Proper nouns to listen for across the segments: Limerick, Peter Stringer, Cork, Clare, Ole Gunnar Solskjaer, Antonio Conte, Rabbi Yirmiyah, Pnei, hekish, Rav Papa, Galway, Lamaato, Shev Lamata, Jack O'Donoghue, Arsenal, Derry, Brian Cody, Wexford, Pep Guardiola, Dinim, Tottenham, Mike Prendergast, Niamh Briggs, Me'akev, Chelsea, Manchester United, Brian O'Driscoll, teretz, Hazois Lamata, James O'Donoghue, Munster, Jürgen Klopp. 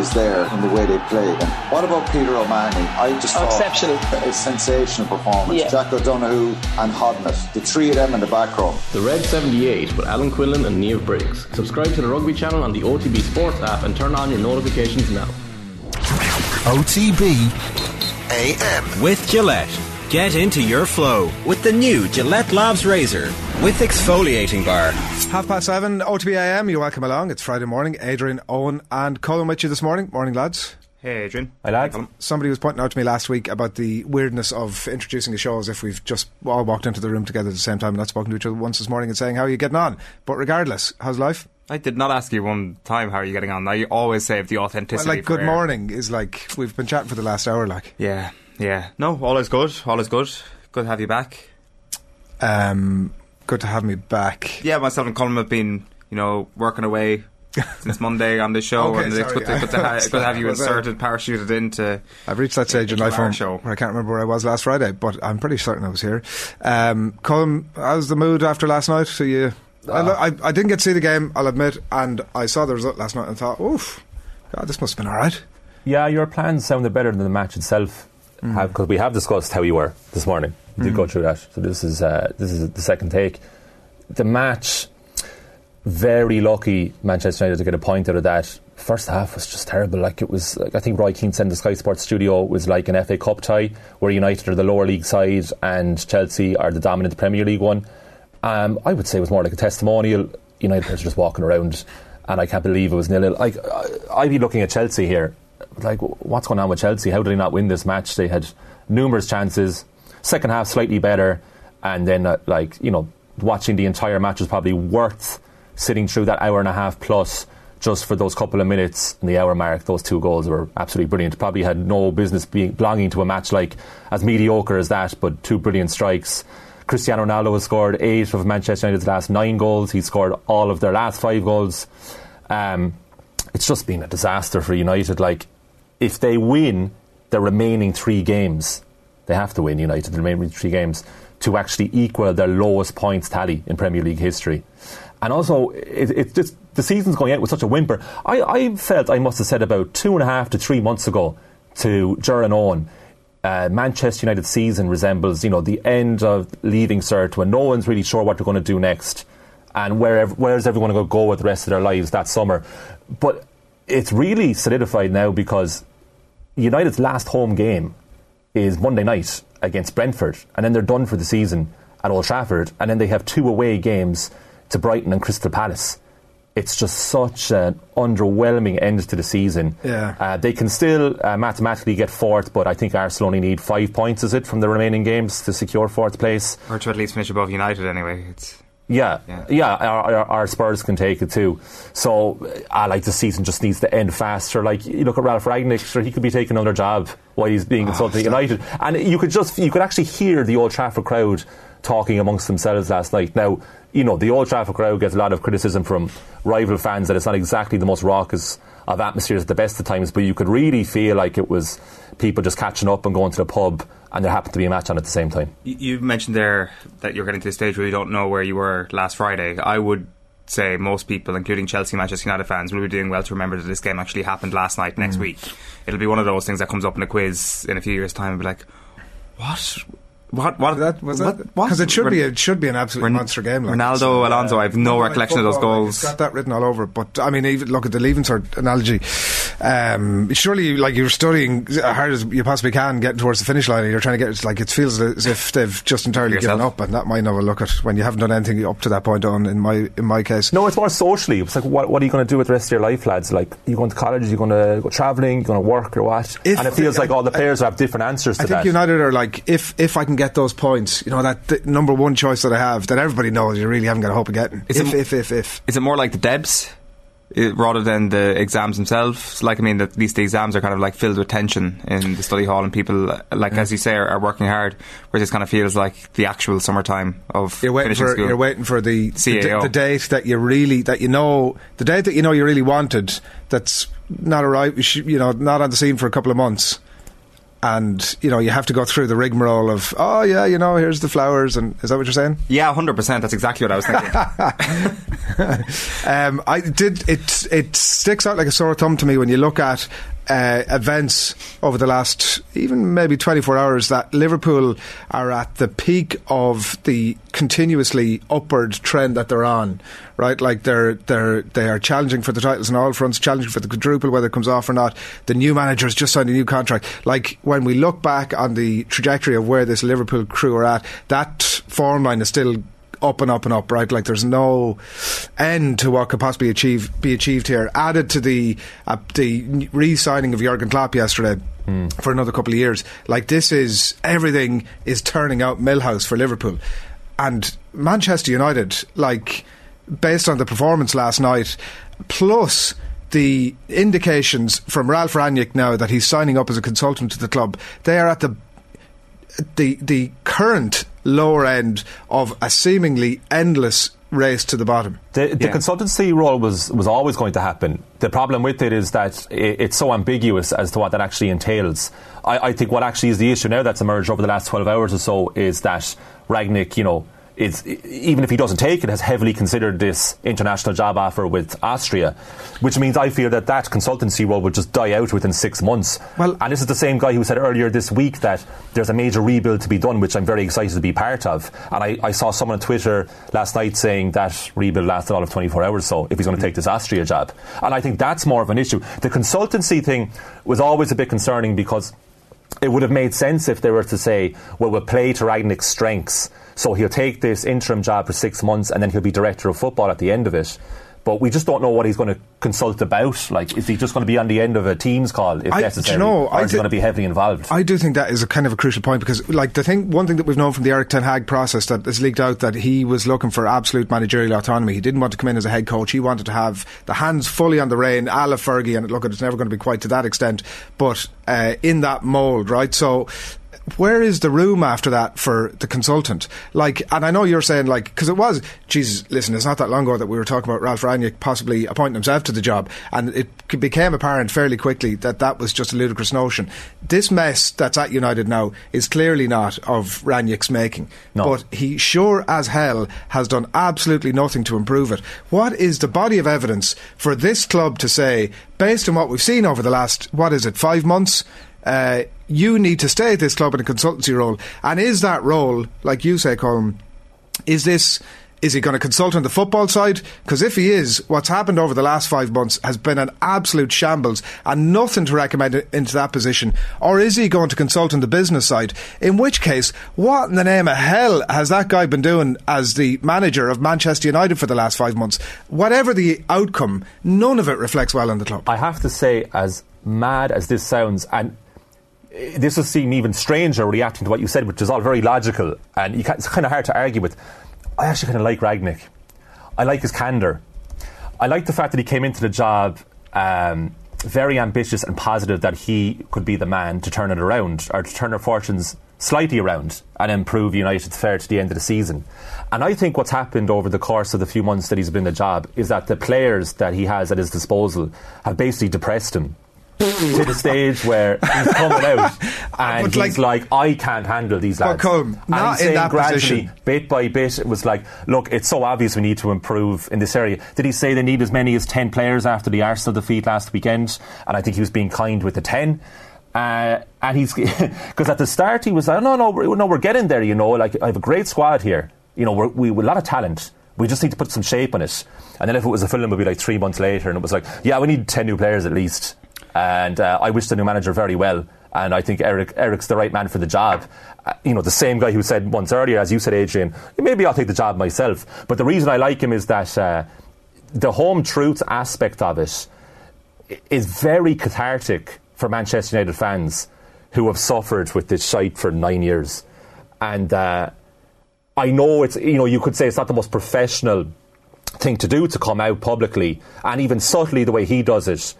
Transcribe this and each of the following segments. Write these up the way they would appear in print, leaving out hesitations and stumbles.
is there in the way they played. And what about Peter O'Mahony? I just thought exceptional. A sensational performance. Yeah. Jack O'Donoghue and Hodnett, the three of them in the back row. The Red 78 with Alan Quinlan and Niamh Briggs. Subscribe to the Rugby Channel on the OTB Sports app and turn on your notifications now. OTB AM with Gillette. Get into your flow with the new Gillette Labs razor with exfoliating bar. 7:30, OTB AM, you welcome along. It's Friday morning. Adrian, Owen and Colin with you this morning. Morning, lads. Hey, Adrian. Hi, lads. Somebody was pointing out to me last week about the weirdness of introducing a show as if we've just all walked into the room together at the same time and not spoken to each other once this morning and saying, how are you getting on? But regardless, how's life? I did not ask you one time how are you getting on. I always save the authenticity. Well, like, good morning is like, we've been chatting for the last hour, like. Yeah. Yeah, no, all is good, all is good. Good to have you back. Good to have me back. Yeah, myself and Colin have been, you know, working away since Monday on the show, okay, and it's good to have you inserted, parachuted into. I've reached that stage in life where I can't remember where I was last Friday, but I'm pretty certain I was here. Colin, how's the mood after last night? So you, I didn't get to see the game, I'll admit, and I saw the result last night and thought, oof, God, this must have been all right. Yeah, your plans sounded better than the match itself. Because we have discussed how you were this morning. We did go through that. So this is the second take. The match, very lucky Manchester United to get a point out of that. First half was just terrible. Like, it was, like, I think Roy Keane said in the Sky Sports studio, it was like an FA Cup tie where United are the lower league side and Chelsea are the dominant Premier League one. I would say it was more like a testimonial. United are just walking around, and I can't believe it was 0-0. Like, I'd be looking at Chelsea here. Like, what's going on with Chelsea? How did they not win this match? They had numerous chances. Second half slightly better, and then watching the entire match was probably worth sitting through that hour and a half plus just for those couple of minutes. In the hour mark, those two goals were absolutely brilliant. Probably had no business belonging to a match like as mediocre as that, but two brilliant strikes. Cristiano Ronaldo has scored 8 of Manchester United's last 9 goals. He scored all of their last 5 goals. It's just been a disaster for United. Like, if they win the remaining 3 games, they have to win, United, the remaining 3 games, to actually equal their lowest points tally in Premier League history. And also, it's just the season's going out with such a whimper. I felt I must have said about 2.5 to 3 months ago to Jürgen Owen, Manchester United's season resembles, the end of leaving cert, when no one's really sure what they're going to do next. And where's everyone going to go with the rest of their lives that summer? But it's really solidified now, because United's last home game is Monday night against Brentford, and then they're done for the season at Old Trafford, and then they have 2 away games to Brighton and Crystal Palace. It's just such an underwhelming end to the season. Yeah. They can still mathematically get 4th, but I think Arsenal only need 5 points, is it, from the remaining games to secure 4th place? Or to at least finish above United anyway. Yeah. Our Spurs can take it too. So, the season just needs to end faster. Like, you look at Ralf Rangnick, sure, he could be taking another job while he's being consulted at United. And you could actually hear the Old Trafford crowd talking amongst themselves last night. Now, the Old Trafford crowd gets a lot of criticism from rival fans that it's not exactly the most raucous of atmospheres at the best of times, but you could really feel like it was people just catching up and going to the pub, and there happened to be a match on at the same time. You mentioned there that you're getting to the stage where you don't know where you were last Friday. I would say most people, including Chelsea and Manchester United fans, will be doing well to remember that this game actually happened last night. Next week, it'll be one of those things that comes up in a quiz in a few years' time and be like, What? Because it should be an absolute monster game. Like Ronaldo, Alonso, I have no recollection of those goals. It's got that written all over it. But I mean, even look at the leaving cert analogy. Surely, you're studying as hard as you possibly can, getting towards the finish line, and you're trying to get it feels as if they've just entirely given up, and that might never look at when you haven't done anything up to that point. On in my case, no, it's more socially. It's like, what are you going to do with the rest of your life, lads? Like, you going to college? You going to go travelling? You going to work or what? And it feels like all the players have different answers to that. I think United are like, if I can get those points, that number one choice that I have, that everybody knows you really haven't got a hope of getting. Is it more like the Debs rather than the exams themselves? Like, I mean, at least the exams are kind of like filled with tension in the study hall, and people, as you say, are working hard, where it just kind of feels like the actual summertime of finishing school. You're waiting for the date that you really, the date that you really wanted, that's not arrived, not on the scene for a couple of months. And, you know, you have to go through the rigmarole of, oh, yeah, you know, here's the flowers. And is that what you're saying? Yeah, 100%. That's exactly what I was thinking. It sticks out like a sore thumb to me when you look at events over the last even maybe 24 hours that Liverpool are at the peak of the continuously upward trend that they're on, right? Like they are challenging for the titles on all fronts, challenging for the quadruple, whether it comes off or not. The new manager has just signed a new contract. Like, when we look back on the trajectory of where this Liverpool crew are at, that form line is still up and up and up, right? Like, there's no end to what could possibly be achieved here. Added to the re-signing of Jürgen Klopp yesterday for another couple of years. Like, this is, everything is turning out Millhouse for Liverpool. And Manchester United, like, based on the performance last night, plus the indications from Ralf Rangnick now that he's signing up as a consultant to the club, they are at the current lower end of a seemingly endless race to the bottom. The consultancy role was always going to happen. The problem with it is that it's so ambiguous as to what that actually entails. I think what actually is the issue now that's emerged over the last 12 hours or so is that Rangnick, you know, is, even if he doesn't take it, has heavily considered this international job offer with Austria, which means I feel that consultancy role would just die out within 6 months. Well, and this is the same guy who said earlier this week that there's a major rebuild to be done, which I'm very excited to be part of. And I saw someone on Twitter last night saying that rebuild lasted all of 24 hours, so if he's going to take this Austria job. And I think that's more of an issue. The consultancy thing was always a bit concerning because it would have made sense if they were to say, well, we'll play to Rangnick's strengths. So he'll take this interim job for 6 months and then he'll be director of football at the end of it. But we just don't know what he's going to consult about. Like, is he just going to be on the end of a team's call if necessary? Or is he going to be heavily involved? I do think that is a kind of a crucial point because, like, one thing that we've known from the Eric Ten Hag process that has leaked out, that he was looking for absolute managerial autonomy. He didn't want to come in as a head coach. He wanted to have the hands fully on the rein, a la Fergie, and look, it's never going to be quite to that extent, but in that mould, right? So where is the room after that for the consultant? Like, and I know you're saying, like, because it was, Jesus, listen, it's not that long ago that we were talking about Ralf Rangnick possibly appointing himself to the job, and it became apparent fairly quickly that was just a ludicrous notion. This mess that's at United now is clearly not of Rangnick's making. No. But he sure as hell has done absolutely nothing to improve it. What is the body of evidence for this club to say, based on what we've seen over the last, 5 months, you need to stay at this club in a consultancy role? And is that role, like you say, Colm, is he going to consult on the football side? Because if he is, what's happened over the last 5 months has been an absolute shambles and nothing to recommend into that position. Or is he going to consult on the business side? In which case, what in the name of hell has that guy been doing as the manager of Manchester United for the last 5 months? Whatever the outcome, none of it reflects well on the club. I have to say, as mad as this sounds, and this will seem even stranger reacting to what you said, which is all very logical and it's kind of hard to argue with, I actually kind of like Rangnick. I like his candour. I like the fact that he came into the job very ambitious and positive that he could be the man to turn it around, or to turn their fortunes slightly around and improve United's fare to the end of the season. And I think what's happened over the course of the few months that he's been in the job is that the players that he has at his disposal have basically depressed him to the stage where he's coming out and he's like, I can't handle these lads. Come, not in that position. Bit by bit, it was like, look, it's so obvious we need to improve in this area. Did he say they need as many as 10 players after the Arsenal defeat last weekend? And I think he was being kind with the 10. And he's, because at the start he was like, no, we're getting there, you know, like, I have a great squad here. You know, we've a lot of talent. We just need to put some shape on it. And then if it was a film, it would be like 3 months later and it was like, yeah, we need 10 new players at least. And I wish the new manager very well, and I think Eric's the right man for the job. You know, the same guy who said once earlier, as you said, Adrian, maybe I'll take the job myself. But the reason I like him is that the home truth aspect of it is very cathartic for Manchester United fans who have suffered with this shite for 9 years. And I know it's, you know, you could say it's not the most professional thing to do, to come out publicly and even subtly the way he does it,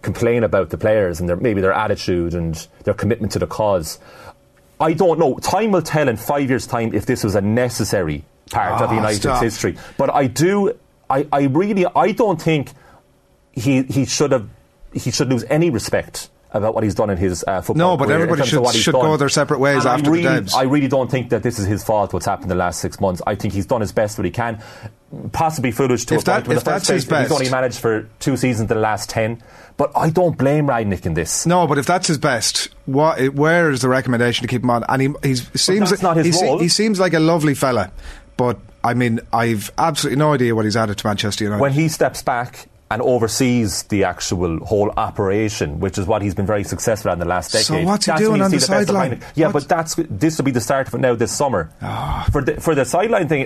complain about the players and their attitude and their commitment to the cause. I don't know. Time will tell in 5 years' time if this was a necessary part of United's history. But I do. I really don't think he should lose any respect about what he's done in his football career. No, but everybody should go their separate ways after the Debs. I really don't think that this is his fault, what's happened the last 6 months. I think he's done his best that he can. Possibly foolish to a point. If that's his best, he's only managed for 2 seasons in the last 10. But I don't blame Rangnick in this. No, but if that's his best, where is the recommendation to keep him on? And he seems like a lovely fella, but I mean, I've absolutely no idea what he's added to Manchester United. When he steps back and oversees the actual whole operation, which is what he's been very successful at in the last decade. So what's he doing on the sideline? Yeah, but this will be the start of it now this summer. Oh. For the sideline thing,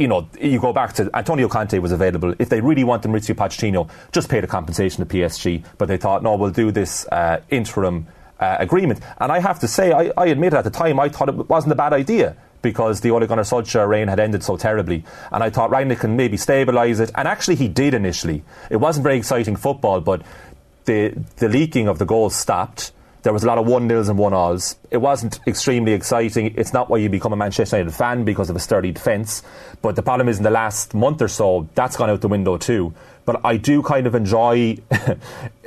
you go back to Antonio Conte was available. If they really wanted Mauricio Pochettino, just paid a compensation to PSG, but they thought, no, we'll do this interim agreement. And I have to say, I admit at the time, I thought it wasn't a bad idea, because the Ole Gunnar Solskjaer reign had ended so terribly. And I thought Rangnick can maybe stabilise it. And actually he did initially. It wasn't very exciting football, but the leaking of the goals stopped. There was a lot of 1-0s and 1-alls. It wasn't extremely exciting. It's not why you become a Manchester United fan, because of a sturdy defence. But the problem is, in the last month or so, that's gone out the window too. But I do kind of enjoy,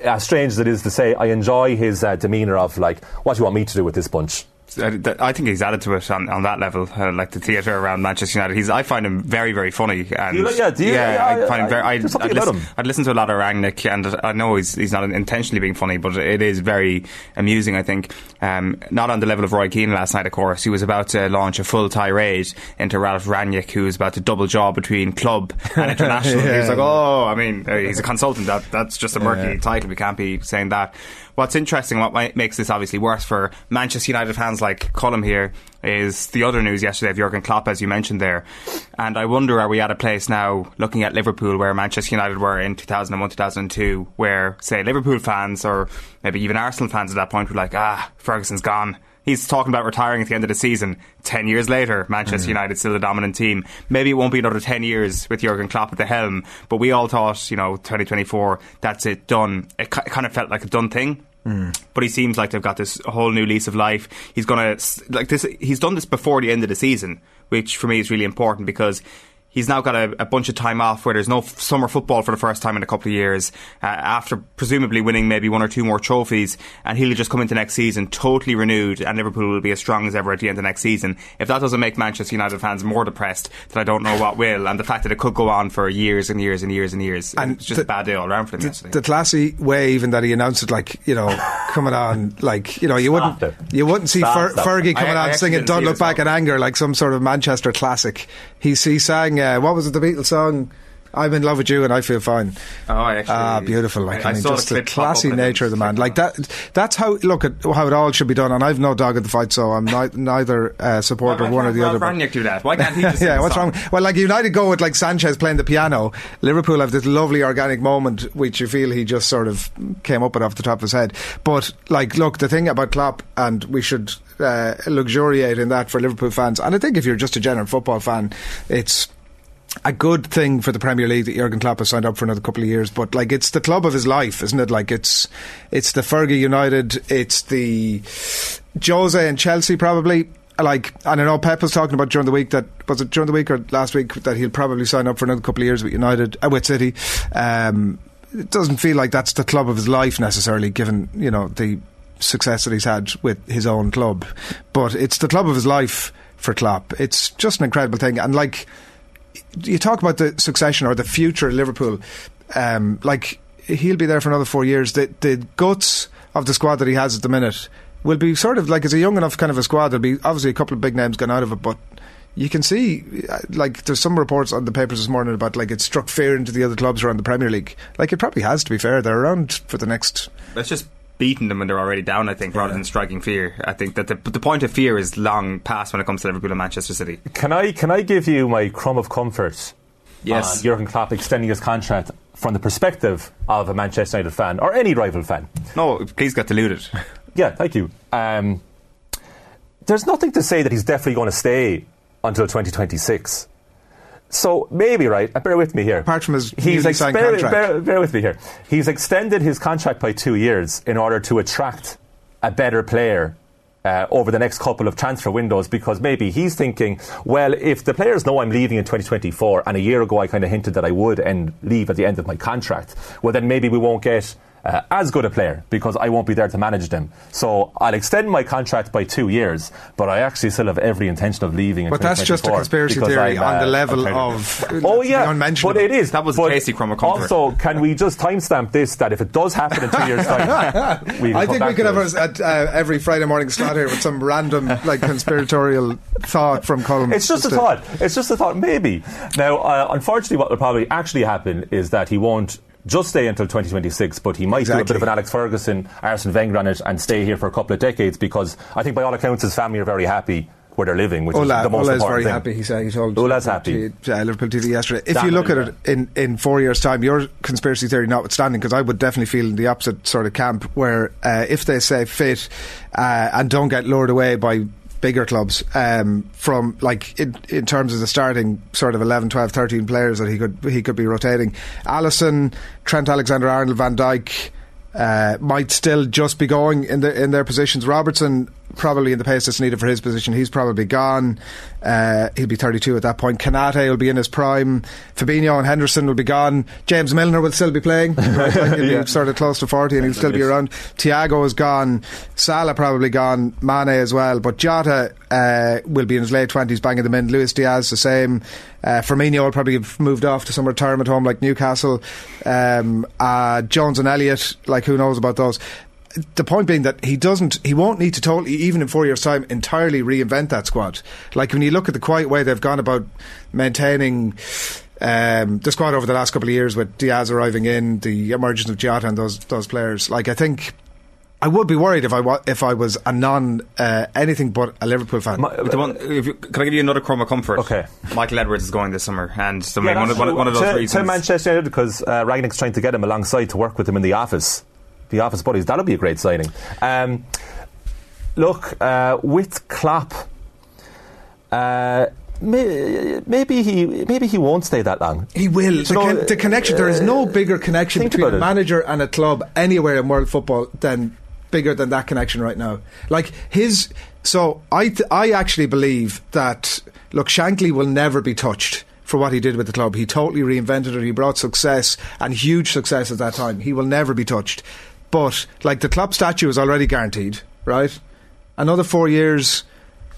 as strange as it is to say, I enjoy his demeanour of what do you want me to do with this bunch? I think he's added to it on that level, the theatre around Manchester United. I find him very, very funny. And I'd listen to a lot of Rangnick, and I know he's not intentionally being funny, but it is very amusing, I think. Not on the level of Roy Keane last night, of course. He was about to launch a full tirade into Ralf Rangnick, who was about to double jaw between club and international. Yeah. He was like, he's a consultant. That's just a murky title. We can't be saying that. What's interesting, what makes this obviously worse for Manchester United fans like Cullum here, is the other news yesterday of Jürgen Klopp, as you mentioned there. And I wonder, are we at a place now, looking at Liverpool, where Manchester United were in 2001, 2002, where, say, Liverpool fans, or maybe even Arsenal fans at that point, were like, Ferguson's gone. He's talking about retiring at the end of the season. 10 years later, Manchester United still a dominant team. Maybe it won't be another 10 years with Jurgen Klopp at the helm, but we all thought, 2024, that's it, done. It kind of felt like a done thing. Mm. But he seems like they've got this whole new lease of life. He's gonna He's done this before the end of the season, which for me is really important, because he's now got a bunch of time off where there's no summer football for the first time in a couple of years, after presumably winning maybe one or two more trophies, and he'll just come into next season totally renewed, and Liverpool will be as strong as ever at the end of next season. If that doesn't make Manchester United fans more depressed, then I don't know what will, and the fact that it could go on for years and years and years and years. And it's just a bad day all around for them yesterday. The classy way even that he announced it, coming on, you wouldn't see Fergie coming on singing Don't Look Back in Anger, like some sort of Manchester classic. He sang what was it, the Beatles song, I'm in love with you and I feel fine. Beautiful. Just the classy nature of the man. That's how, how it all should be done. And I've no dog in the fight, so I'm neither supporter of one or the other. Why can't Rangnick do that? Why can't he just what's wrong? Well, United go with Sanchez playing the piano. Liverpool have this lovely organic moment, which you feel he just sort of came up with off the top of his head. But, the thing about Klopp, and we should luxuriate in that for Liverpool fans, and I think if you're just a general football fan, it's a good thing for the Premier League that Jurgen Klopp has signed up for another couple of years, but it's the club of his life, isn't it? It's the Fergie United, it's the Jose and Chelsea probably. I know Pep was talking about during the week or last week that he'll probably sign up for another couple of years with United, with City. It doesn't feel like that's the club of his life necessarily, given the success that he's had with his own club. But it's the club of his life for Klopp. It's just an incredible thing, and you talk about the succession or the future of Liverpool, he'll be there for another 4 years. The guts of the squad that he has at the minute will be sort of it's a young enough kind of a squad. There'll be obviously a couple of big names gone out of it, but you can see there's some reports on the papers this morning about it struck fear into the other clubs around the Premier League. It probably has, to be fair. They're around for the next... Let's just beaten them when they're already down, I think, rather than striking fear. I think that the point of fear is long past when it comes to Liverpool and Manchester City. Can I give you my crumb of comfort? Yes. Jurgen Klopp extending his contract from the perspective of a Manchester United fan or any rival fan. No, please get deluded. Yeah, thank you. There's nothing to say that he's definitely going to stay until 2026. So maybe, bear with me here. Apart from his signed contract. Bear with me here. He's extended his contract by 2 years in order to attract a better player over the next couple of transfer windows, because maybe he's thinking, well, if the players know I'm leaving in 2024, and a year ago I kind of hinted that I would leave at the end of my contract, well, then maybe we won't get as good a player, because I won't be there to manage them. So I'll extend my contract by 2 years, but I actually still have every intention of leaving. But that's just a conspiracy theory on the level of unmentionable. But it is. That was Casey Cromwell. Also, can we just timestamp this, that if it does happen in 2 years' time, I think we could have every Friday morning slot here with some random conspiratorial thought from Colm. It's just a thought. It's just a thought. Maybe. Now, unfortunately, what will probably actually happen is that he won't just stay until 2026, but he might do a bit of an Alex Ferguson, Arsene Wenger on it, and stay here for a couple of decades, because I think by all accounts his family are very happy where they're living, which is the most important thing. Happy, he said. He told Ola's happy. Liverpool TV yesterday. If you look at it in 4 years' time, your conspiracy theory notwithstanding, because I would definitely feel in the opposite sort of camp, where if they stay fit and don't get lured away by bigger clubs from in terms of the starting sort of 11, 12, 13 players that he could be rotating, Alisson, Trent Alexander-Arnold, Van Dijk might still just be going in their positions. Robertson probably in the pace that's needed for his position. He's probably gone. He'll be 32 at that point. Konaté will be in his prime. Fabinho and Henderson will be gone. James Milner will still be playing. Right? He'll be sort of close to 40 and he'll still be around. Thiago is gone. Salah probably gone. Mane as well. But Jota will be in his late 20s, banging them in. Luis Diaz the same. Firmino will probably have moved off to some retirement home like Newcastle. Jones and Elliott, who knows about those. The point being that he won't need to totally, even in 4 years' time, entirely reinvent that squad. When you look at the quiet way they've gone about maintaining the squad over the last couple of years, with Diaz arriving in, the emergence of Jota and those players, I think I would be worried if I was a anything but a Liverpool fan. Can I give you another crumb of comfort? Okay. Michael Edwards is going this summer, and one of those reasons to Manchester United, because Rangnick's trying to get him alongside to work with him in the office. The office buddies, that'll be a great signing. With Klopp, maybe he won't stay that long. He will. The connection, there is no bigger connection between a manager and a club anywhere in world football bigger than that connection right now. I actually believe that Shankly will never be touched for what he did with the club. He totally reinvented it. He brought success, and huge success at that time. He will never be touched. But the Klopp statue is already guaranteed, right? Another 4 years,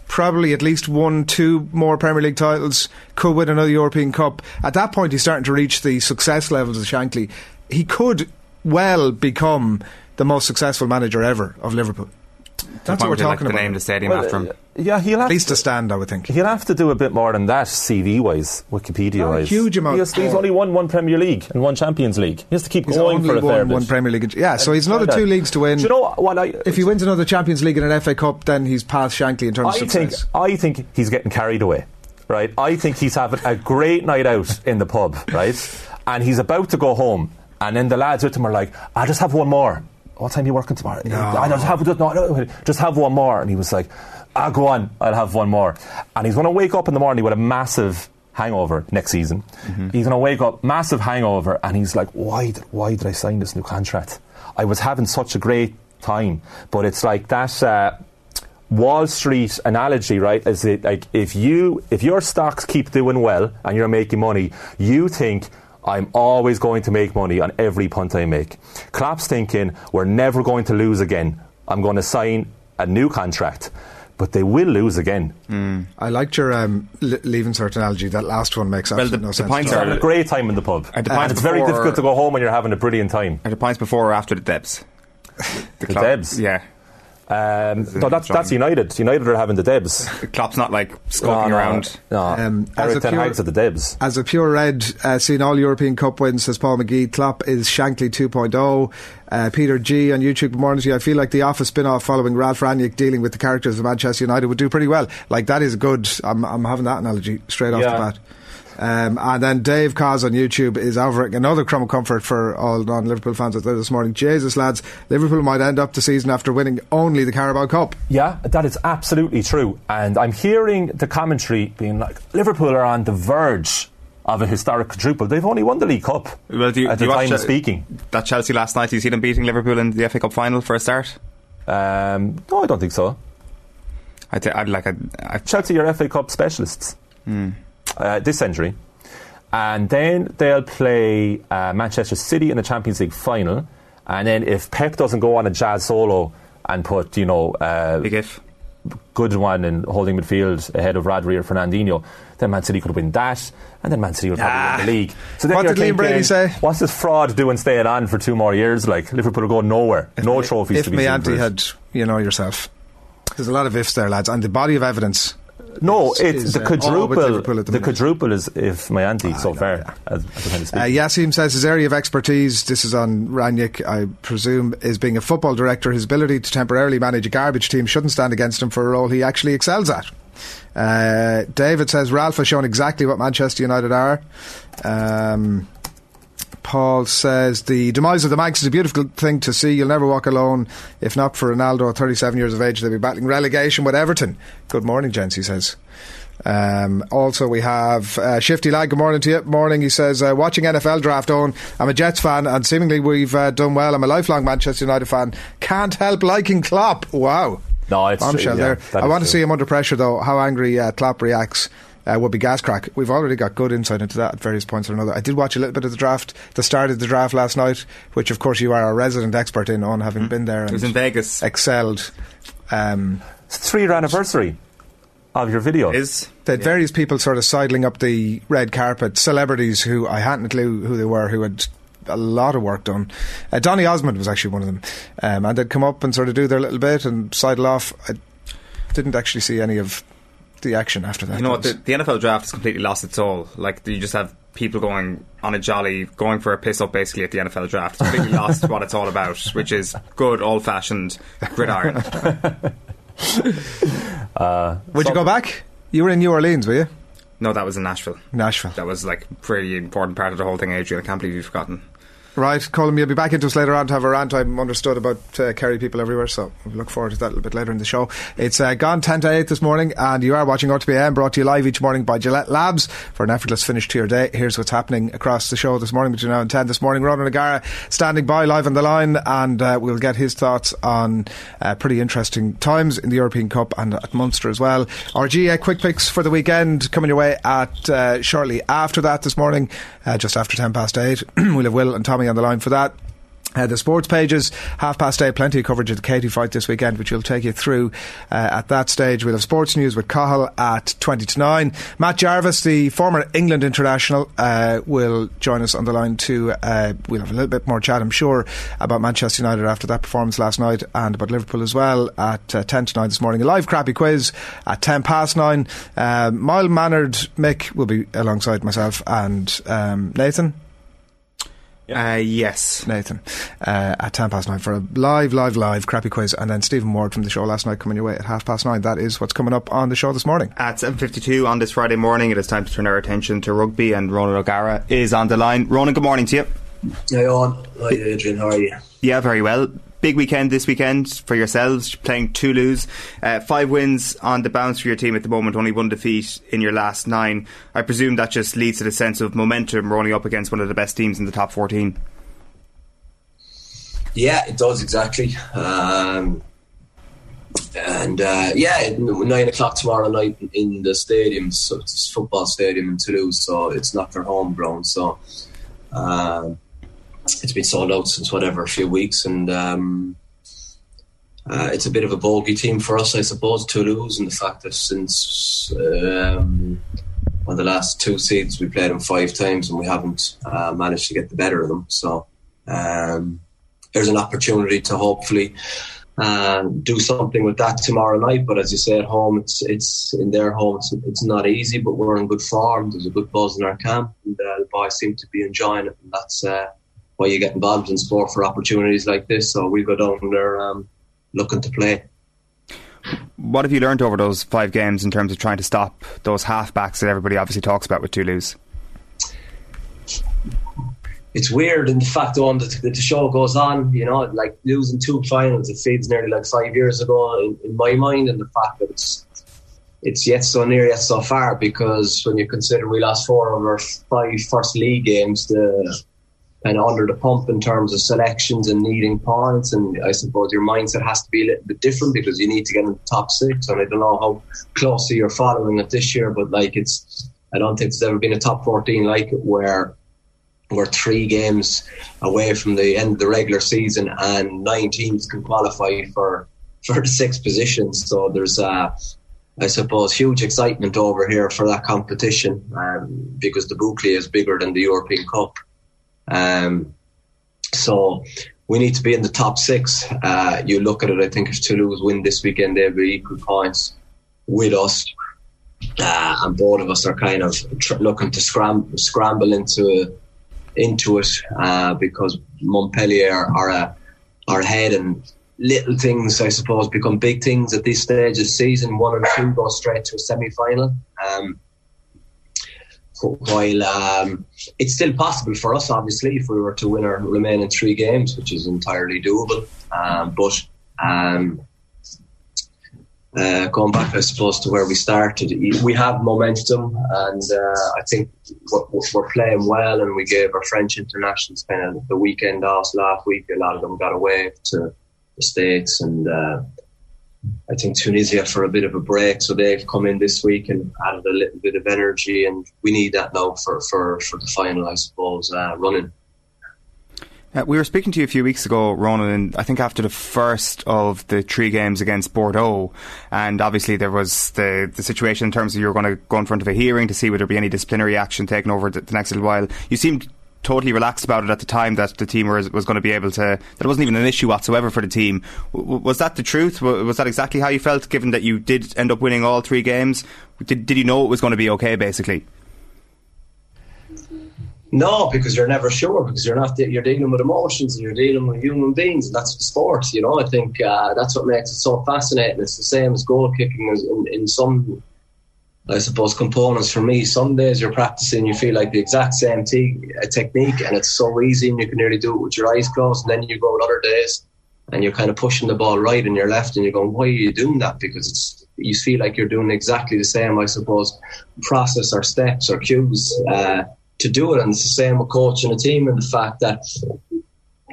probably at least 1-2 more Premier League titles, could win another European Cup. At that point, he's starting to reach the success levels of Shankly. He could well become the most successful manager ever of Liverpool. That's what we're talking about. The name of the stadium after him. Yeah, he'll have at least a stand, I would think. He'll have to do a bit more than that, CV-wise, Wikipedia-wise. A huge amount. He's only won one Premier League and one Champions League. He has to keep going for a fair bit. One Premier League. Yeah, so he's another two leagues to win. Do you know what? If he wins another Champions League and an FA Cup, then he's past Shankly in terms of success. I think he's getting carried away, right? I think he's having a great night out in the pub, right? And he's about to go home, and then the lads with him are like, I'll just have one more. What time are you working tomorrow? No. Just have one more. And he was like, I'll go on, I'll have one more. And he's going to wake up in the morning with a massive hangover next season. Mm-hmm. He's going to wake up, massive hangover, and he's like, why did I sign this new contract? I was having such a great time. But it's like that Wall Street analogy, right? Is it if your stocks keep doing well and you're making money, you think, I'm always going to make money on every punt I make. Klopp's thinking, we're never going to lose again. I'm going to sign a new contract. But they will lose again. Mm. I liked your leaving cert analogy. That last one makes absolutely no sense. Pints are a great time in the pub. It's very difficult to go home when you're having a brilliant time. Are the pints before or after the Debs? The Debs? Yeah. That's United. United are having the Debs. Klopp's not skulking around. No. Eric Ten Hag's at the Debs. As a pure red, seen all European Cup wins, says Paul McGee. Klopp is Shankly 2.0. Peter G on YouTube, Morning. I feel like the Office spin-off following Ralf Rangnick dealing with the characters of Manchester United would do pretty well. That is good. I'm having that analogy straight off the bat. And then Dave Cos on YouTube is offering another crumb of comfort for all non-Liverpool fans out there this morning. Jesus, lads, Liverpool might end up the season after winning only the Carabao Cup. Yeah, that is absolutely true. And I'm hearing the commentary being like, Liverpool are on the verge of a historic quadruple. They've only won the League Cup at the time of speaking. That Chelsea last night, do you see them beating Liverpool in the FA Cup final for a start? No, I don't think so. Chelsea are FA Cup specialists. Hmm. This century, and then they'll play Manchester City in the Champions League final, And then if Pep doesn't go on a jazz solo and put, you know, big if Goodwin in holding midfield ahead of Rodri or Fernandinho, then Man City could win that, and then Man City would probably win the league. So what did Liam Brady say? What's this fraud doing staying on for 2 more years? Like, Liverpool will go nowhere. No trophies to be seen. If my auntie had, you know yourself. There's a lot of ifs there, lads, and the body of evidence. No, it's the quadruple. The quadruple is if my auntie so far. Yeah. Yassim says his area of expertise, this is on Rangnick, I presume, is being a football director. His ability to temporarily manage a garbage team shouldn't stand against him for a role he actually excels at. David says Ralf has shown exactly what Manchester United are. Paul says the demise of the Manx is a beautiful thing to see. You'll never walk alone. If not for Ronaldo, 37 years of age, they'll be battling relegation with Everton. Good morning, gents, he says. Also we have Shifty Lad, good morning to you. Morning, he says, watching NFL draft on. I'm a Jets fan and seemingly we've done well. I'm a lifelong Manchester United fan. Can't help liking Klopp. Wow. No, it's bombshell there. I want to see him under pressure though, how angry Klopp reacts. Would be gas crack. We've already got good insight into that at various points or another. I did watch a little bit of the draft, the start of the draft last night, which of course you are a resident expert in, on having been there. And it was in Vegas. Excelled. It's the 3-year anniversary of your video. That various people sort of sidling up the red carpet, celebrities who I hadn't a clue who they were, who had a lot of work done. Donny Osmond was actually one of them. And they'd come up and sort of do their little bit and sidle off. I didn't actually see any of the action after that. You know what, the NFL draft has completely lost its soul. Like, you just have people going on a jolly, going for a piss up basically at the NFL draft. It's completely lost what it's all about, which is good old fashioned gridiron. Would you go back? You were in New Orleans, were you? No, that was in Nashville. That was like a pretty important part of the whole thing, Adrian. I can't believe you've forgotten. Right, Colin, you'll be back into us later on to have a rant, I'm understood, about Kerry people everywhere, so we look forward to that a little bit later in the show. It's gone 10 to 8 this morning, and you are watching OTBM, brought to you live each morning by Gillette Labs for an effortless finish to your day. Here's what's happening across the show this morning between now and 10 this morning. Ronan O'Gara standing by, live on the line, and we'll get his thoughts on pretty interesting times in the European Cup and at Munster as well. RG quick picks for the weekend coming your way at shortly after that this morning, just after 10 past 8. We'll have Will and Tommy on the line for that. The sports pages, 8:30, plenty of coverage of the Katie fight this weekend, which we'll take you through at that stage. We'll have sports news with Cahill at 20 to 9. Matt Jarvis, the former England international, will join us on the line too. We'll have a little bit more chat, I'm sure, about Manchester United after that performance last night, and about Liverpool as well at 10 to 9 this morning. A live crappy quiz at 10 past 9. Mild-mannered Mick will be alongside myself and Nathan. Yes, Nathan, at 10 past 9 for a live crappy quiz, and then Stephen Ward from the show last night coming your way at 9:30. That is what's coming up on the show this morning. At 7:52 on this Friday morning, it is time to turn our attention to rugby, and Ronan O'Gara is on the line. Ronan, good morning to you. Hi, Owen. Hi, Adrian. How are you? Yeah, very well. Big weekend this weekend for yourselves, playing Toulouse. 5 wins on the bounce for your team at the moment, only 1 defeat in your last 9. I presume that just leads to the sense of momentum running up against one of the best teams in the top 14. Yeah, it does, exactly. And 9 o'clock tomorrow night in the stadium, so it's a football stadium in Toulouse, so it's not their home ground, so... it's been sold out since a few weeks, and it's a bit of a bogey team for us, I suppose, Toulouse, and the fact that since the last 2 seasons we played them 5 times and we haven't managed to get the better of them. So there's an opportunity to hopefully do something with that tomorrow night. But as you say, at home, it's in their home, it's not easy, but we're in good form. There's a good buzz in our camp, and the boys seem to be enjoying it, and that's... Well, you get involved in sport for opportunities like this, so we go down there looking to play. What have you learned over those 5 games in terms of trying to stop those halfbacks that everybody obviously talks about with Toulouse? It's weird in the fact that the show goes on, you know, like losing 2 finals, it feels nearly like 5 years ago in my mind, and the fact that it's yet so near, yet so far, because when you consider we lost 4 of our 5 first league games, and under the pump in terms of selections and needing points, and I suppose your mindset has to be a little bit different because you need to get in the top 6. And I don't know how closely you're following it this year, but I don't think there's ever been a top 14 like it where We're 3 games away from the end of the regular season, and 9 teams can qualify for the 6 positions. So there's, I suppose, huge excitement over here for that competition, because the Boucle is bigger than the European Cup. So we need to be in the top 6. You look at it, I think if Toulouse win this weekend, they'll be equal points with us. And both of us are kind of looking to scramble into it, because Montpellier are ahead, and little things, I suppose, become big things at this stage of the season. 1 and 2 go straight to a semi-final. While it's still possible for us, obviously, if we were to win our remaining 3 games, which is entirely doable. But going back, I suppose, to where we started, we have momentum, and I think we're playing well, and we gave our French internationals kind of the weekend off last week. A lot of them got away to the States, and I think Tunisia for a bit of a break, so they've come in this week and added a little bit of energy, and we need that now for the final, I suppose, running. We were speaking to you a few weeks ago, Ronan, and I think after the first of the 3 games against Bordeaux, and obviously there was the situation in terms of you were going to go in front of a hearing to see whether there would be any disciplinary action taken over the next little while. You seemed totally relaxed about it at the time, that the team was going to be able to, that it wasn't even an issue whatsoever for the team. Was that the truth? Was that exactly how you felt, given that you did end up winning all 3 games? Did you know it was going to be okay, basically? No, because you're never sure, because you're dealing with emotions, and you're dealing with human beings, and that's the sport, you know. I think that's what makes it so fascinating. It's the same as goal kicking in some, I suppose, components for me. Some days you're practicing, you feel like the exact same technique, and it's so easy, and you can nearly do it with your eyes closed. And then you go with other days, and you're kind of pushing the ball right and your left, and you're going, why are you doing that? Because you feel like you're doing exactly the same, I suppose, process or steps or cues, to do it. And it's the same with coaching a team, and the fact that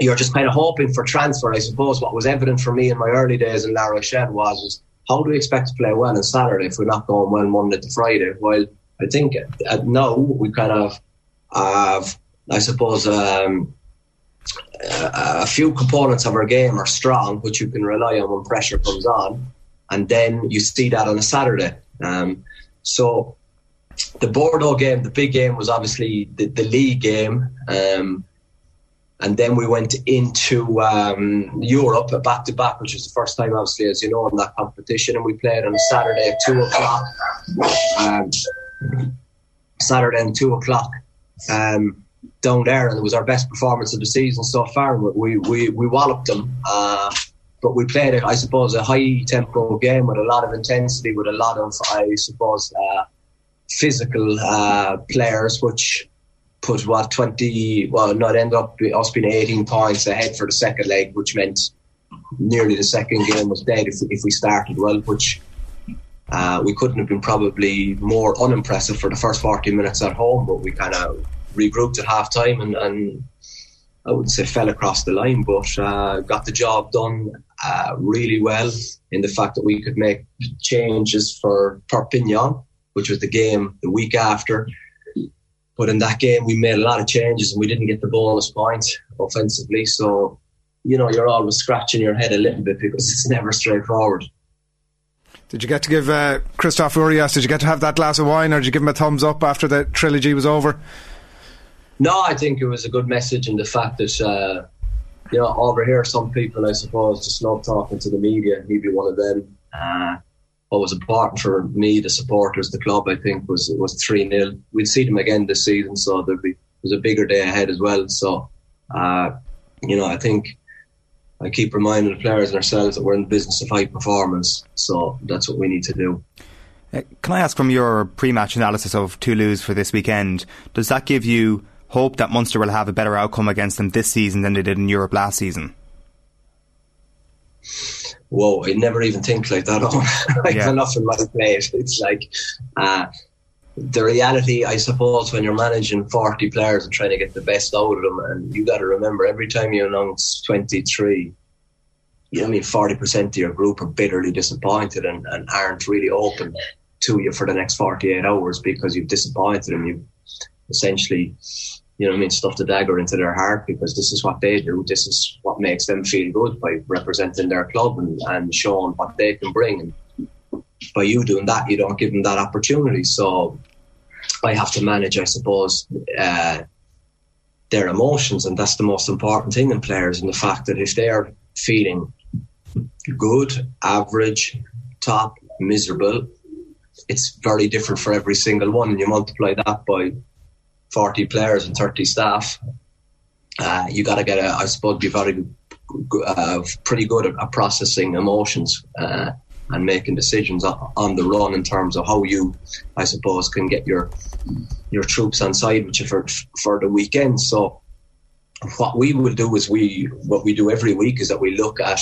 you're just kind of hoping for transfer. I suppose what was evident for me in my early days in La Rochelle was how do we expect to play well on Saturday if we're not going well Monday to Friday? Well, I think now we kind of have, I suppose, a few components of our game are strong, which you can rely on when pressure comes on, and then you see that on a Saturday. So the Bordeaux game, the big game, was obviously the league game, and then we went into Europe back to back, which was the first time, obviously, as you know, in that competition. And we played on Saturday at 2:00, Saturday and 2:00 down there, and it was our best performance of the season so far. We walloped them, but we played, I suppose, a high tempo game with a lot of intensity, with a lot of, I suppose, physical players, which put ended up us being 18 points ahead for the second leg, which meant nearly the second game was dead if we started well, which we couldn't have been probably more unimpressive for the first 40 minutes at home. But we kind of regrouped at half time and I wouldn't say fell across the line, but got the job done really well, in the fact that we could make changes for Perpignan, which was the game the week after. But in that game, we made a lot of changes and we didn't get the bonus point offensively. So, you know, you're always scratching your head a little bit because it's never straightforward. Did you get to give Christoph Urias, did you get to have that glass of wine, or did you give him a thumbs up after the trilogy was over? No, I think it was a good message, and the fact that, you know, over here, some people, I suppose, just love talking to the media. He'd be one of them. What was important for me, the supporters, the club, I think, was 3-0. We'd see them again this season, so there's a bigger day ahead as well. So, you know, I think I keep reminding the players and ourselves that we're in the business of high performance. So that's what we need to do. Can I ask, from your pre-match analysis of Toulouse for this weekend, does that give you hope that Munster will have a better outcome against them this season than they did in Europe last season? Whoa, I never even think like that on. Like, yeah. Enough in my place. It's like the reality, I suppose, when you're managing 40 players and trying to get the best out of them, and you got to remember, every time you announce 23, you know, I mean, 40% of your group are bitterly disappointed and aren't really open to you for the next 48 hours because you've disappointed them. You've essentially you know what I mean, stuffed a dagger into their heart, because this is what they do. This is what makes them feel good, by representing their club and showing what they can bring. And by you doing that, you don't give them that opportunity. So I have to manage, I suppose, their emotions, and that's the most important thing in players. And the fact that if they're feeling good, average, top, miserable, it's very different for every single one. And you multiply that by 40 players and 30 staff, you got to get I suppose, be very pretty good at processing emotions and making decisions on the run, in terms of how you, I suppose, can get your troops on side with you for the weekend. So what we will do is what we do every week is that we look at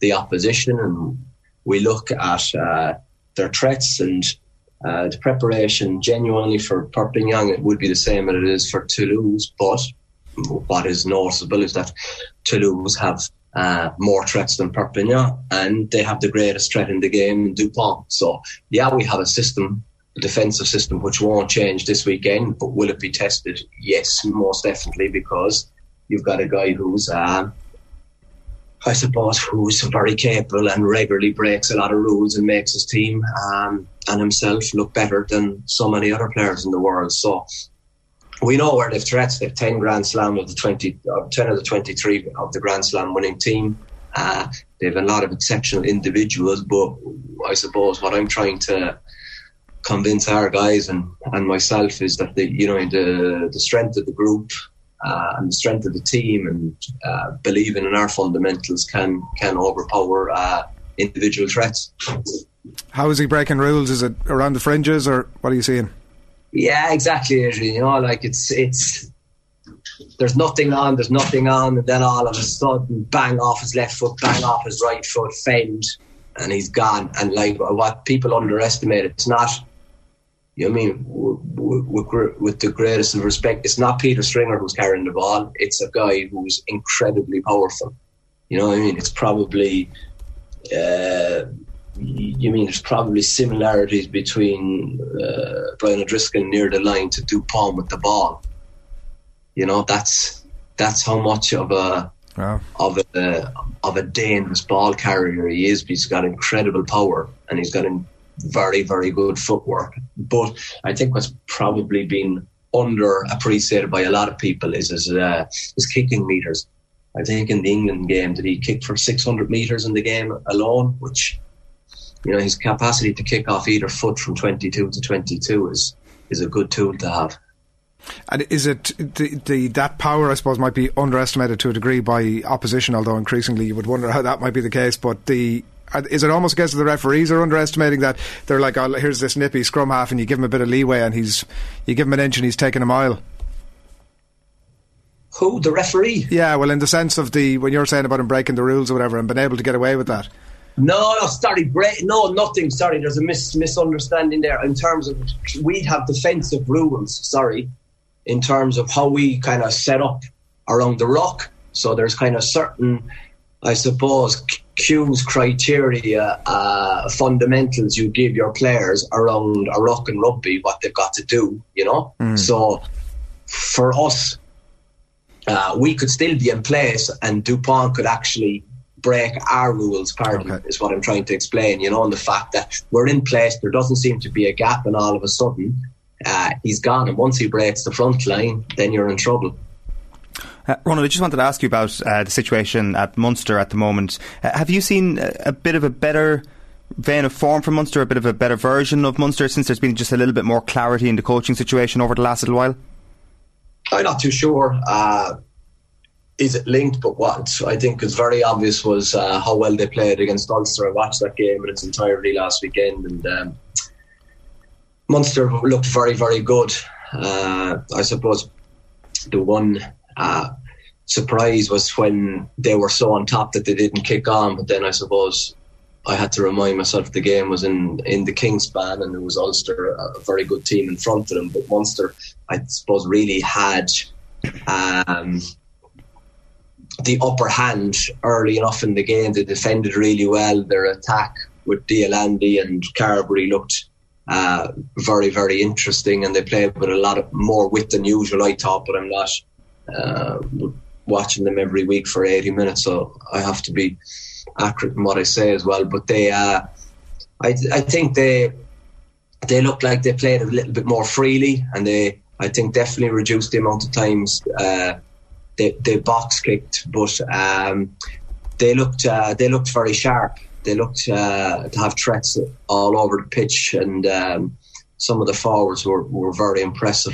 the opposition, and we look at their threats, and the preparation genuinely for Perpignan, it would be the same as it is for Toulouse. But what is noticeable is that Toulouse have more threats than Perpignan, and they have the greatest threat in the game, DuPont. So, yeah, we have a system, a defensive system, which won't change this weekend, but will it be tested? Yes, most definitely, because you've got a guy who's... I suppose, who's very capable and regularly breaks a lot of rules and makes his team and himself look better than so many other players in the world. So we know where they've threats. They've 10 Grand Slam of the 10 of the 23 of the Grand Slam winning team. They've a lot of exceptional individuals, but I suppose what I'm trying to convince our guys and myself is that the strength of the group, and the strength of the team, and believing in our fundamentals can overpower individual threats. How is he breaking rules? Is it around the fringes, or what are you seeing? Yeah, exactly, Adrian. You know, like it's there's nothing on, and then all of a sudden, bang off his left foot, bang off his right foot, fend, and he's gone. And like what people underestimate, it's not. You know what I mean? With the greatest of respect, it's not Peter Stringer who's carrying the ball. It's a guy who's incredibly powerful. You know what I mean? It's probably... there's probably similarities between Brian O'Driscoll near the line to DuPont with the ball. You know, that's how much of a... Wow. Of a dangerous ball carrier he is, but he's got incredible power, and he's got very, very good footwork. But I think what's probably been underappreciated by a lot of people is his kicking meters. I think in the England game, did he kick for 600 meters in the game alone? Which, you know, his capacity to kick off either foot from 22 to 22 is a good tool to have. And is it that power, I suppose, might be underestimated to a degree by opposition? Although increasingly, you would wonder how that might be the case. But is it almost a case of the referees are underestimating that? They're like, oh, here's this nippy scrum half, and you give him a bit of leeway, and you give him an inch and he's taking a mile. Who? The referee? Yeah, well, in the sense of when you're saying about him breaking the rules or whatever, and being able to get away with that. Nothing. Sorry, there's a misunderstanding there. In terms of, we have defensive rules, sorry, in terms of how we kind of set up around the ruck. So there's kind of certain, I suppose, cues, criteria, fundamentals you give your players around a ruck and rugby, what they've got to do, you know. Mm. So for us, we could still be in place, and DuPont could actually break our rules, is what I'm trying to explain, you know, and the fact that we're in place, there doesn't seem to be a gap, and all of a sudden he's gone, and once he breaks the front line, then you're in trouble. Ronan, I just wanted to ask you about the situation at Munster at the moment. Have you seen a bit of a better vein of form from Munster, a bit of a better version of Munster, since there's been just a little bit more clarity in the coaching situation over the last little while? I'm not too sure. Is it linked? But what I think is very obvious was how well they played against Ulster. I watched that game in its entirety last weekend, and Munster looked very, very good. I suppose the one... surprise was when they were so on top that they didn't kick on, but then I suppose I had to remind myself the game was in the Kingspan, and it was Ulster, a very good team in front of them, but Munster, I suppose, really had the upper hand early enough in the game. They defended really well. Their attack with D'Alandi and Carberry looked very, very interesting, and they play with a lot of more wit than usual, I thought, but I'm not watching them every week for 80 minutes, so I have to be accurate in what I say as well. But they, I think they looked like they played a little bit more freely, and they, I think, definitely reduced the amount of times they box kicked. But they looked very sharp. They looked to have threats all over the pitch, and some of the forwards were very impressive.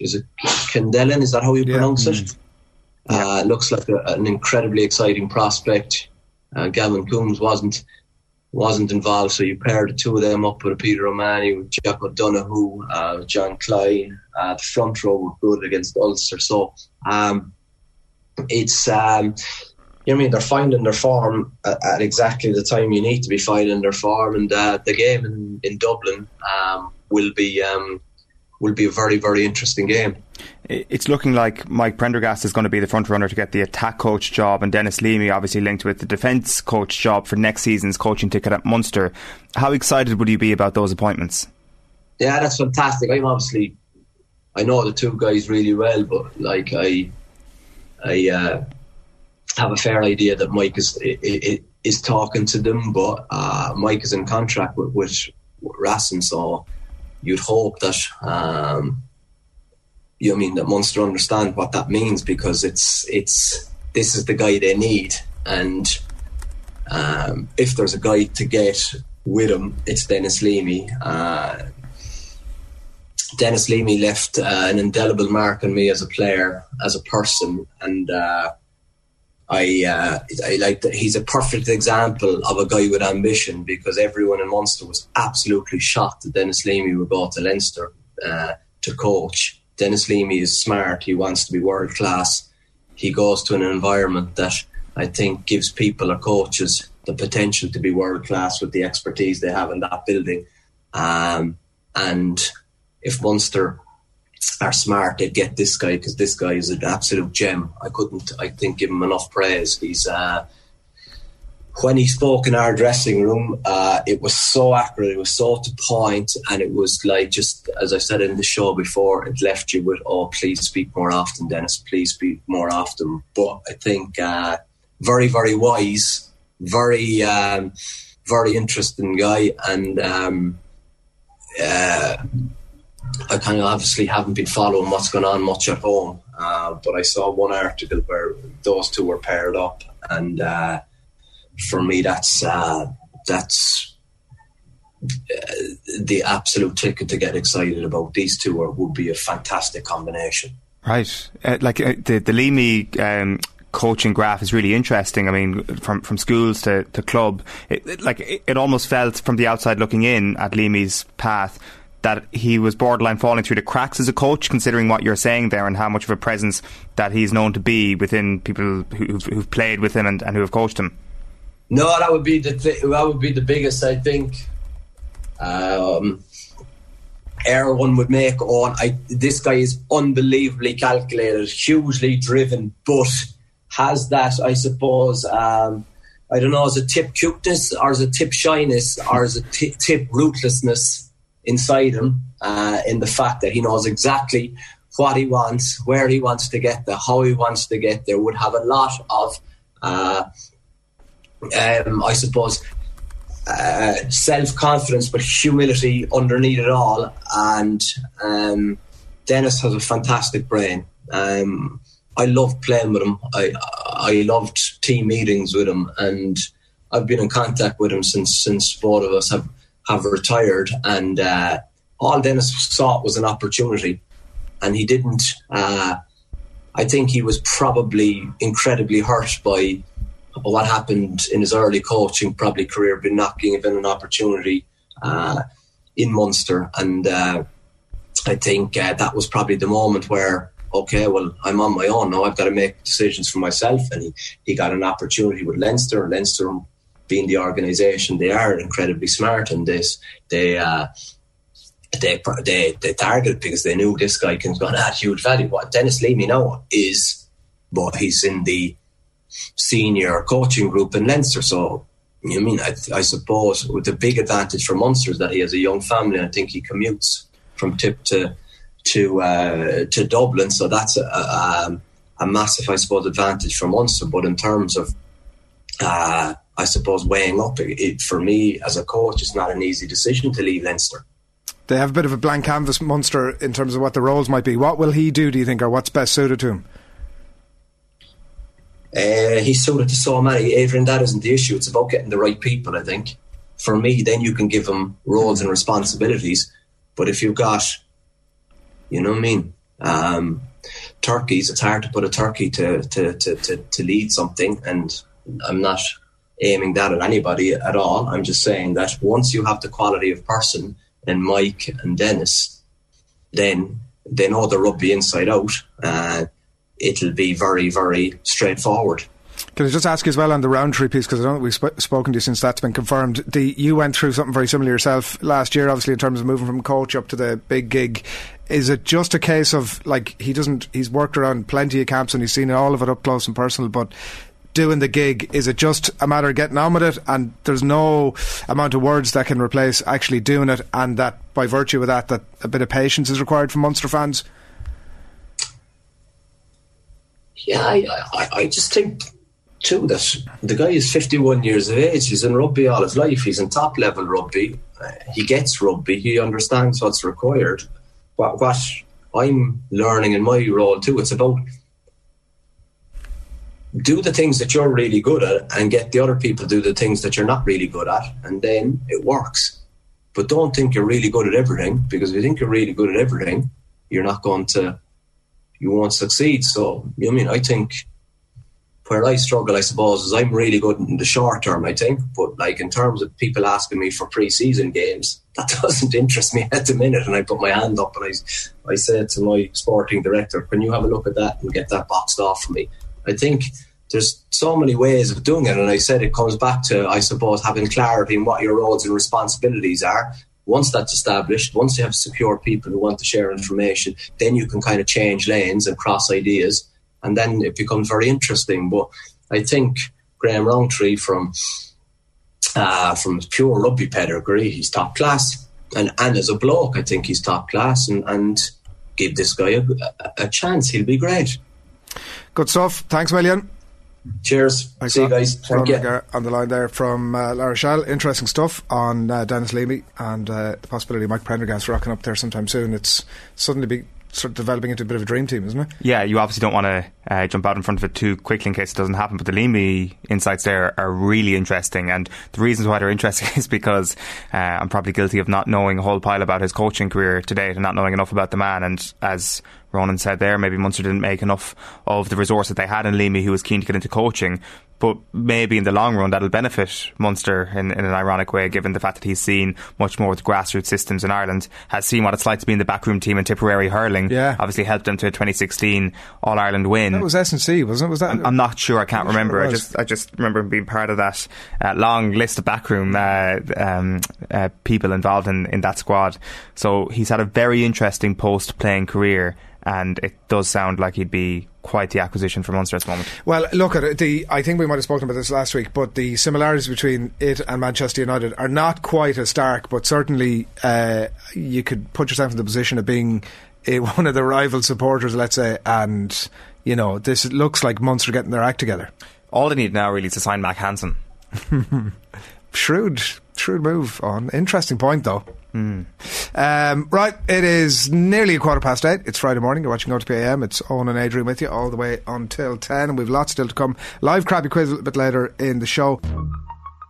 Is it Kendelin? Is that how you pronounce it? Yeah. Looks like an incredibly exciting prospect. Gavin Coombs wasn't involved, so you paired the two of them up with Peter O'Mahony, with Jack O'Donoghue, John Clyne. The front row were good against Ulster, so it's you know what I mean, they're finding their form at exactly the time you need to be finding their form, and the game in Dublin will be a very, very interesting game. It's looking like Mike Prendergast is going to be the front runner to get the attack coach job, and Denis Leamy obviously linked with the defence coach job for next season's coaching ticket at Munster. How excited would you be about those appointments? Yeah, that's fantastic. I know the two guys really well, but like I have a fair idea that Mike is talking to them, but Mike is in contract with Racing, so you'd hope that that Munster understand what that means, because it's this is the guy they need, and if there's a guy to get with him, it's Denis Leamy. Denis Leamy left an indelible mark on me as a player, as a person, and I like that he's a perfect example of a guy with ambition, because everyone in Munster was absolutely shocked that Denis Leamy would go to Leinster to coach. Denis Leamy is smart. He wants to be world class. He goes to an environment that I think gives people or coaches the potential to be world class with the expertise they have in that building. And if Munster are smart, they'd get this guy, because this guy is an absolute gem. I think give him enough praise. He's when he spoke in our dressing room, it was so accurate, it was so to point, and it was like, just as I said in the show before, it left you with, oh, please speak more often, Denis, please speak more often. But I think very, very wise, very very interesting guy, and I kind of obviously haven't been following what's going on much at home, but I saw one article where those two were paired up, and for me, that's the absolute ticket to get excited about. These two would be a fantastic combination. Right, the Leamy coaching graph is really interesting. I mean, from schools to club, it almost felt from the outside looking in at Leamy's path that he was borderline falling through the cracks as a coach, considering what you're saying there and how much of a presence that he's known to be within people who've played with him and who have coached him. No, that would be the biggest, I think, error one would make. This guy is unbelievably calculated, hugely driven, but has that, I suppose, I don't know, is it tip cuteness, or is it tip shyness, or is it tip ruthlessness inside him, in the fact that he knows exactly what he wants, where he wants to get there, how he wants to get there, would have a lot of, I suppose, self-confidence, but humility underneath it all. And Denis has a fantastic brain. I loved playing with him. I loved team meetings with him, and I've been in contact with him since both of us have retired, and all Denis sought was an opportunity, and he didn't. I think he was probably incredibly hurt by what happened in his early coaching, probably career, been not given an opportunity in Munster, and I think that was probably the moment where, okay, well, I'm on my own now, I've got to make decisions for myself, and he got an opportunity with Leinster. Being the organisation they are, incredibly smart in this, they targeted, because they knew this guy can add huge value. What Denis Leamy now is, but he's in the senior coaching group in Leinster, so You know what I mean? I suppose with the big advantage for Munster is that he has a young family, and I think he commutes from Tip to Dublin, so that's a massive, I suppose, advantage for Munster. But in terms of, I suppose, weighing up, it, for me as a coach, it's not an easy decision to leave Leinster. They have a bit of a blank canvas, Munster, in terms of what the roles might be. What will he do, do you think, or what's best suited to him? He's suited to so many. Adrian, that isn't the issue. It's about getting the right people, I think. For me, then you can give him roles and responsibilities. But if you've got, you know what I mean, turkeys, it's hard to put a turkey to lead something. And I'm not aiming that at anybody at all. I'm just saying that once you have the quality of person in Mike and Dennis, then they know the rugby inside out. It'll be very, very straightforward. Can I just ask you as well on the Roundtree piece, because I don't think we've spoken to you since that's been confirmed. You went through something very similar yourself last year, obviously, in terms of moving from coach up to the big gig. Is it just a case of, like, he's worked around plenty of camps and he's seen all of it up close and personal, but doing the gig, is it just a matter of getting on with it, and there's no amount of words that can replace actually doing it, and that by virtue of that a bit of patience is required from Munster fans? Yeah, I just think too that the guy is 51 years of age. He's in rugby all his life. He's in top level rugby. He gets rugby. He understands what's required. What I'm learning in my role too, it's about do the things that you're really good at and get the other people to do the things that you're not really good at, and then it works. But don't think you're really good at everything, because if you think you're really good at everything, you won't succeed. So, you know what I mean, I think where I struggle, I suppose, is I'm really good in the short term, I think. But like in terms of people asking me for pre-season games, that doesn't interest me at the minute. And I put my hand up and I said to my sporting director, can you have a look at that and get that boxed off for me? I think there's so many ways of doing it. And I said it comes back to, I suppose, having clarity in what your roles and responsibilities are. Once that's established, once you have secure people who want to share information, then you can kind of change lanes and cross ideas. And then it becomes very interesting. But I think Graham Rowntree, from his pure rugby pedigree, he's top class. And as a bloke, I think he's top class. And give this guy a chance. He'll be great. Good stuff. Thanks, million. Cheers. Thanks. See you guys. Thank you. On the line there from La Rochelle. Interesting stuff on Denis Leamy and the possibility of Mike Prendergast rocking up there sometime soon. It's suddenly sort of developing into a bit of a dream team, isn't it? Yeah, you obviously don't want to jump out in front of it too quickly in case it doesn't happen, but the Leamy insights there are really interesting, and the reasons why they're interesting is because I'm probably guilty of not knowing a whole pile about his coaching career to date and not knowing enough about the man, and as Ronan said there, maybe Munster didn't make enough of the resource that they had in Leamy, who was keen to get into coaching. But maybe in the long run that'll benefit Munster in an ironic way, given the fact that he's seen much more with grassroots systems in Ireland, has seen what it's like to be in the backroom team in Tipperary hurling. Yeah. Obviously helped them to a 2016 All-Ireland win. That was S&C, wasn't it? Was that? I'm not sure, I can't remember. Sure, I just remember being part of that long list of backroom people involved in that squad. So he's had a very interesting post-playing career, and it does sound like he'd be quite the acquisition for Munster at the moment. Well, look at it. I think we might have spoken about this last week, but the similarities between it and Manchester United are not quite as stark, but certainly you could put yourself in the position of being one of the rival supporters, let's say, and, you know, this looks like Munster getting their act together. All they need now really is to sign Mac Hansen. Shrewd move on. Interesting point, though. Right, it is nearly 8:15. It's Friday morning. You're watching OTB AM. It's Owen and Adrian with you all the way until 10, and we've lots still to come. Live Crabby Quiz a little bit later in the show.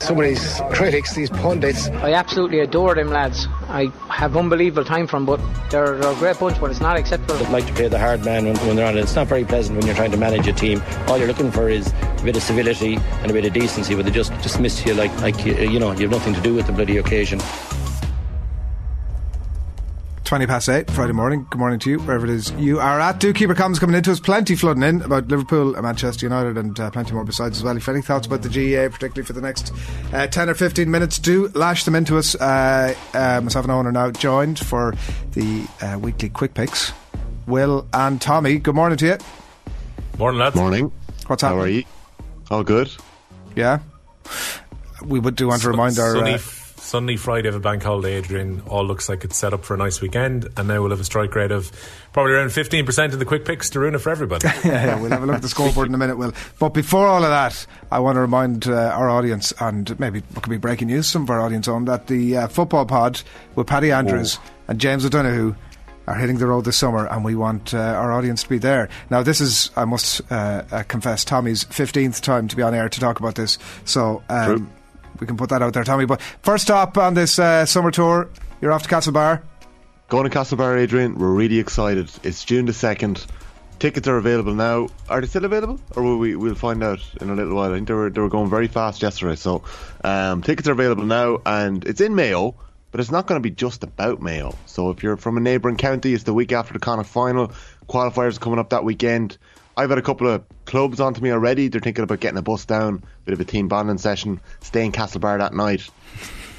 Some of these critics, these pundits, I absolutely adore them lads. I have unbelievable time for them, but they're a great bunch when it's not acceptable. They'd like to play the hard man when they're on it. It's not very pleasant when you're trying to manage a team. All you're looking for is a bit of civility and a bit of decency, but they just dismiss you like you know, you have nothing to do with the bloody occasion. 8:20, Friday morning. Good morning to you, wherever it is you are at. Do keep your comments coming into us. Plenty flooding in about Liverpool and Manchester United, and plenty more besides as well. If any thoughts about the GAA, particularly for the next 10 or 15 minutes, do lash them into us. Myself and Owen are now joined for the weekly quick picks. Will and Tommy, good morning to you. Morning, lads. Morning. What's happening? How are you? All good. Yeah. we would do want to remind our... Sunday, Friday of a bank holiday, Adrian, all looks like it's set up for a nice weekend, and now we'll have a strike rate of probably around 15% in the quick picks to ruin it for everybody. Yeah, we'll have a look at the scoreboard in a minute, Will. But before all of that, I want to remind our audience, and maybe it could be breaking news some of our audience on, that the football pod with Paddy Andrews and James O'Donoghue are hitting the road this summer, and we want our audience to be there. Now, this is, I must confess, Tommy's 15th time to be on air to talk about this, so... True. We can put that out there, Tommy. But first up on this summer tour, you're off to Castlebar. Going to Castlebar, Adrian. We're really excited. It's June the 2nd. Tickets are available now. Are they still available? Or will we? We'll find out in a little while. I think they were going very fast yesterday. So tickets are available now, and it's in Mayo, but it's not going to be just about Mayo. So if you're from a neighbouring county, it's the week after the Connacht final. Qualifiers coming up that weekend. I've had a couple of clubs on to me already. They're thinking about getting a bus down, bit of a team bonding session, stay in Castlebar that night.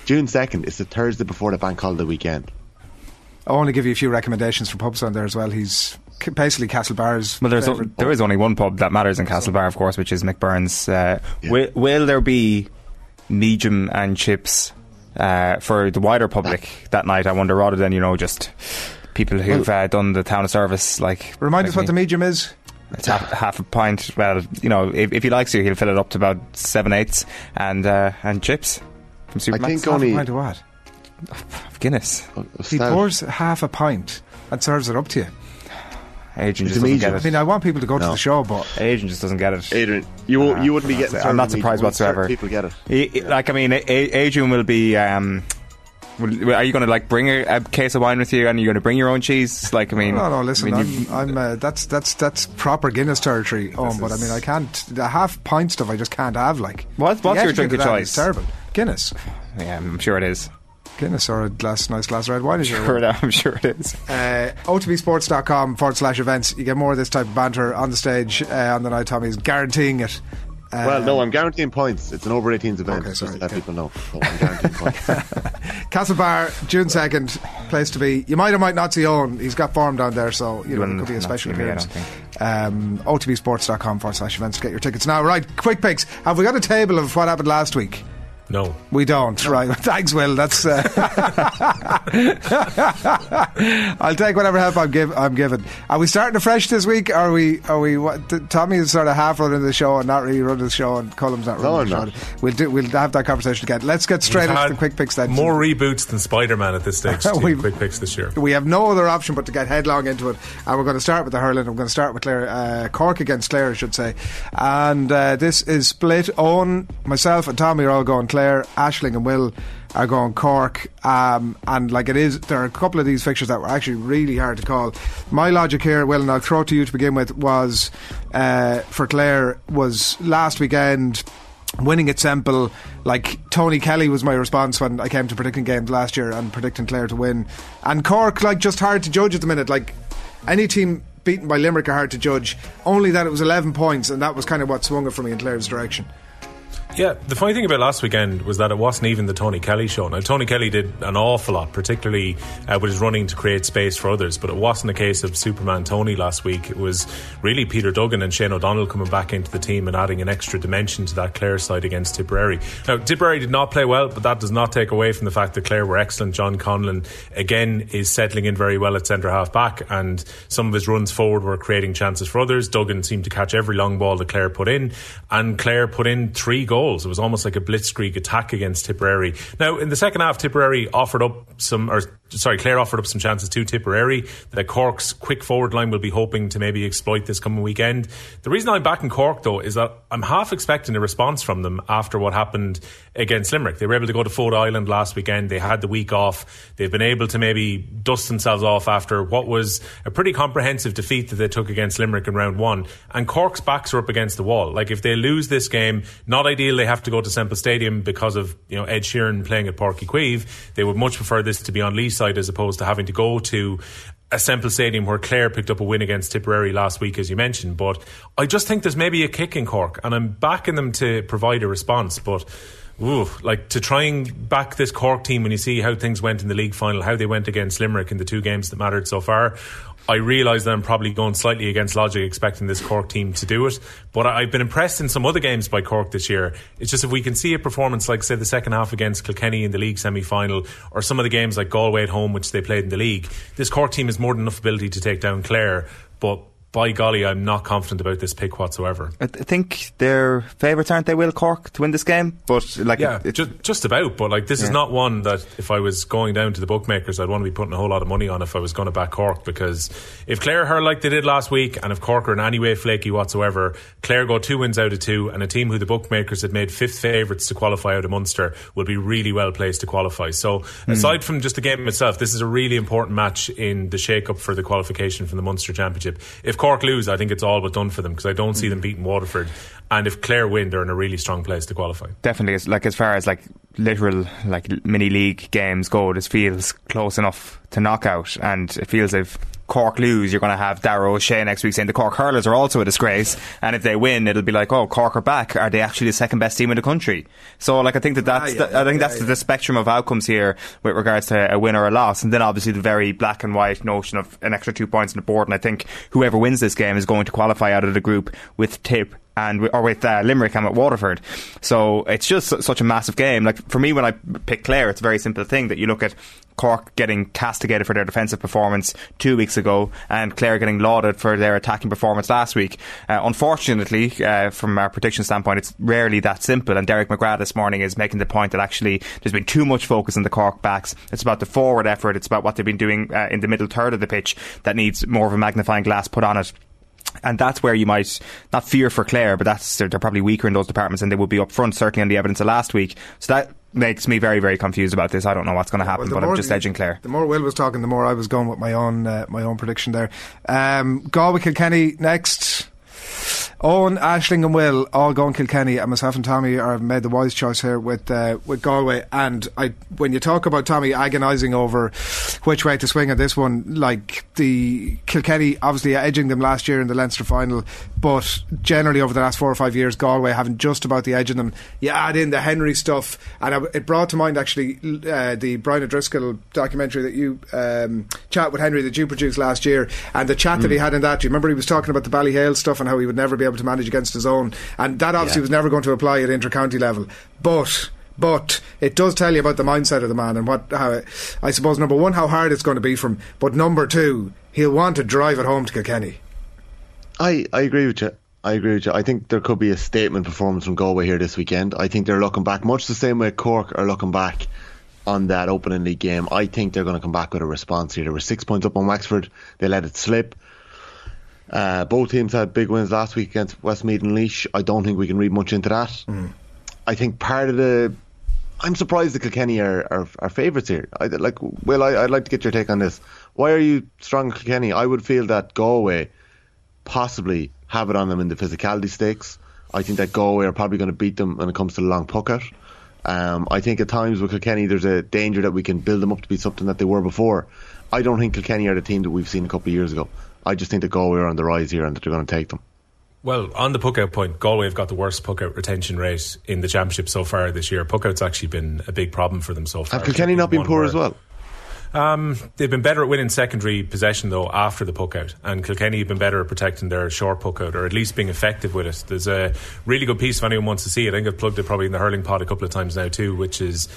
June 2nd, it's the Thursday before the bank holiday weekend. I want to give you a few recommendations for pubs on there as well. He's basically Castlebar's. Well, there is only one pub that matters in Castlebar, of course, which is McBurn's. Yeah. Will there be medium and chips for the wider public that night, I wonder, rather than, you know, just people who've done the town of service? Remind us what the medium is. It's half a pint. Well, you know, if he likes you, he'll fill it up to about 7/8 and chips from Supermax. I think half only a pint of what? Of Guinness. He pours half a pint and serves it up to you. Adrian just doesn't get it. I mean, I want people to go to the show, but Adrian just doesn't get it. Adrian, you wouldn't be getting it. I'm not surprised whatsoever. People get it. Adrian will be... are you going to bring a case of wine with you, and you're going to bring your own cheese? Listen, I'm that's proper Guinness territory. But I mean, I can't the half pint stuff. I just can't have What's your drink of choice? Terrible Guinness. Yeah, I'm sure it is. Guinness or a nice glass of red wine. I'm sure it is. otbsports.com/events. You get more of this type of banter on the stage on the night. Tommy's guaranteeing it. Well, no, I'm guaranteeing points. It's an over-18s event, just to let people know. So I'm guaranteeing points. Castlebar, June 2nd, place to be. You might or might not see Owen. He's got form down there, so it could be a special appearance. otbsports.com/events to get your tickets now. Right, quick picks. Have we got a table of what happened last week? No, we don't. No. Right, thanks, Will. That's. I'll take whatever help I'm given. Are we starting afresh this week? Are we? Tommy is sort of half running the show and not really running the show, and Column's not running the show. We'll have that conversation again. Let's get straight into the quick picks. Then more reboots than Spider-Man at this stage. Quick picks this year. We have no other option but to get headlong into it, and we're going to start with the hurling. I'm going to start with Cork against Clare, I should say, and this is split. Owen, myself, and Tommy are all going Clare. Aisling and Will are going Cork, and there are a couple of these fixtures that were actually really hard to call. My logic here, Will, and I'll throw it to you to begin with, was for Clare was last weekend winning at Semple. Tony Kelly was my response when I came to predicting games last year and predicting Clare to win, and Cork just hard to judge at the minute. Any team beaten by Limerick are hard to judge, only that it was 11 points and that was kind of what swung it for me in Clare's direction. Yeah, the funny thing about last weekend was that it wasn't even the Tony Kelly show. Now, Tony Kelly did an awful lot, particularly with his running to create space for others, but it wasn't a case of Superman Tony last week. It was really Peter Duggan and Shane O'Donnell coming back into the team and adding an extra dimension to that Clare side against Tipperary. Now, Tipperary did not play well, but that does not take away from the fact that Clare were excellent. John Conlon, again, is settling in very well at centre-half back, and some of his runs forward were creating chances for others. Duggan seemed to catch every long ball that Clare put in, and Clare put in 3 goals. It was almost like a blitzkrieg attack against Tipperary. Now, in the second half, Clare offered up some chances to Tipperary. The Cork's quick forward line will be hoping to maybe exploit this coming weekend. The reason I'm backing Cork, though, is that I'm half expecting a response from them after what happened against Limerick. They were able to go to Ford Island last weekend. They had the week off. They've been able to maybe dust themselves off after what was a pretty comprehensive defeat that they took against Limerick in round one. And Cork's backs are up against the wall. If they lose this game, not ideal. They have to go to Semple Stadium because of Ed Sheeran playing at Páirc Uí Chaoimh. They would much prefer this to be on Lee's side as opposed to having to go to a Semple Stadium where Clare picked up a win against Tipperary last week, as you mentioned. But I just think there's maybe a kick in Cork, and I'm backing them to provide a response. But to try and back this Cork team when you see how things went in the league final, how they went against Limerick in the 2 games that mattered so far, I realise that I'm probably going slightly against logic expecting this Cork team to do it, but I've been impressed in some other games by Cork this year. It's just if we can see a performance like, say, the second half against Kilkenny in the league semi-final, or some of the games like Galway at home, which they played in the league, this Cork team has more than enough ability to take down Clare. But by golly, I'm not confident about this pick whatsoever. I think they're favourites, aren't they, Will, Cork, to win this game? But like, yeah, just about. But like, this is not one that if I was going down to the bookmakers, I'd want to be putting a whole lot of money on if I was going to back Cork, because if Clare hurl like they did last week, and if Cork are in any way flaky whatsoever, Clare go 2 wins out of 2, and a team who the bookmakers had made 5th favourites to qualify out of Munster will be really well placed to qualify. So aside from just the game itself, this is a really important match in the shake-up for the qualification from the Munster Championship. If Cork lose, I think it's all but done for them, because I don't see them beating Waterford. And if Clare win, they're in a really strong place to qualify. Definitely, it's like, as far as like literal like mini league games go, this feels close enough to knockout. And it feels if Cork lose, you're going to have Darrow O'Shea next week saying the Cork hurlers are also a disgrace, and if they win, it'll be like, oh, Cork are back, are they actually the second best team in the country? So like, I think that's the spectrum of outcomes here with regards to a win or a loss, and then obviously the very black and white notion of an extra 2 points on the board. And I think whoever wins this game is going to qualify out of the group with Tip with Limerick and at Waterford. So it's just such a massive game. Like, for me, when I pick Clare, it's a very simple thing that you look at Cork getting castigated for their defensive performance 2 weeks ago, and Clare getting lauded for their attacking performance last week. Unfortunately, from our prediction standpoint, it's rarely that simple, and Derek McGrath this morning is making the point that actually there's been too much focus on the Cork backs. It's about the forward effort, it's about what they've been doing in the middle third of the pitch that needs more of a magnifying glass put on it. And that's where you might not fear for Clare, but they're probably weaker in those departments than they would be up front, certainly on the evidence of last week. So that makes me very, very confused about this. I don't know what's going to happen, but I'm just edging Clare. The more Will was talking, the more I was going with my own prediction there. Galway, Kilkenny next. Owen, Aisling and Will all going Kilkenny, and myself and Tommy have made the wise choice here with Galway. And when you talk about Tommy agonising over which way to swing at this one, like, the Kilkenny obviously edging them last year in the Leinster final, but generally over the last 4 or 5 years, Galway having just about the edge in them. You add in the Henry stuff, and it brought to mind actually the Brian O'Driscoll documentary that you chat with Henry that you produced last year, and the chat that he had in that. Do you remember he was talking about the Ballyhale stuff and how he would never be able to manage against his own, and that obviously was never going to apply at inter-county level, but it does tell you about the mindset of the man, and how I suppose, number one, how hard it's going to be for him, but number two, he'll want to drive it home to Kilkenny. I agree with you. I think there could be a statement performance from Galway here this weekend. I think they're looking back much the same way Cork are looking back on that opening league game. I think they're going to come back with a response here. They were 6 points up on Wexford, they let it slip. Both teams had big wins last week against Westmeath and Laois. I don't think we can read much into that. I think I'm surprised that Kilkenny are favourites here. I'd like to get your take on this. Why are you strong, Kilkenny? I would feel that Galway possibly have it on them in the physicality stakes. I think that Galway are probably going to beat them when it comes to the long puck out. I think at times with Kilkenny there's a danger that we can build them up to be something that they were before. I don't think Kilkenny are the team that we've seen a couple of years ago. I just think that Galway are on the rise here and that they're going to take them. Well, on the puck-out point, Galway have got the worst puck-out retention rate in the Championship so far this year. Puck-out's actually been a big problem for them so far. Have Kilkenny not been poor as well? They've been better at winning secondary possession though after the puck out, and Kilkenny have been better at protecting their short puck out, or at least being effective with it. There's a really good piece if anyone wants to see it. I think I've plugged it probably in the hurling pod a couple of times now too, which is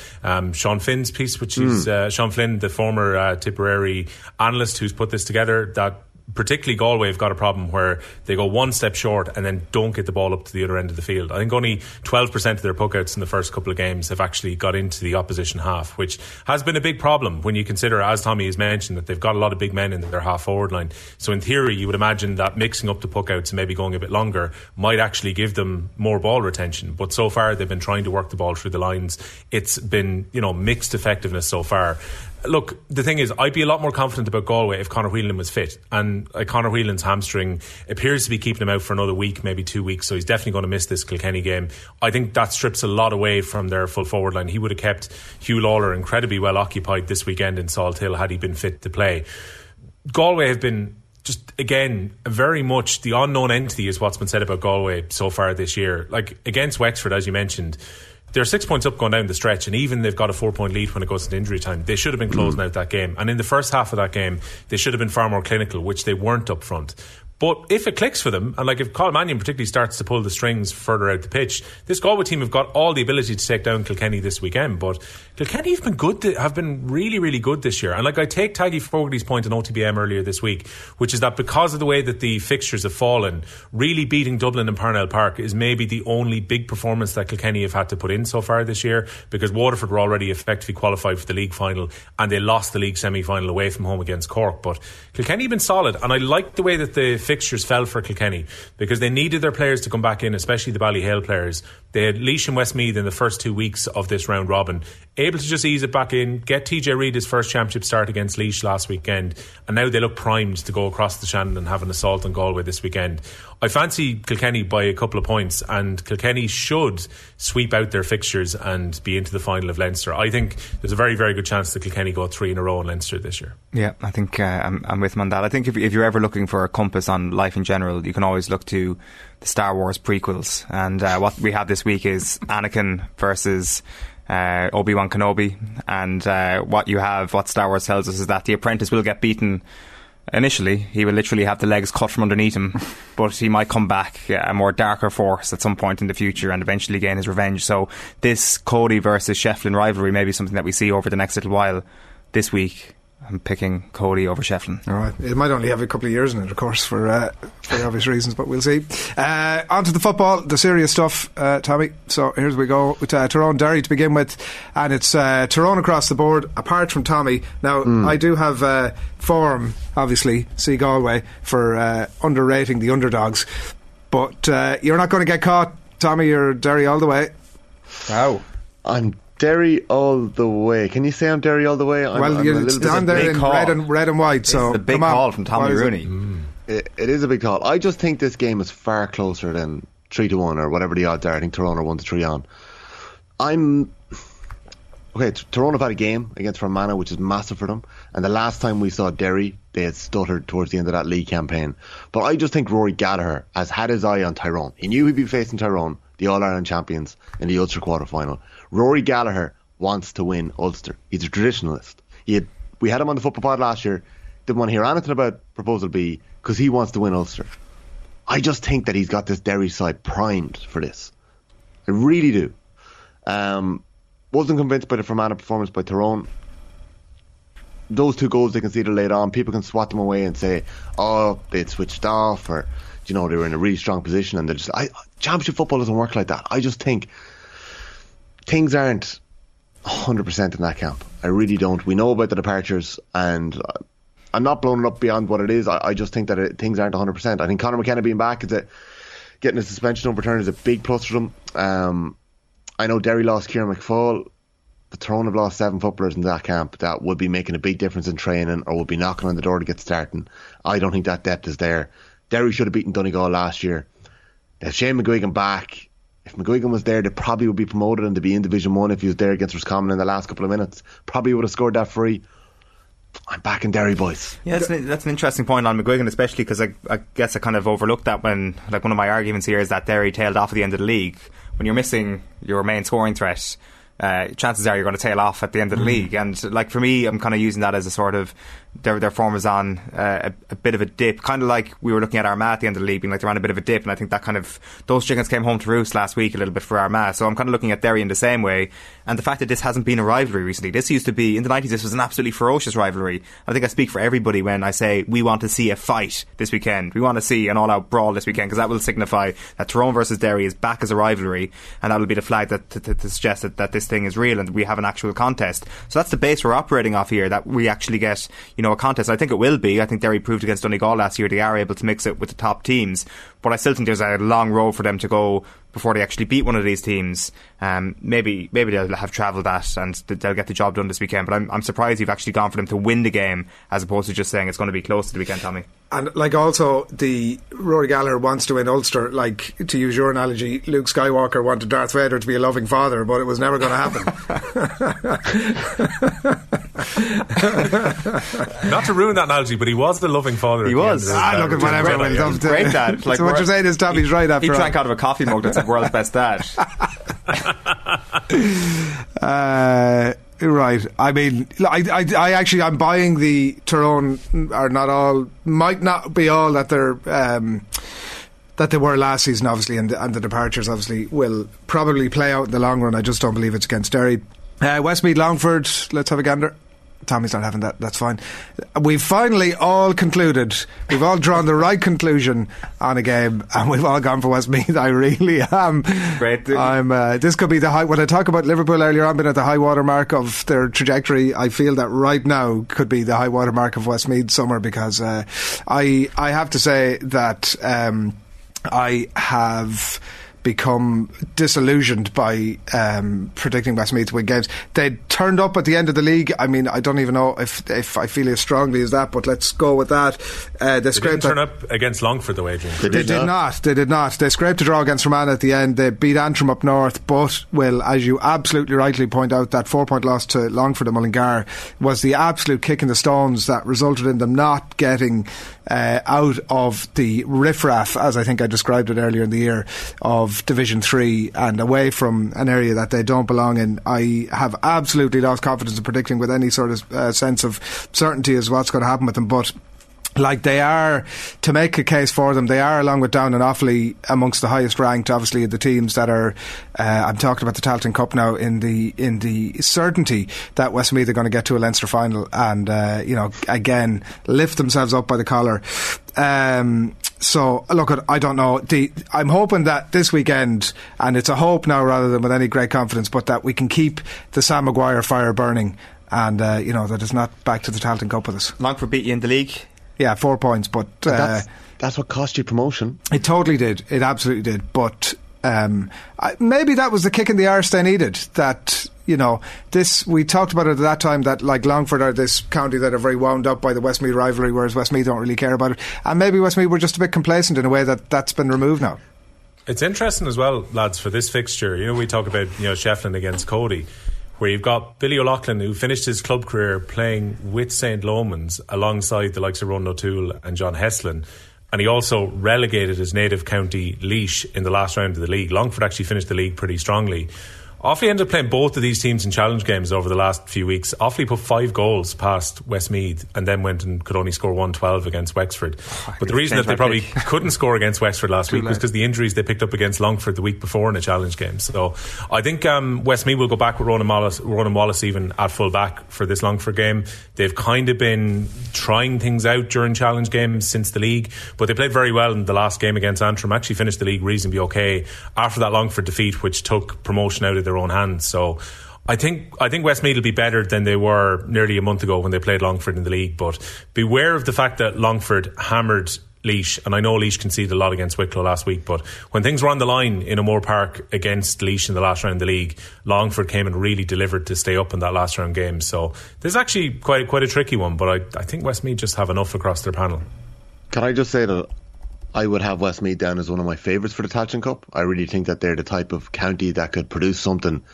Sean Flynn's piece, which is Sean Flynn, the former Tipperary analyst who's put this together, that particularly Galway have got a problem where they go one step short and then don't get the ball up to the other end of the field. I think only 12% of their puckouts in the first couple of games have actually got into the opposition half, which has been a big problem when you consider, as Tommy has mentioned, that they've got a lot of big men in their half forward line. So in theory, you would imagine that mixing up the puckouts and maybe going a bit longer might actually give them more ball retention. But so far, they've been trying to work the ball through the lines. It's been, mixed effectiveness so far. Look, the thing is, I'd be a lot more confident about Galway if Conor Whelan was fit, and Conor Whelan's hamstring appears to be keeping him out for another week, maybe 2 weeks, so he's definitely going to miss this Kilkenny game. I think that strips a lot away from their full forward line. He would have kept Hugh Lawlor incredibly well occupied this weekend in Salt Hill had he been fit to play. Galway have been just, again, very much the unknown entity is what's been said about Galway so far this year. Like, against Wexford, as you mentioned, they're 6 points up going down the stretch, and even they've got a 4-point lead when it goes to injury time. They should have been closing out that game, and in the first half of that game they should have been far more clinical, which they weren't up front. But if it clicks for them, and like if Colm Mannion particularly starts to pull the strings further out the pitch, this Galway team have got all the ability to take down Kilkenny this weekend. But Kilkenny have been really, really good this year. And like I take Taggy Fogarty's point in OTBM earlier this week, which is that because of the way that the fixtures have fallen, really beating Dublin and Parnell Park is maybe the only big performance that Kilkenny have had to put in so far this year, because Waterford were already effectively qualified for the league final and they lost the league semi-final away from home against Cork. But Kilkenny have been solid, and I like the way that the fixtures fell for Kilkenny, because they needed their players to come back in, especially the Ballyhale players. They had Leash and Westmeath in the first 2 weeks of this round robin, able to just ease it back in, get TJ Reid his first championship start against Leash last weekend, and now they look primed to go across the Shannon and have an assault on Galway this weekend. I fancy Kilkenny by a couple of points, and Kilkenny should sweep out their fixtures and be into the final of Leinster. I think there's a very, very good chance that Kilkenny go 3 in a row in Leinster this year. Yeah, I think I'm with him on that. I think if you're ever looking for a compass on life in general, you can always look to the Star Wars prequels, and what we had this week is Anakin versus Obi-Wan Kenobi, and what Star Wars tells us is that the apprentice will get beaten initially. He will literally have the legs cut from underneath him, but he might come back a more darker force at some point in the future and eventually gain his revenge. So this Cody versus Shefflin rivalry may be something that we see over the next little while. This week I'm picking Cody over Shefflin. Alright, it might only have a couple of years in it, of course, for obvious reasons, but we'll see. On to the football, the serious stuff, Tommy. So here we go with Tyrone Derry to begin with, and it's Tyrone across the board apart from Tommy. Now I do have form, obviously, see Galway for underrating the underdogs, but you're not going to get caught, Tommy. You're Derry all the way. Wow, I'm Derry all the way. Can you say I'm Derry all the way? Well, it's down there in red and white. So it's a big call from Tommy Rooney. It is a big call. I just think this game is far closer than 3-1 or whatever the odds are. I think Tyrone are 1-3 on. Tyrone have had a game against Fermanagh, which is massive for them. And the last time we saw Derry, they had stuttered towards the end of that league campaign. But I just think Rory Gallagher has had his eye on Tyrone. He knew he'd be facing Tyrone, the All-Ireland champions, in the Ulster quarter-final. Rory Gallagher wants to win Ulster. He's a traditionalist. We had him on the football pod last year. Didn't want to hear anything about Proposal B because he wants to win Ulster. I just think that he's got this Derry side primed for this. I really do. Wasn't convinced by the Fermanagh performance by Tyrone. Those 2 goals they conceded later on, people can swat them away and say, oh, they'd switched off, or they were in a really strong position, and championship football doesn't work like that. I just think things aren't 100% in that camp. I really don't. We know about the departures, and I'm not blowing it up beyond what it is. I just think that things aren't 100%. I think Conor McKenna being back, getting a suspension overturned is a big plus for them. I know Derry lost Kieran McFaul, but Tyrone have lost 7 footballers in that camp that would be making a big difference in training or would be knocking on the door to get starting. I don't think that depth is there. Derry should have beaten Donegal last year. They have Shane McGuigan back. If McGuigan was there, they probably would be promoted and to be in Division 1 if he was there against Roscommon in the last couple of minutes. Probably would have scored that free. I'm back in Derry, boys. Yeah, that's an interesting point on McGuigan, especially because I guess I kind of overlooked that when, like, one of my arguments here is that Derry tailed off at the end of the league. When you're missing your main scoring threat, chances are you're going to tail off at the end of the league. And like for me, I'm kind of using that as a sort of their form is on a bit of a dip, kind of like we were looking at Armagh at the end of the league being like they're on a bit of a dip, and I think that kind of those chickens came home to roost last week a little bit for Armagh. So I'm kind of looking at Derry in the same way, and the fact that this hasn't been a rivalry recently. This used to be in the 90s, this was an absolutely ferocious rivalry. I think I speak for everybody when I say we want to see a fight this weekend. We want to see an all out brawl this weekend, because that will signify that Tyrone versus Derry is back as a rivalry, and that will be the flag that to suggest that this thing is real and we have an actual contest. So that's the base we're operating off here, that we actually get a contest. I think it will be. I think Derry proved against Donegal last year they are able to mix it with the top teams, but I still think there's a long road for them to go before they actually beat one of these teams. Maybe they'll have travelled that and they'll get the job done this weekend, but I'm surprised you've actually gone for them to win the game as opposed to just saying it's going to be close to the weekend, Tommy. And like also, the Rory Gallagher wants to win Ulster, like, to use your analogy, Luke Skywalker wanted Darth Vader to be a loving father, but it was never going to happen. Not to ruin that analogy, but he was the loving father. He was. Look at whatever. Great dad. So what you're saying is Tommy's right after all. He drank out of a coffee mug that's the world's best dad. Right. I mean, I actually, I'm buying the Tyrone are not all, might not be all that they're, that they were last season, obviously, and the departures, obviously, will probably play out in the long run. I just don't believe it's against Derry. Westmeath, Longford, let's have a gander. Tommy's not having that, that's fine. We've finally all concluded, we've all drawn the right conclusion on a game, and we've all gone for Westmeath. I really am. Great. I'm, this could be the high, when I talk about Liverpool earlier on being at the high water mark of their trajectory, I feel that right now could be the high water mark of Westmeath summer, because I have to say that I have become disillusioned by predicting Westmeath to win games. They turned up at the end of the league. I mean, I don't even know if I feel as strongly as that, but let's go with that. They didn't turn up against Longford the way, James. They did not. They scraped a draw against Fermanagh at the end. They beat Antrim up north, but, Will, as you absolutely rightly point out, that 4-point loss to Longford and Mullingar was the absolute kick in the stones that resulted in them not getting out of the riffraff, as I think I described it earlier in the year, of Division 3 and away from an area that they don't belong in. I have absolutely lost confidence in predicting with any sort of sense of certainty as what's going to happen with them, but like they are, to make a case for them, they are, along with Down and Offaly, amongst the highest ranked, obviously, of the teams that are, I'm talking about the Talton Cup now, in the certainty that Westmeath are going to get to a Leinster final and, you know, again, lift themselves up by the collar. So, look, I don't know. I'm hoping that this weekend, and it's a hope now rather than with any great confidence, but that we can keep the Sam Maguire fire burning and, you know, that it's not back to the Talton Cup with us. Longford beat you in the league. Yeah, 4 points, but that's what cost you promotion. It totally did. It absolutely did. But maybe that was the kick in the arse they needed. That, you know, this, we talked about it at that time, that like Longford are this county that are very wound up by the Westmeath rivalry, whereas Westmeath don't really care about it. And maybe Westmeath were just a bit complacent in a way that's been removed now. It's interesting as well, lads, for this fixture. You know, we talk about, you know, Shefflin against Cody, where you've got Billy O'Loughlin, who finished his club career playing with St Lomans alongside the likes of Ronan O'Toole and John Heslin, and he also relegated his native county Laois in the last round of the league. Longford actually finished the league pretty strongly. Offaly ended up playing both of these teams in challenge games over the last few weeks. Offaly put 5 goals past Westmeath and then went and could only score 1-12 against Wexford. But the reason that they probably couldn't score against Wexford last week was because the injuries they picked up against Longford the week before in a challenge game. So I think Westmeath will go back with Ronan Wallace even at full back for this Longford game. They've kind of been trying things out during challenge games since the league, but they played very well in the last game against Antrim, actually finished the league reasonably okay after that Longford defeat, which took promotion out of their own hands. So I think Westmeath will be better than they were nearly a month ago when they played Longford in the league, but beware of the fact that Longford hammered Laois, and I know Laois conceded a lot against Wicklow last week, but when things were on the line in Amore Park against Laois in the last round of the league, Longford came and really delivered to stay up in that last round game. So this is actually quite a tricky one, but I think Westmeath just have enough across their panel. Can I just say that I would have Westmeath down as one of my favourites for the Talchin Cup. I really think that they're the type of county that could produce something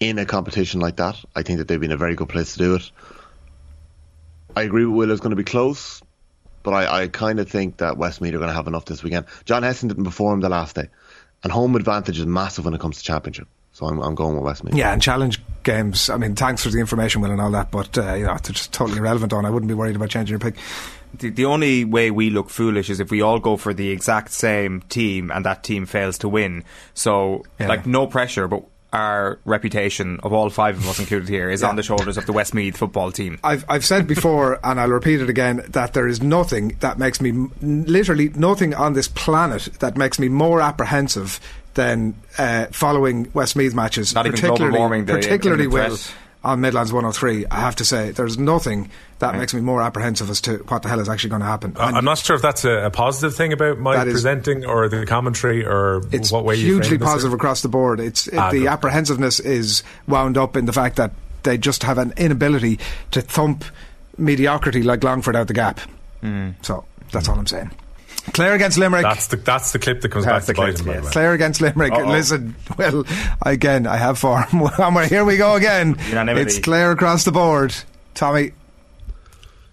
in a competition like that. I think that they've been a very good place to do it. I agree with Will, it's going to be close, but I kind of think that Westmeath are going to have enough this weekend. John Heston didn't perform the last day, and home advantage is massive when it comes to championship. So I'm going with Westmeath. Yeah, and challenge games, I mean, thanks for the information, Will, and all that, but you know, they're just totally irrelevant on. I wouldn't be worried about changing your pick. The only way we look foolish is if we all go for the exact same team and that team fails to win. So, yeah, like, no pressure, but our reputation of all 5 of us included here is on the shoulders of the Westmeath football team. I've said before, and I'll repeat it again, that there is nothing that makes me, literally nothing on this planet that makes me more apprehensive than following Westmeath matches. Not even global warming. Particularly with on Midlands 103, I have to say, there's nothing that makes me more apprehensive as to what the hell is actually going to happen. I'm not sure if that's a positive thing about my presenting or the commentary or what way you frame this. It's hugely positive across the board. The apprehensiveness is wound up in the fact that they just have an inability to thump mediocrity like Longford out the gap. So that's all I'm saying. Clare against Limerick. That's the clip that comes back to bite him. Yes. Clare against Limerick. Uh-oh. Listen, well, again, I have form. Here we go again. It's Clare across the board. Tommy.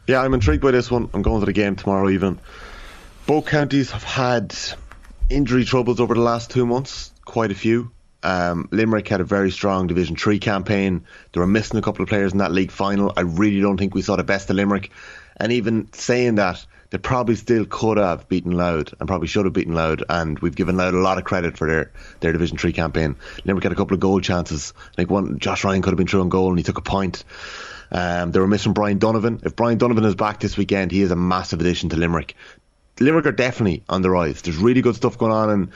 Yeah, I'm intrigued by this one. I'm going to the game tomorrow evening. Both counties have had injury troubles over the last 2 months. Quite a few. Limerick had a very strong Division 3 campaign. They were missing a couple of players in that league final. I really don't think we saw the best of Limerick. And even saying that, they probably still could have beaten Louth and probably should have beaten Louth, and we've given Louth a lot of credit for their Division 3 campaign. Limerick had a couple of goal chances. I think one, Josh Ryan could have been through on goal and he took a point. They were missing Brian Donovan. If Brian Donovan is back this weekend, he is a massive addition to Limerick. Limerick are definitely on the rise. There's really good stuff going on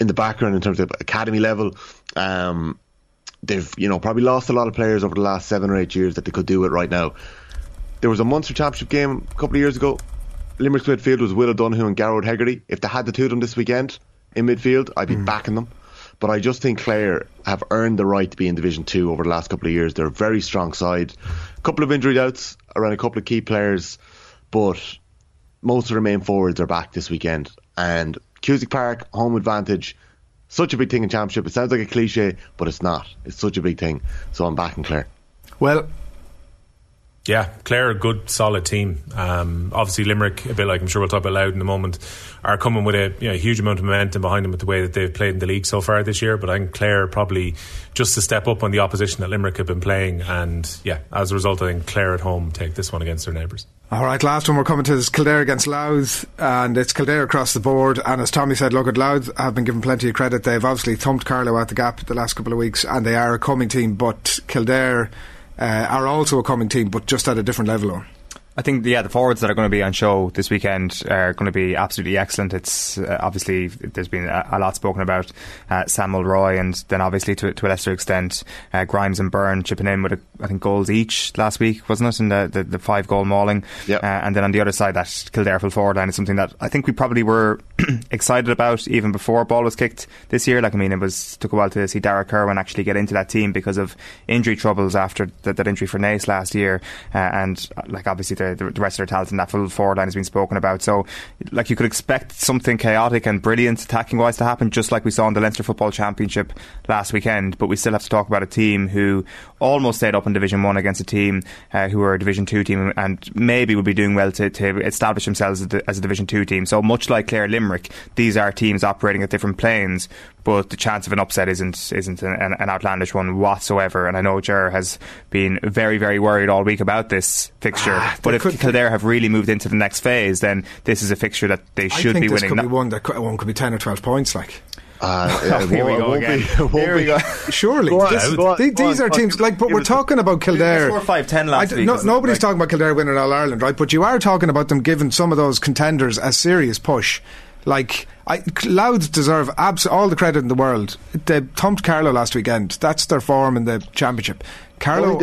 in the background in terms of academy level. They've probably lost a lot of players over the last 7 or 8 years that they could do it right now. There was a Munster Championship game a couple of years ago. Limerick's midfield was Will O'Donoghue and Garrod Hegarty. If they had the two of them this weekend in midfield, I'd be backing them. But I just think Clare have earned the right to be in Division 2 over the last couple of years. They're a very strong side. A couple of injury doubts around a couple of key players, but most of their main forwards are back this weekend. And Cusick Park, home advantage, such a big thing in Championship. It sounds like a cliche, but it's not. It's such a big thing. So I'm backing Clare. Well, yeah, Clare, a good, solid team. Obviously, Limerick, a bit like I'm sure we'll talk about Louth in a moment, are coming with a huge amount of momentum behind them with the way that they've played in the league so far this year. But I think Clare probably just to step up on the opposition that Limerick have been playing. And yeah, as a result, I think Clare at home take this one against their neighbours. All right, last one we're coming to is Kildare against Louth. And it's Kildare across the board. And as Tommy said, look, at Louth have been given plenty of credit. They've obviously thumped Carlow at the gap the last couple of weeks. And they are a coming team. But Kildare are also a coming team, but just at a different level. I think the forwards that are going to be on show this weekend are going to be absolutely excellent. It's obviously there's been a lot spoken about Sam Mulroy, and then obviously to a lesser extent Grimes and Byrne chipping in with I think goals each last week, wasn't it, in the 5-goal mauling. Yep. And then on the other side, that Kildare full forward line is something that I think we probably were excited about even before ball was kicked this year. It took a while to see Darragh Kirwan actually get into that team because of injury troubles after that injury for Naas last year, and obviously the rest of their talent in that full forward line has been spoken about. So you could expect something chaotic and brilliant attacking wise to happen, just like we saw in the Leinster Football Championship last weekend. But we still have to talk about a team who almost stayed up in Division 1 against a team who are a Division 2 team and maybe would be doing well to establish themselves as a Division 2 team. So much like Clare Limerick, these are teams operating at different planes, but the chance of an upset isn't an outlandish one whatsoever. And I know Ger has been very, very worried all week about this fixture, but if Kildare have really moved into the next phase, then this is a fixture that they should be winning. I think this could be one that could be 10 or 12 points here we go again. Here we go. Surely these are teams but we're talking about Kildare 4-5-10 last week. Nobody's talking about Kildare winning All-Ireland, right? But you are talking about them giving some of those contenders a serious push. Louth deserve all the credit in the world. They thumped Carlow last weekend. That's their form in the Championship. Carlow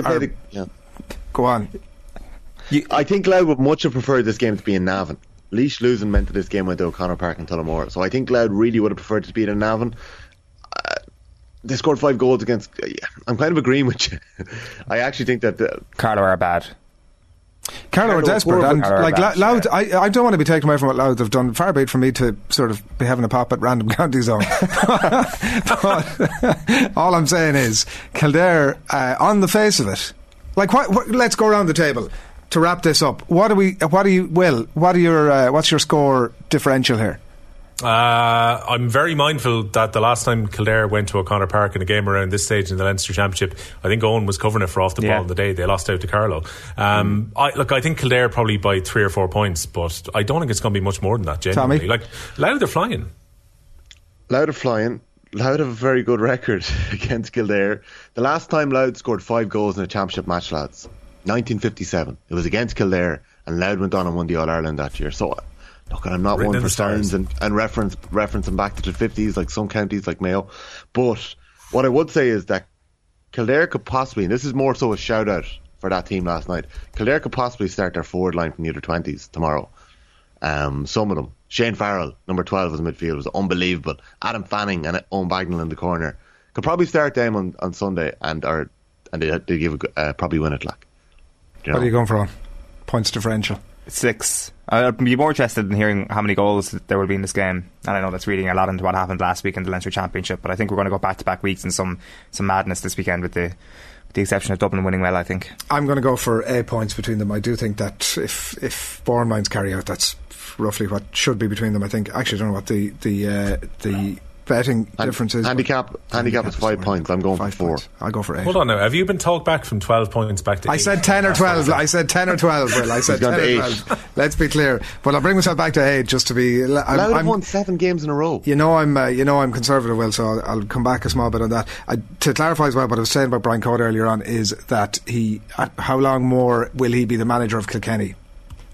go on. I think Louth would much have preferred this game to be in Navan. Laois losing meant that this game went to O'Connor Park and Tullamore. So I think Louth really would have preferred to be in Navan. They scored 5 goals against... I'm kind of agreeing with you. I actually think that... Carlow are bad. Carlow are desperate. And Louth, I don't want to be taken away from what Louth have done. Far be it for me to sort of be having a pop at random counties on. But all I'm saying is Kildare, on the face of it, let's go around the table to wrap this up. What's your score differential here? I'm very mindful that the last time Kildare went to O'Connor Park in a game around this stage in the Leinster Championship, I think Owen was covering it for off the ball on the day they lost out to Carlow. I think Kildare probably by 3 or 4 points, but I don't think it's going to be much more than that, genuinely. Tommy? Louth are flying. Louth have a very good record against Kildare. The last time Louth scored 5 goals in a Championship match, lads, 1957. It was against Kildare, and Louth went on and won the All-Ireland that year. So look, I'm not one for signs and referencing back to the 50s, like some counties like Mayo. But what I would say is that Kildare could possibly, and this is more so a shout out for that team last night, Kildare could possibly start their forward line from the under 20s tomorrow. Some of them. Shane Farrell, number 12 as midfield, was unbelievable. Adam Fanning and Owen Bagnall in the corner. Could probably start them on Sunday and they give probably win it. What are you going for on? Points differential? 6. I'd be more interested in hearing how many goals there will be in this game, and I know that's reading a lot into what happened last week in the Leinster Championship, but I think we're going to go back-to-back weeks and some madness this weekend with the exception of Dublin winning well, I think. I'm going to go for 8 points between them. I do think that if Bourne Mines carry out, that's roughly what should be between them, I think. Actually, I don't know what the betting differences. Handicap is 5 points. I'm going for 4 points. I'll go for 8. Hold on now. Have you been talked back from 12 points back to 8? I said 10 or 12. I said 10 or 12. Well, I said 10 or 12. Let's be clear. But I'll bring myself back to 8 just to be. I've won 7 games in a row. You know I'm conservative, Will, so I'll come back a small bit on that. To clarify as well, what I was saying about Brian Codd earlier on is that how long more will he be the manager of Kilkenny?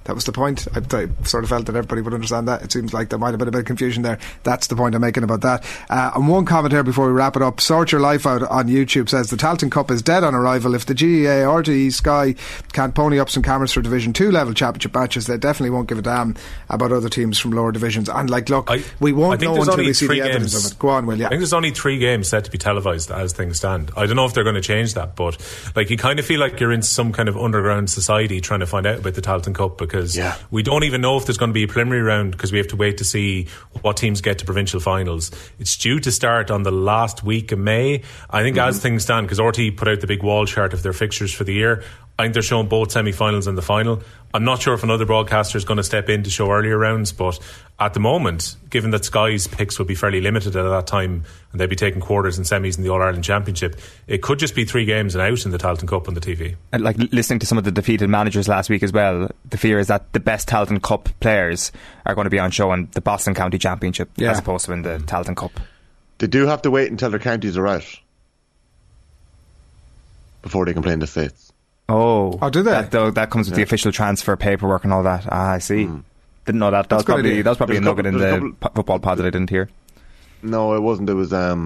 That was the point. I sort of felt that everybody would understand that. It seems like there might have been a bit of confusion there. That's the point I'm making about that. And one comment here before we wrap it up. Sort Your Life Out on YouTube says the Talton Cup is dead on arrival. If the GAA or RTE Sky can't pony up some cameras for Division 2 level championship matches, they definitely won't give a damn about other teams from lower divisions. And like, look, we won't know until we see the evidence of it. Go on, Will. Yeah. I think there's only 3 games set to be televised as things stand. I don't know if they're going to change that, but like, you kind of feel like you're in some kind of underground society trying to find out about the Talton Cup, because we don't even know if there's going to be a preliminary round, because we have to wait to see what teams get to provincial finals. It's due to start on the last week of May, I think, as things stand, because RTE put out the big wall chart of their fixtures for the year. I think they're showing both semi-finals and the final. I'm not sure if another broadcaster is going to step in to show earlier rounds, but at the moment, given that Sky's picks will be fairly limited at that time and they'll be taking quarters and semis in the All-Ireland Championship, it could just be 3 games and out in the Talton Cup on the TV. And like, listening to some of the defeated managers last week as well, the fear is that the best Talton Cup players are going to be on show in the Boston County Championship as opposed to in the Talton Cup. They do have to wait until their counties are out before they can play in the States. Oh, do they? That comes with the official transfer paperwork and all that. Ah, I see. Didn't know that. That was probably a nugget in the football pod that I didn't hear. No, it wasn't. It was there's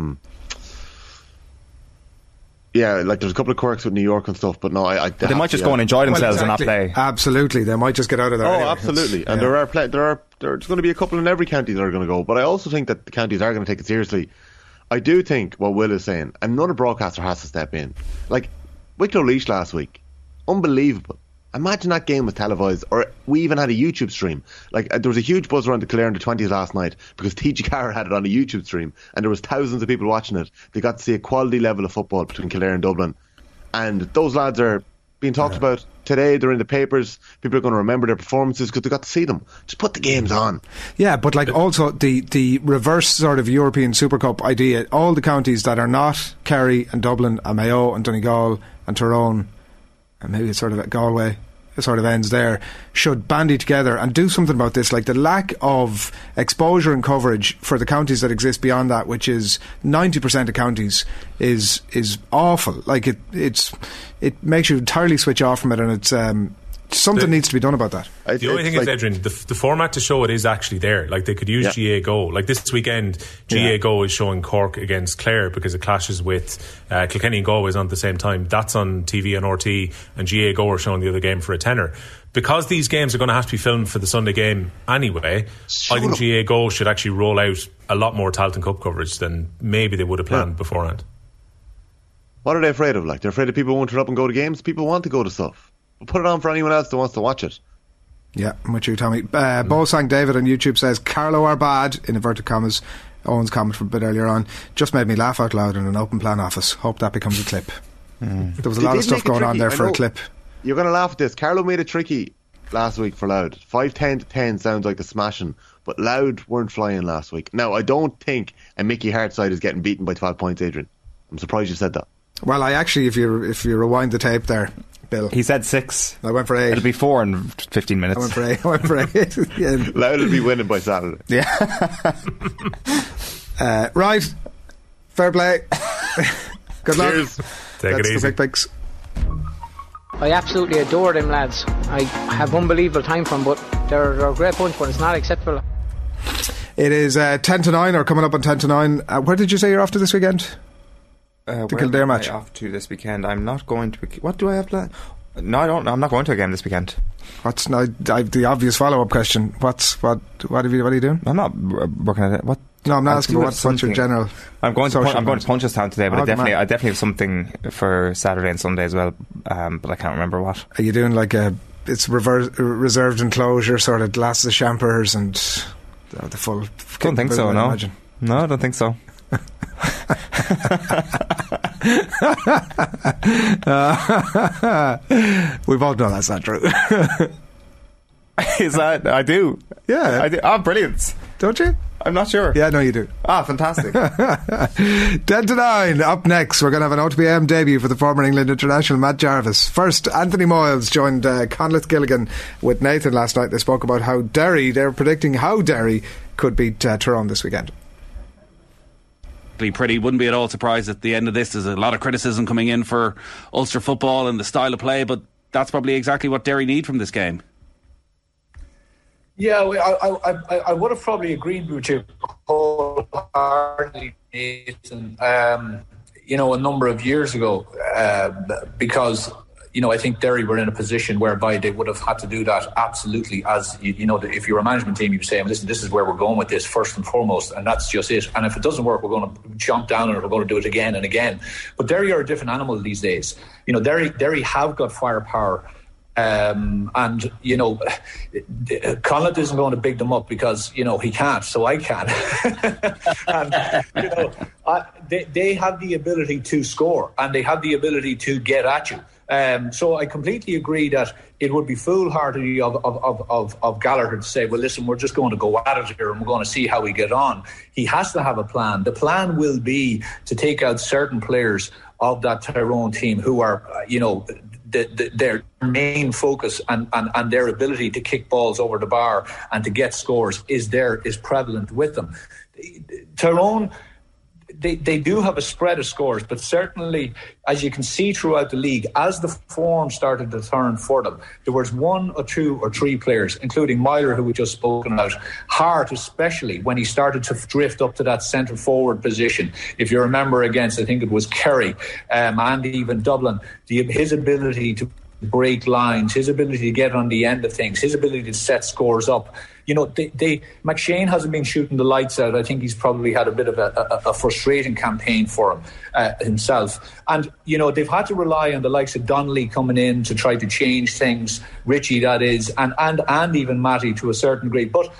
a couple of quirks with New York and stuff, but no, they might just go and enjoy themselves and not play. Absolutely, they might just get out of there. Oh, anyway. Absolutely. And there's going to be a couple in every county that are going to go. But I also think that the counties are going to take it seriously. I do think what Will is saying, another broadcaster has to step in. Like Wicklow Leash last week. Unbelievable. Imagine that game was televised, or we even had a YouTube stream. Like, there was a huge buzz around the Clare in the 20s last night because TG Carr had it on a YouTube stream and there was thousands of people watching it. They got to see a quality level of football between Clare and Dublin, and those lads are being talked about today. They're in the papers. People are going to remember their performances because they got to see them. Just put the games on. Yeah, but like, also the reverse sort of European Super Cup idea, all the counties that are not Kerry and Dublin and Mayo and Donegal and Tyrone, and maybe it's sort of at Galway, it sort of ends there, should bandy together and do something about this. Like, the lack of exposure and coverage for the counties that exist beyond that, which is 90% of counties, is awful. Like, it makes you entirely switch off from it, and it's something needs to be done about that. The only thing is, Adrian, the format to show it is actually there. Like, they could use GAA Go. Like, this weekend, GAA Go is showing Cork against Clare because it clashes with Kilkenny and Galway on at the same time. That's on TV and RT, and GAA Go are showing the other game for a tenner. Because these games are going to have to be filmed for the Sunday game anyway, I think GAA Go should actually roll out a lot more Talton Cup coverage than maybe they would have planned beforehand. What are they afraid of? Like, they're afraid that people won't turn up and go to games. People want to go to stuff. We'll put it on for anyone else that wants to watch it. Yeah, I'm with you, Tommy. Bosang David on YouTube says, Carlo are bad, in inverted commas. Owen's comment from a bit earlier on just made me laugh out loud in an open plan office. Hope that becomes a clip. There was a lot of stuff going on there for a clip. You're going to laugh at this. Carlo made it tricky last week for Loud. 5-10 to 10 sounds like the smashing, but Loud weren't flying last week. Now, I don't think a Mickey Hartside is getting beaten by 12 points, Adrian. I'm surprised you said that. Well, I actually, if you rewind the tape there, Bill, he said 6. I went for 8. It'll be 4 in 15 minutes. I went for eight. Yeah. Loud will be winning by Saturday. Yeah. Right. Fair play. Good luck. Cheers. That's it easy. The big picks. I absolutely adore them lads. I have unbelievable time for them, but they're a great bunch, but it's not acceptable. It is 10 to 9, or coming up on 10 to 9. Where did you say you're off to this weekend? The Kildare match. Off to this weekend. I'm not going to. What do I have planned? No, I don't. I'm not going to a game this weekend. What's now? The obvious follow-up question. What are you doing? I'm not working at it. What? No, I'm not asking what's your general. I'm going to Punchestown today, but I definitely have something for Saturday and Sunday as well. But I can't remember what. Are you doing like a? It's reserved enclosure, sort of glasses of champers and the full. Don't think so. No. No, I don't think so. We've all known that's not true. Is that? I do. Yeah, I do. Oh, brilliant. Don't you? I'm not sure. Yeah, no, you do. Ah, fantastic. 10 to 9. Up next, we're going to have an OTBM debut for the former England international Matt Jarvis. First, Anthony Moyles joined Conleth Gilligan with Nathan last night. They spoke about how Derry, they're predicting how Derry could beat Tyrone this weekend. Pretty wouldn't be at all surprised at the end of this. There's a lot of criticism coming in for Ulster football and the style of play, but that's probably exactly what Derry need from this game. Yeah, I would have probably agreed with you wholeheartedly, Nathan, a number of years ago, because, I think Derry were in a position whereby they would have had to do that absolutely. As, if you're a management team, you say, listen, this is where we're going with this first and foremost, and that's just it. And if it doesn't work, we're going to jump down and we're going to do it again and again. But Derry are a different animal these days. Derry have got firepower. Conleth isn't going to big them up because, he can't, so I can. They have the ability to score and they have the ability to get at you. So I completely agree that it would be foolhardy of Gallagher to say, well, listen, we're just going to go at it here and we're going to see how we get on. He has to have a plan. The plan will be to take out certain players of that Tyrone team who are, their main focus and their ability to kick balls over the bar and to get scores is prevalent with them. Tyrone, they do have a spread of scores, but certainly, as you can see throughout the league, as the form started to turn for them, there was one or two or three players, including Myler, who we just spoken about, Hart especially, when he started to drift up to that centre-forward position. If you remember against, I think it was Kerry, and even Dublin, his ability to break lines, his ability to get on the end of things, his ability to set scores up. McShane hasn't been shooting the lights out. I think he's probably had a bit of a frustrating campaign for himself. And, they've had to rely on the likes of Donnelly coming in to try to change things, Richie that is, and even Matty to a certain degree. But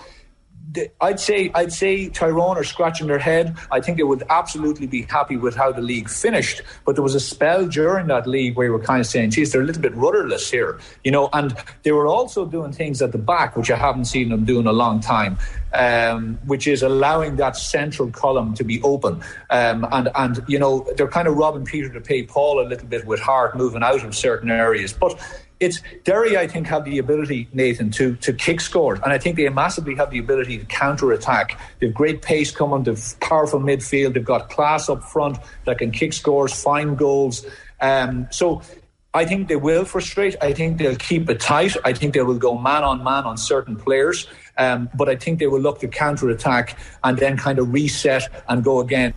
I'd say Tyrone are scratching their head. I think they would absolutely be happy with how the league finished, but there was a spell during that league where you were kind of saying, geez, they're a little bit rudderless here, and they were also doing things at the back, which I haven't seen them do in a long time, which is allowing that central column to be open. And they're kind of robbing Peter to pay Paul a little bit with Hart moving out of certain areas. But Derry, I think, have the ability, Nathan, to kick scores. And I think they massively have the ability to counter-attack. They've great pace coming, they've powerful midfield, they've got class up front that can kick scores, find goals. So I think they will frustrate. I think they'll keep it tight. I think they will go man-on-man on certain players. But I think they will look to counter-attack and then kind of reset and go again.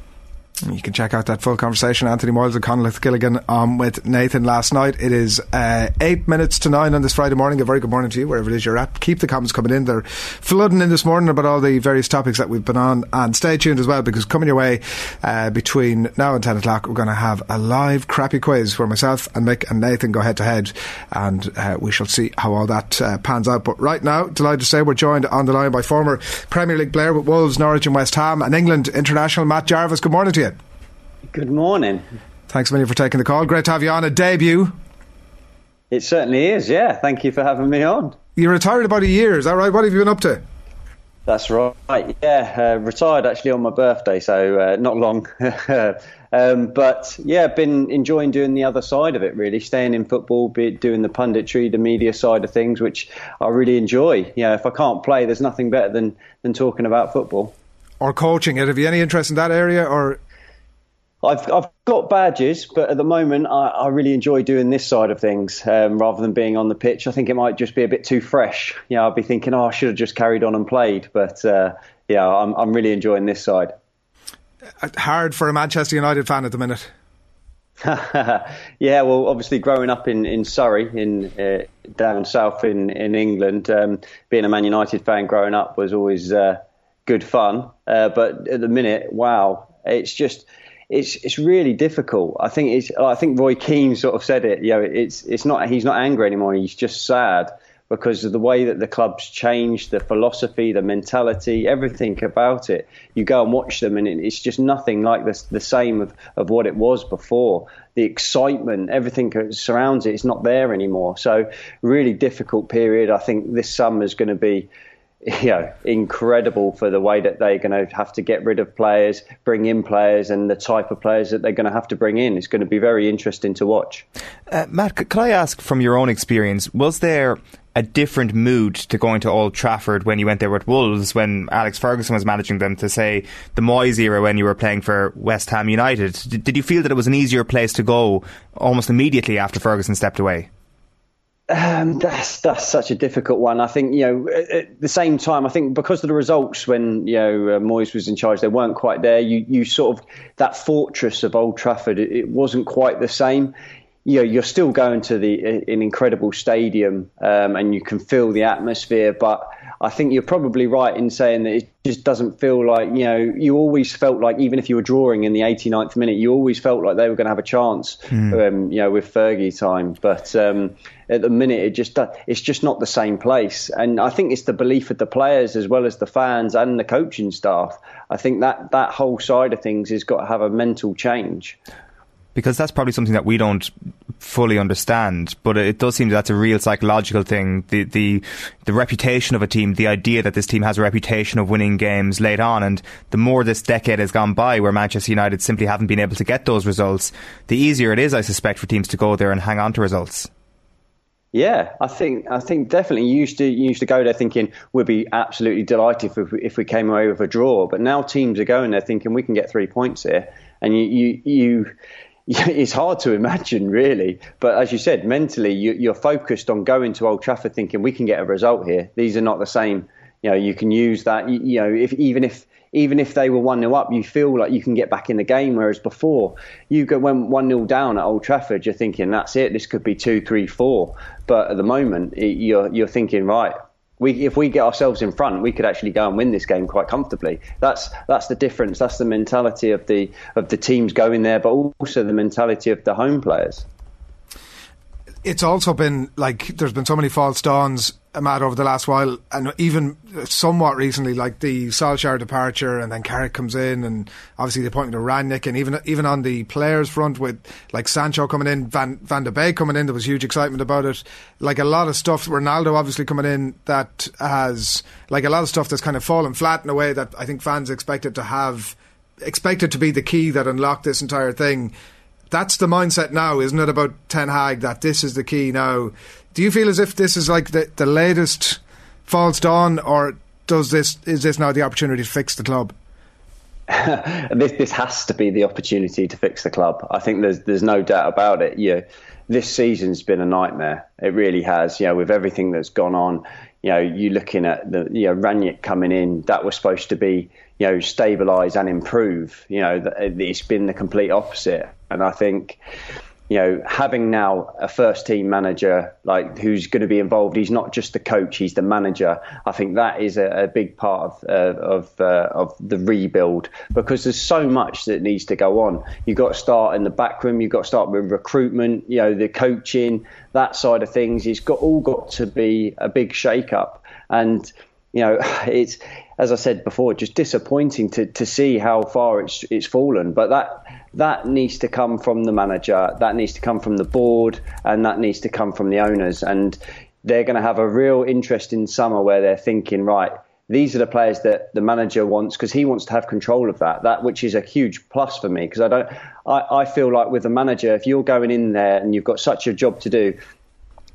You can check out that full conversation, Anthony Moyles and Conleth Gilligan, with Nathan last night. It is 8 minutes to 9 on this Friday morning. A very good morning to you, wherever it is you're at. Keep the comments coming in. They're flooding in this morning about all the various topics that we've been on. And stay tuned as well, because coming your way between now and 10 o'clock, we're going to have a live crappy quiz where myself and Mick and Nathan go head to head. And we shall see how all that pans out. But right now, delighted to say we're joined on the line by former Premier League player with Wolves, Norwich and West Ham, and England international Matt Jarvis. Good morning to you. Good morning. Thanks many for taking the call. Great to have you on. A debut. It certainly is, yeah. Thank you for having me on. You retired about a year, is that right? What have you been up to? That's right, yeah. Retired actually on my birthday, so not long. But yeah, been enjoying doing the other side of it, really. Staying in football, be it doing the punditry, the media side of things, which I really enjoy. Yeah, if I can't play, there's nothing better than talking about football. Or coaching it. Have you any interest in that area, or...? I've got badges, but at the moment I really enjoy doing this side of things rather than being on the pitch. I think it might just be a bit too fresh. Yeah, I'll be thinking, I should have just carried on and played. But I'm really enjoying this side. Hard for a Manchester United fan at the minute. Yeah, well, obviously growing up in Surrey, down south in England, being a Man United fan growing up was always good fun. But at the minute, wow, it's just... It's really difficult. I think Roy Keane sort of said it. It's not. He's not angry anymore. He's just sad because of the way that the club's changed, the philosophy, the mentality, everything about it. You go and watch them, and it's just nothing like the same of what it was before. The excitement, everything that surrounds it, is not there anymore. So really difficult period. I think this summer is going to be. you know, incredible for the way that they're going to have to get rid of players, bring in players, and the type of players that they're going to have to bring in. It's going to be very interesting to watch. Matt, could I ask, from your own experience, was there a different mood to going to Old Trafford when you went there with Wolves, when Alex Ferguson was managing them, to, say, the Moyes era when you were playing for West Ham United? Did you feel that it was an easier place to go almost immediately after Ferguson stepped away? That's such a difficult one. I think, you know, at the same time, I think because of the results when, you know, Moyes was in charge, they weren't quite there. You sort of, that fortress of Old Trafford, it wasn't quite the same. You know, you're still going to an incredible stadium, and you can feel the atmosphere. But I think you're probably right in saying that it just doesn't feel like, you know, you always felt like, even if you were drawing in the 89th minute, you always felt like they were going to have a chance, you know, with Fergie time. But at the minute, it's just not the same place. And I think it's the belief of the players as well as the fans and the coaching staff. I think that whole side of things has got to have a mental change. Because that's probably something that we don't fully understand, but it does seem that's a real psychological thing. The reputation of a team, the idea that this team has a reputation of winning games late on, and the more this decade has gone by where Manchester United simply haven't been able to get those results, the easier it is, I suspect, for teams to go there and hang on to results. Yeah, I think definitely you used to go there thinking we'd be absolutely delighted if we came away with a draw, but now teams are going there thinking we can get 3 points here, and it's hard to imagine, really. But as you said, mentally, you're focused on going to Old Trafford thinking we can get a result here. These are not the same. You know, you can use that. You know, even if they were 1-0 up, you feel like you can get back in the game. Whereas before, you went 1-0 down at Old Trafford, you're thinking that's it. This could be 2, 3, 4. But at the moment, you're thinking, right, if we get ourselves in front, we could actually go and win this game quite comfortably. That's the difference. That's the mentality of the teams going there, but also the mentality of the home players. It's also been there's been so many false dawns, Matt, over the last while, and even somewhat recently, like the Solskjaer departure, and then Carrick comes in, and obviously the appointment of Rangnick, and even on the players' front with Sancho coming in, Van de Beek coming in, there was huge excitement about it. A lot of stuff, Ronaldo obviously coming in, that has a lot of stuff that's kind of fallen flat in a way that I think fans expected to be the key that unlocked this entire thing. That's the mindset now, isn't it, about Ten Hag, that this is the key now? Do you feel as if this is the latest false dawn, or is this now the opportunity to fix the club? This has to be the opportunity to fix the club. I think there's no doubt about it. Yeah, this season's been a nightmare. It really has. You know, with everything that's gone on. You know, you're looking at Rangnick coming in. That was supposed to be, you know, stabilise and improve. You know, it's been the complete opposite. And I think, you know, having now a first team manager who's going to be involved, he's not just the coach, he's the manager. I think that is a big part of the rebuild, because there's so much that needs to go on. You've got to start in the back room, you've got to start with recruitment, you know, the coaching, that side of things. It's got to be a big shake up. And, you know, it's, as I said before, just disappointing to see how far it's fallen. But that needs to come from the manager, that needs to come from the board, and that needs to come from the owners. And they're going to have a real interesting summer where they're thinking, right, these are the players that the manager wants, because he wants to have control of that, which is a huge plus for me, because I feel like with the manager, if you're going in there and you've got such a job to do,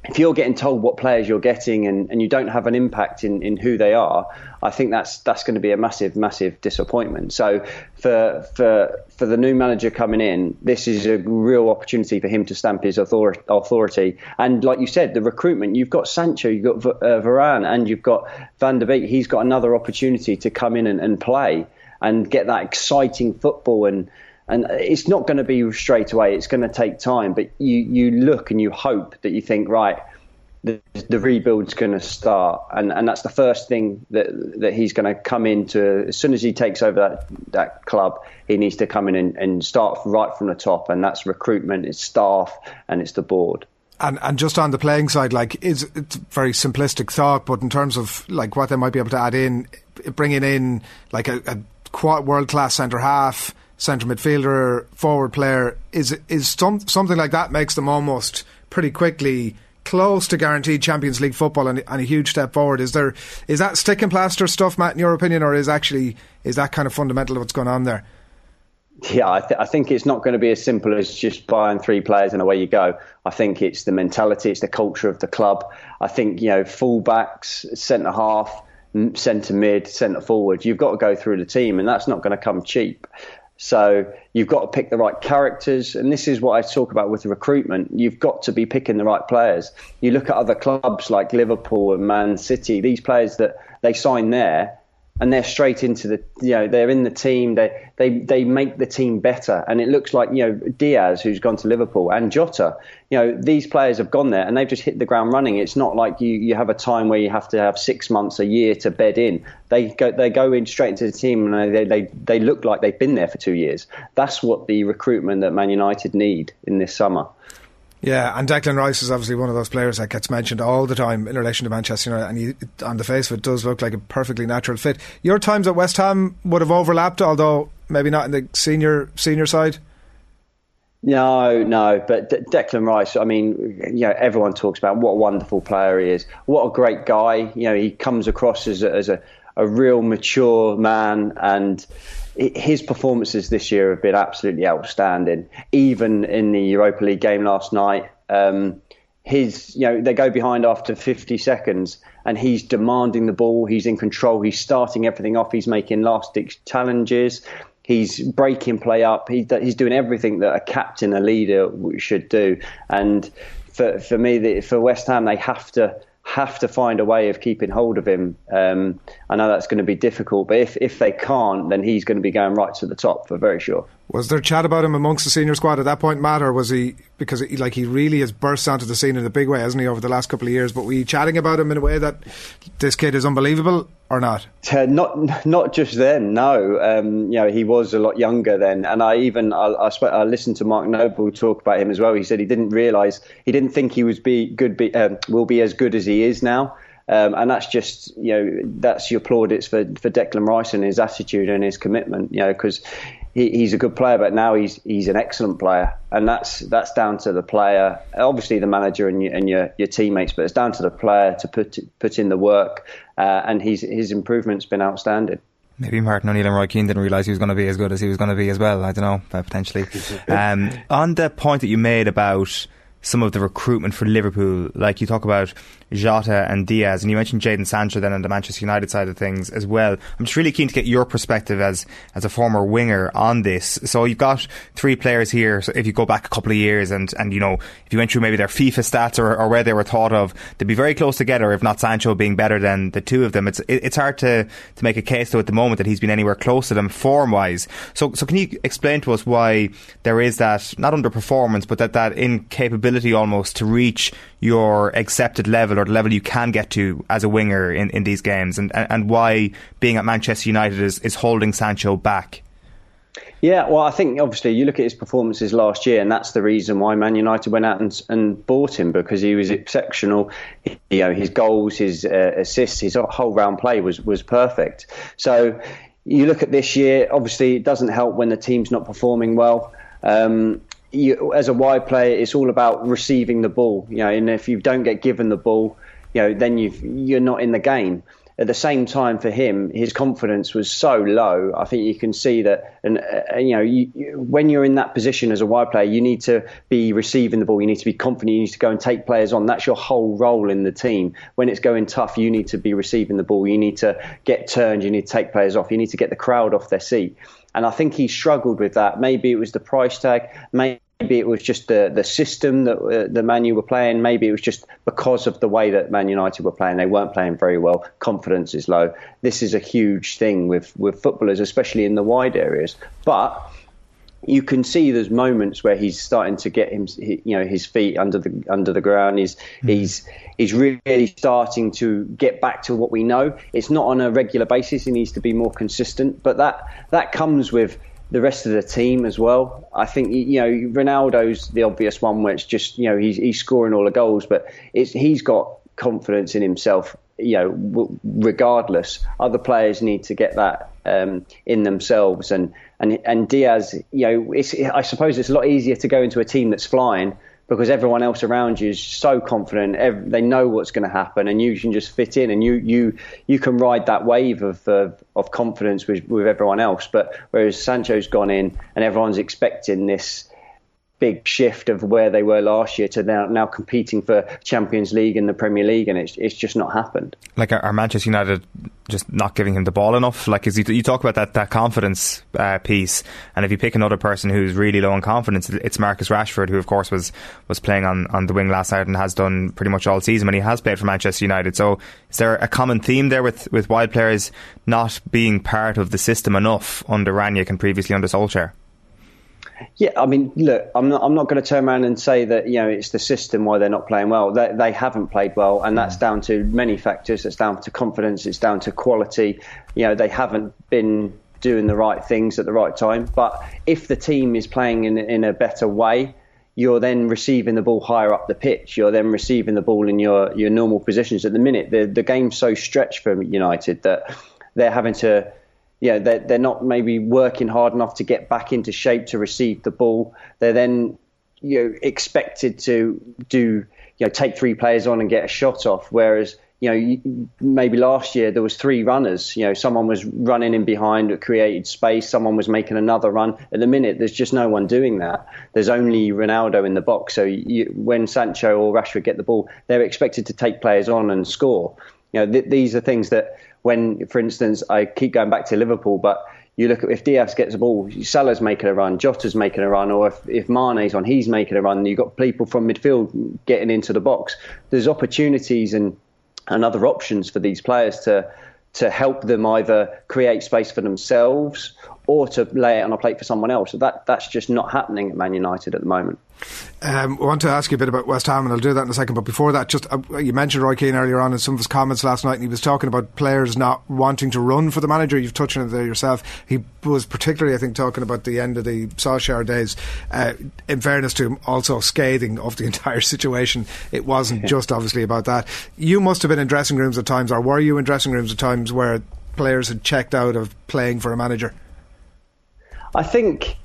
if you're getting told what players you're getting and you don't have an impact in who they are, I think that's going to be a massive, massive disappointment. So for the new manager coming in, this is a real opportunity for him to stamp his authority. And like you said, the recruitment, you've got Sancho, you've got Varane, and you've got Van de Beek. He's got another opportunity to come in and play and get that exciting football. And it's not going to be straight away. It's going to take time. But you look and you hope that you think, right, the rebuild's going to start. And that's the first thing that he's going to come into. As soon as he takes over that club, he needs to come in and start right from the top. And that's recruitment, it's staff, and it's the board. And just on the playing side, it's a very simplistic thought, but in terms of what they might be able to add in, bringing in a world-class centre-half, centre midfielder, forward player, is something like that makes them almost pretty quickly close to guaranteed Champions League football and a huge step forward. Is that stick and plaster stuff, Matt, in your opinion, or is that kind of fundamental of what's going on there? Yeah, I think it's not going to be as simple as just buying three players and away you go. I think it's the mentality, it's the culture of the club. I think, you know, full-backs, centre-half, centre-mid, centre-forward, you've got to go through the team, and that's not going to come cheap. So you've got to pick the right characters, and this is what I talk about with recruitment. You've got to be picking the right players. You look at other clubs like Liverpool and Man City, these players that they sign there, and they're straight into the, you know, they're in the team, they make the team better. And it looks like, you know, Diaz, who's gone to Liverpool, and Jota, you know, these players have gone there and they've just hit the ground running. It's not like you have a time where you have to have 6 months, a year to bed in. They go in straight into the team, and they look like they've been there for 2 years. That's what the recruitment that Man United need in this summer. Yeah, and Declan Rice is obviously one of those players that gets mentioned all the time in relation to Manchester United, and he, on the face of it, does look like a perfectly natural fit. Your times at West Ham would have overlapped, although maybe not in the senior side? No, but Declan Rice, I mean, you know, everyone talks about what a wonderful player he is, what a great guy. You know, he comes across as a real mature man, and his performances this year have been absolutely outstanding. Even in the Europa League game last night, they go behind after 50 seconds and he's demanding the ball. He's in control. He's starting everything off. He's making last-ditch challenges. He's breaking play up. He's doing everything that a captain, a leader should do. And for me, for West Ham, they have to find a way of keeping hold of him. I know that's going to be difficult, but if they can't, then he's going to be going right to the top for very sure. Was there chat about him amongst the senior squad at that point, Matt, or was he, because he really has burst onto the scene in a big way, hasn't he, over the last couple of years, but were you chatting about him in a way that this kid is unbelievable or not? Not just then, no. You know, he was a lot younger then, and I listened to Mark Noble talk about him as well. He said he didn't realise, he didn't think he was will be as good as he is now. And that's just, you know, that's your plaudits for Declan Rice and his attitude and his commitment, you know, because he's a good player, but now he's an excellent player. And that's down to the player, obviously the manager and your teammates, but it's down to the player to put in the work. And his improvement's been outstanding. Maybe Martin O'Neill and Roy Keane didn't realise he was going to be as good as he was going to be as well. I don't know, potentially. On the point that you made about some of the recruitment for Liverpool, like you talk about Jota and Diaz, and you mentioned Jadon Sancho then on the Manchester United side of things as well. I'm just really keen to get your perspective as a former winger on this. So you've got three players here. So if you go back a couple of years and you know, if you went through maybe their FIFA stats or where they were thought of, they'd be very close together, if not Sancho being better than the two of them. It's hard to make a case though at the moment that he's been anywhere close to them form-wise. So can you explain to us why there is that, not underperformance, but that incapability almost to reach your accepted level or the level you can get to as a winger in these games, and why being at Manchester United is holding Sancho back? Yeah, well, I think obviously you look at his performances last year, and that's the reason why Man United went out and bought him, because he was exceptional. You know, his goals, his assists, his whole round play was perfect. So you look at this year, obviously it doesn't help when the team's not performing well. You, as a wide player, it's all about receiving the ball, you know, and if you don't get given the ball, you know, then you're not in the game. At the same time, for him, his confidence was so low. I think you can see that, and you know, when you're in that position as a wide player, you need to be receiving the ball. You need to be confident. You need to go and take players on. That's your whole role in the team. When it's going tough, you need to be receiving the ball. You need to get turned. You need to take players off. You need to get the crowd off their seat. And I think he struggled with that. Maybe it was the price tag. Maybe it was just the system that the Man U were playing. Maybe it was just because of the way that Man United were playing. They weren't playing very well. Confidence is low. This is a huge thing with footballers, especially in the wide areas. But you can see there's moments where he's starting to get his feet under the ground. He's really starting to get back to what we know. It's not on a regular basis. He needs to be more consistent. But that comes with the rest of the team as well. I think, you know, Ronaldo's the obvious one where it's just, you know, he's scoring all the goals, but he's got confidence in himself, you know, regardless. Other players need to get that in themselves. And Diaz, you know, I suppose it's a lot easier to go into a team that's flying because everyone else around you is so confident. They know what's going to happen, and you can just fit in, and you can ride that wave of confidence with everyone else. But whereas Sancho's gone in, and everyone's expecting this big shift of where they were last year to now competing for Champions League and the Premier League, and it's just not happened. Like, are Manchester United just not giving him the ball enough? Like, you talk about that confidence piece, and if you pick another person who's really low on confidence, it's Marcus Rashford, who of course was playing on the wing last night and has done pretty much all season when he has played for Manchester United. So is there a common theme there with wide players not being part of the system enough under Rangnick and previously under Solskjaer? Yeah, I mean, look, I'm not going to turn around and say that, you know, it's the system why they're not playing well. They haven't played well, and that's down to many factors. It's down to confidence. It's down to quality. You know, they haven't been doing the right things at the right time. But if the team is playing in a better way, you're then receiving the ball higher up the pitch. You're then receiving the ball in your normal positions. At the minute, the game's so stretched for United that they're having to... Yeah, they're not maybe working hard enough to get back into shape to receive the ball. They're then, you know, expected to do, you know, take three players on and get a shot off. Whereas, you know, maybe last year there was three runners. You know, someone was running in behind that created space. Someone was making another run. At the minute, there's just no one doing that. There's only Ronaldo in the box. So when Sancho or Rashford get the ball, they're expected to take players on and score. You know, these are things that, when, for instance, I keep going back to Liverpool, but you look at if Diaz gets the ball, Salah's making a run, Jota's making a run, or if Mane's on, he's making a run. You've got people from midfield getting into the box. There's opportunities and other options for these players to help them either create space for themselves or to lay it on a plate for someone else. So that's just not happening at Man United at the moment. I want to ask you a bit about West Ham, and I'll do that in a second, but before that, just you mentioned Roy Keane earlier on in some of his comments last night, and he was talking about players not wanting to run for the manager. You've touched on it there yourself. He was particularly, I think, talking about the end of the Solskjaer days, in fairness to him, also scathing of the entire situation. It wasn't just obviously about that. You must have been in dressing rooms at times, or were you in dressing rooms at times where players had checked out of playing for a manager? I think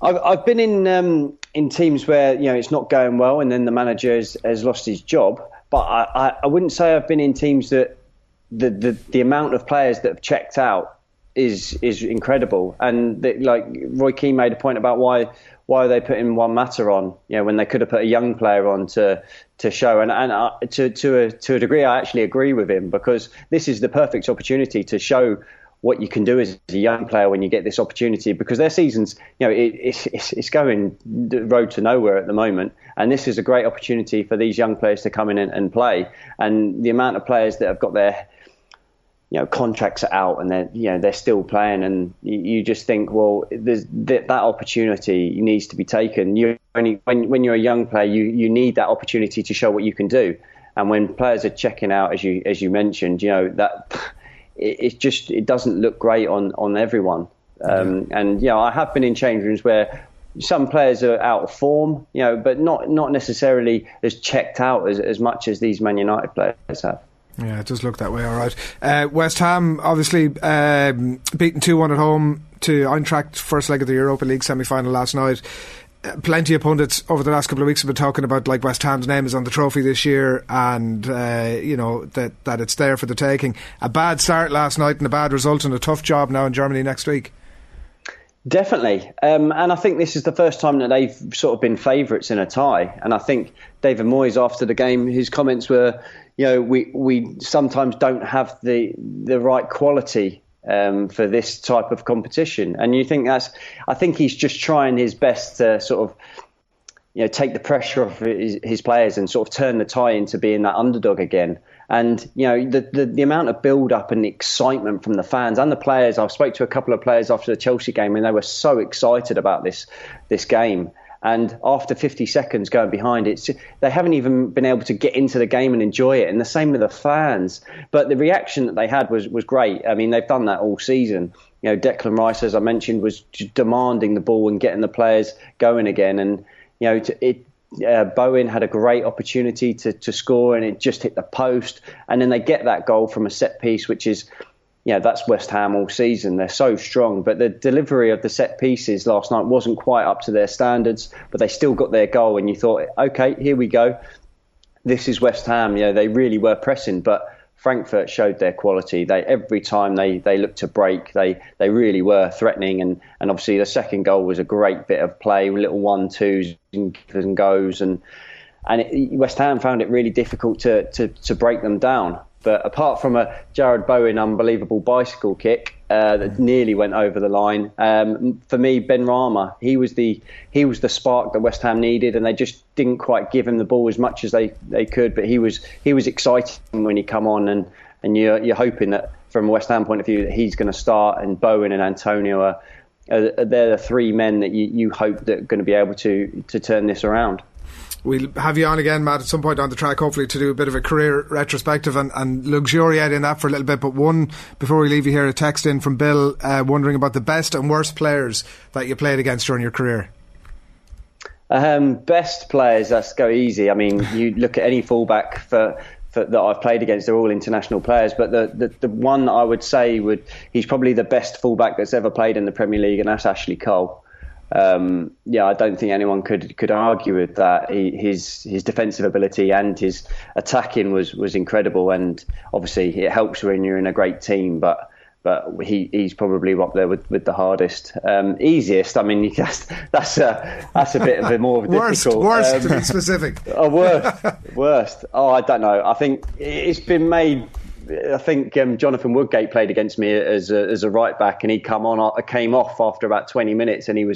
I've been in teams where, you know, it's not going well, and then the manager has lost his job. But I wouldn't say I've been in teams that the amount of players that have checked out is incredible. And like Roy Keane made a point about why are they putting Juan Mata on, you know, when they could have put a young player on to show. And to a degree, I actually agree with him, because this is the perfect opportunity to show what you can do as a young player when you get this opportunity, because their seasons, you know, it's going the road to nowhere at the moment, and this is a great opportunity for these young players to come in and play. And the amount of players that have got their, you know, contracts are out and they're, you know, they're still playing, and you just think, well, that opportunity needs to be taken. When you're a young player, you need that opportunity to show what you can do. And when players are checking out, as you mentioned, you know, that. It doesn't look great on everyone. And, you know, I have been in change rooms where some players are out of form, you know, but not necessarily as checked out as much as these Man United players have. Yeah, it does look that way, all right. West Ham, obviously, beaten 2-1 at home to Eintracht, first leg of the Europa League semi-final last night. Plenty of pundits over the last couple of weeks have been talking about, like, West Ham's name is on the trophy this year, and you know, that it's there for the taking. A bad start last night and a bad result, and a tough job now in Germany next week. Definitely, and I think this is the first time that they've sort of been favourites in a tie. And I think David Moyes after the game, his comments were, you know, we sometimes don't have the right quality for this type of competition. And you think I think he's just trying his best to sort of, you know, take the pressure off his players and sort of turn the tie into being that underdog again. And, you know, the amount of build-up and excitement from the fans and the players. I spoke to a couple of players after the Chelsea game, and they were so excited about this game. And after 50 seconds going behind, they haven't even been able to get into the game and enjoy it. And the same with the fans. But the reaction that they had was great. I mean, they've done that all season. You know, Declan Rice, as I mentioned, was demanding the ball and getting the players going again. And, you know, Bowen had a great opportunity to score, and it just hit the post. And then they get that goal from a set piece, which is, yeah, that's West Ham all season. They're so strong, but the delivery of the set pieces last night wasn't quite up to their standards, but they still got their goal, and you thought, okay, here we go. This is West Ham. You know, they really were pressing, but Frankfurt showed their quality. They every time they looked to break, they really were threatening. And obviously the second goal was a great bit of play, little 1-2s and goes. And West Ham found it really difficult to break them down. But apart from a Jared Bowen unbelievable bicycle kick that nearly went over the line, for me, Ben Rama, he was the spark that West Ham needed, and they just didn't quite give him the ball as much as they could. But he was exciting when he come on, and you're hoping that from a West Ham point of view that he's going to start, and Bowen and Antonio are they're the three men that you hope that are going to be able to turn this around. We'll have you on again, Matt, at some point on the track, hopefully to do a bit of a career retrospective and luxuriate in that for a little bit. But one, before we leave you here, a text in from Bill wondering about the best and worst players that you played against during your career. Best players, that's go easy. I mean, you look at any fullback that I've played against, they're all international players, but the one I would say he's probably the best fullback that's ever played in the Premier League, and that's Ashley Cole. I don't think anyone could argue with that. His defensive ability and his attacking was incredible, and obviously it helps when you're in a great team, but he's probably up there with the hardest. Easiest, I mean, that's a bit of a more difficult. Worst to be specific. Worst. Oh, I don't know. I think it's been made... I think Jonathan Woodgate played against me as a right back, and he came off after about 20 minutes, and he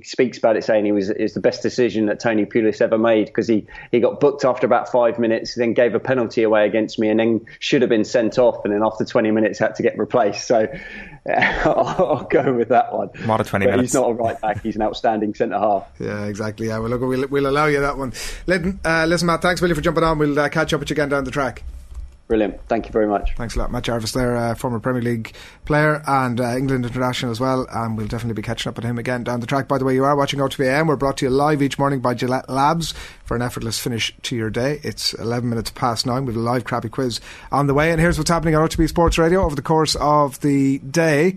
speaks about it saying it's the best decision that Tony Pulis ever made, because he got booked after about 5 minutes, then gave a penalty away against me, and then should have been sent off, and then after 20 minutes had to get replaced. So I'll go with that one. More than 20 minutes. He's not a right back, he's an outstanding centre half. Yeah, exactly. Yeah, well, look, we'll allow you that one. Listen, Matt, thanks Billy for jumping on. We'll catch up with you again down the track. Brilliant. Thank you very much. Thanks a lot. Matt Jarvis there, former Premier League player and England international as well. And we'll definitely be catching up with him again down the track. By the way, you are watching OTB AM. We're brought to you live each morning by Gillette Labs for an effortless finish to your day. It's 11 minutes past 9. We've a live crappy quiz on the way. And here's what's happening on OTB Sports Radio over the course of the day.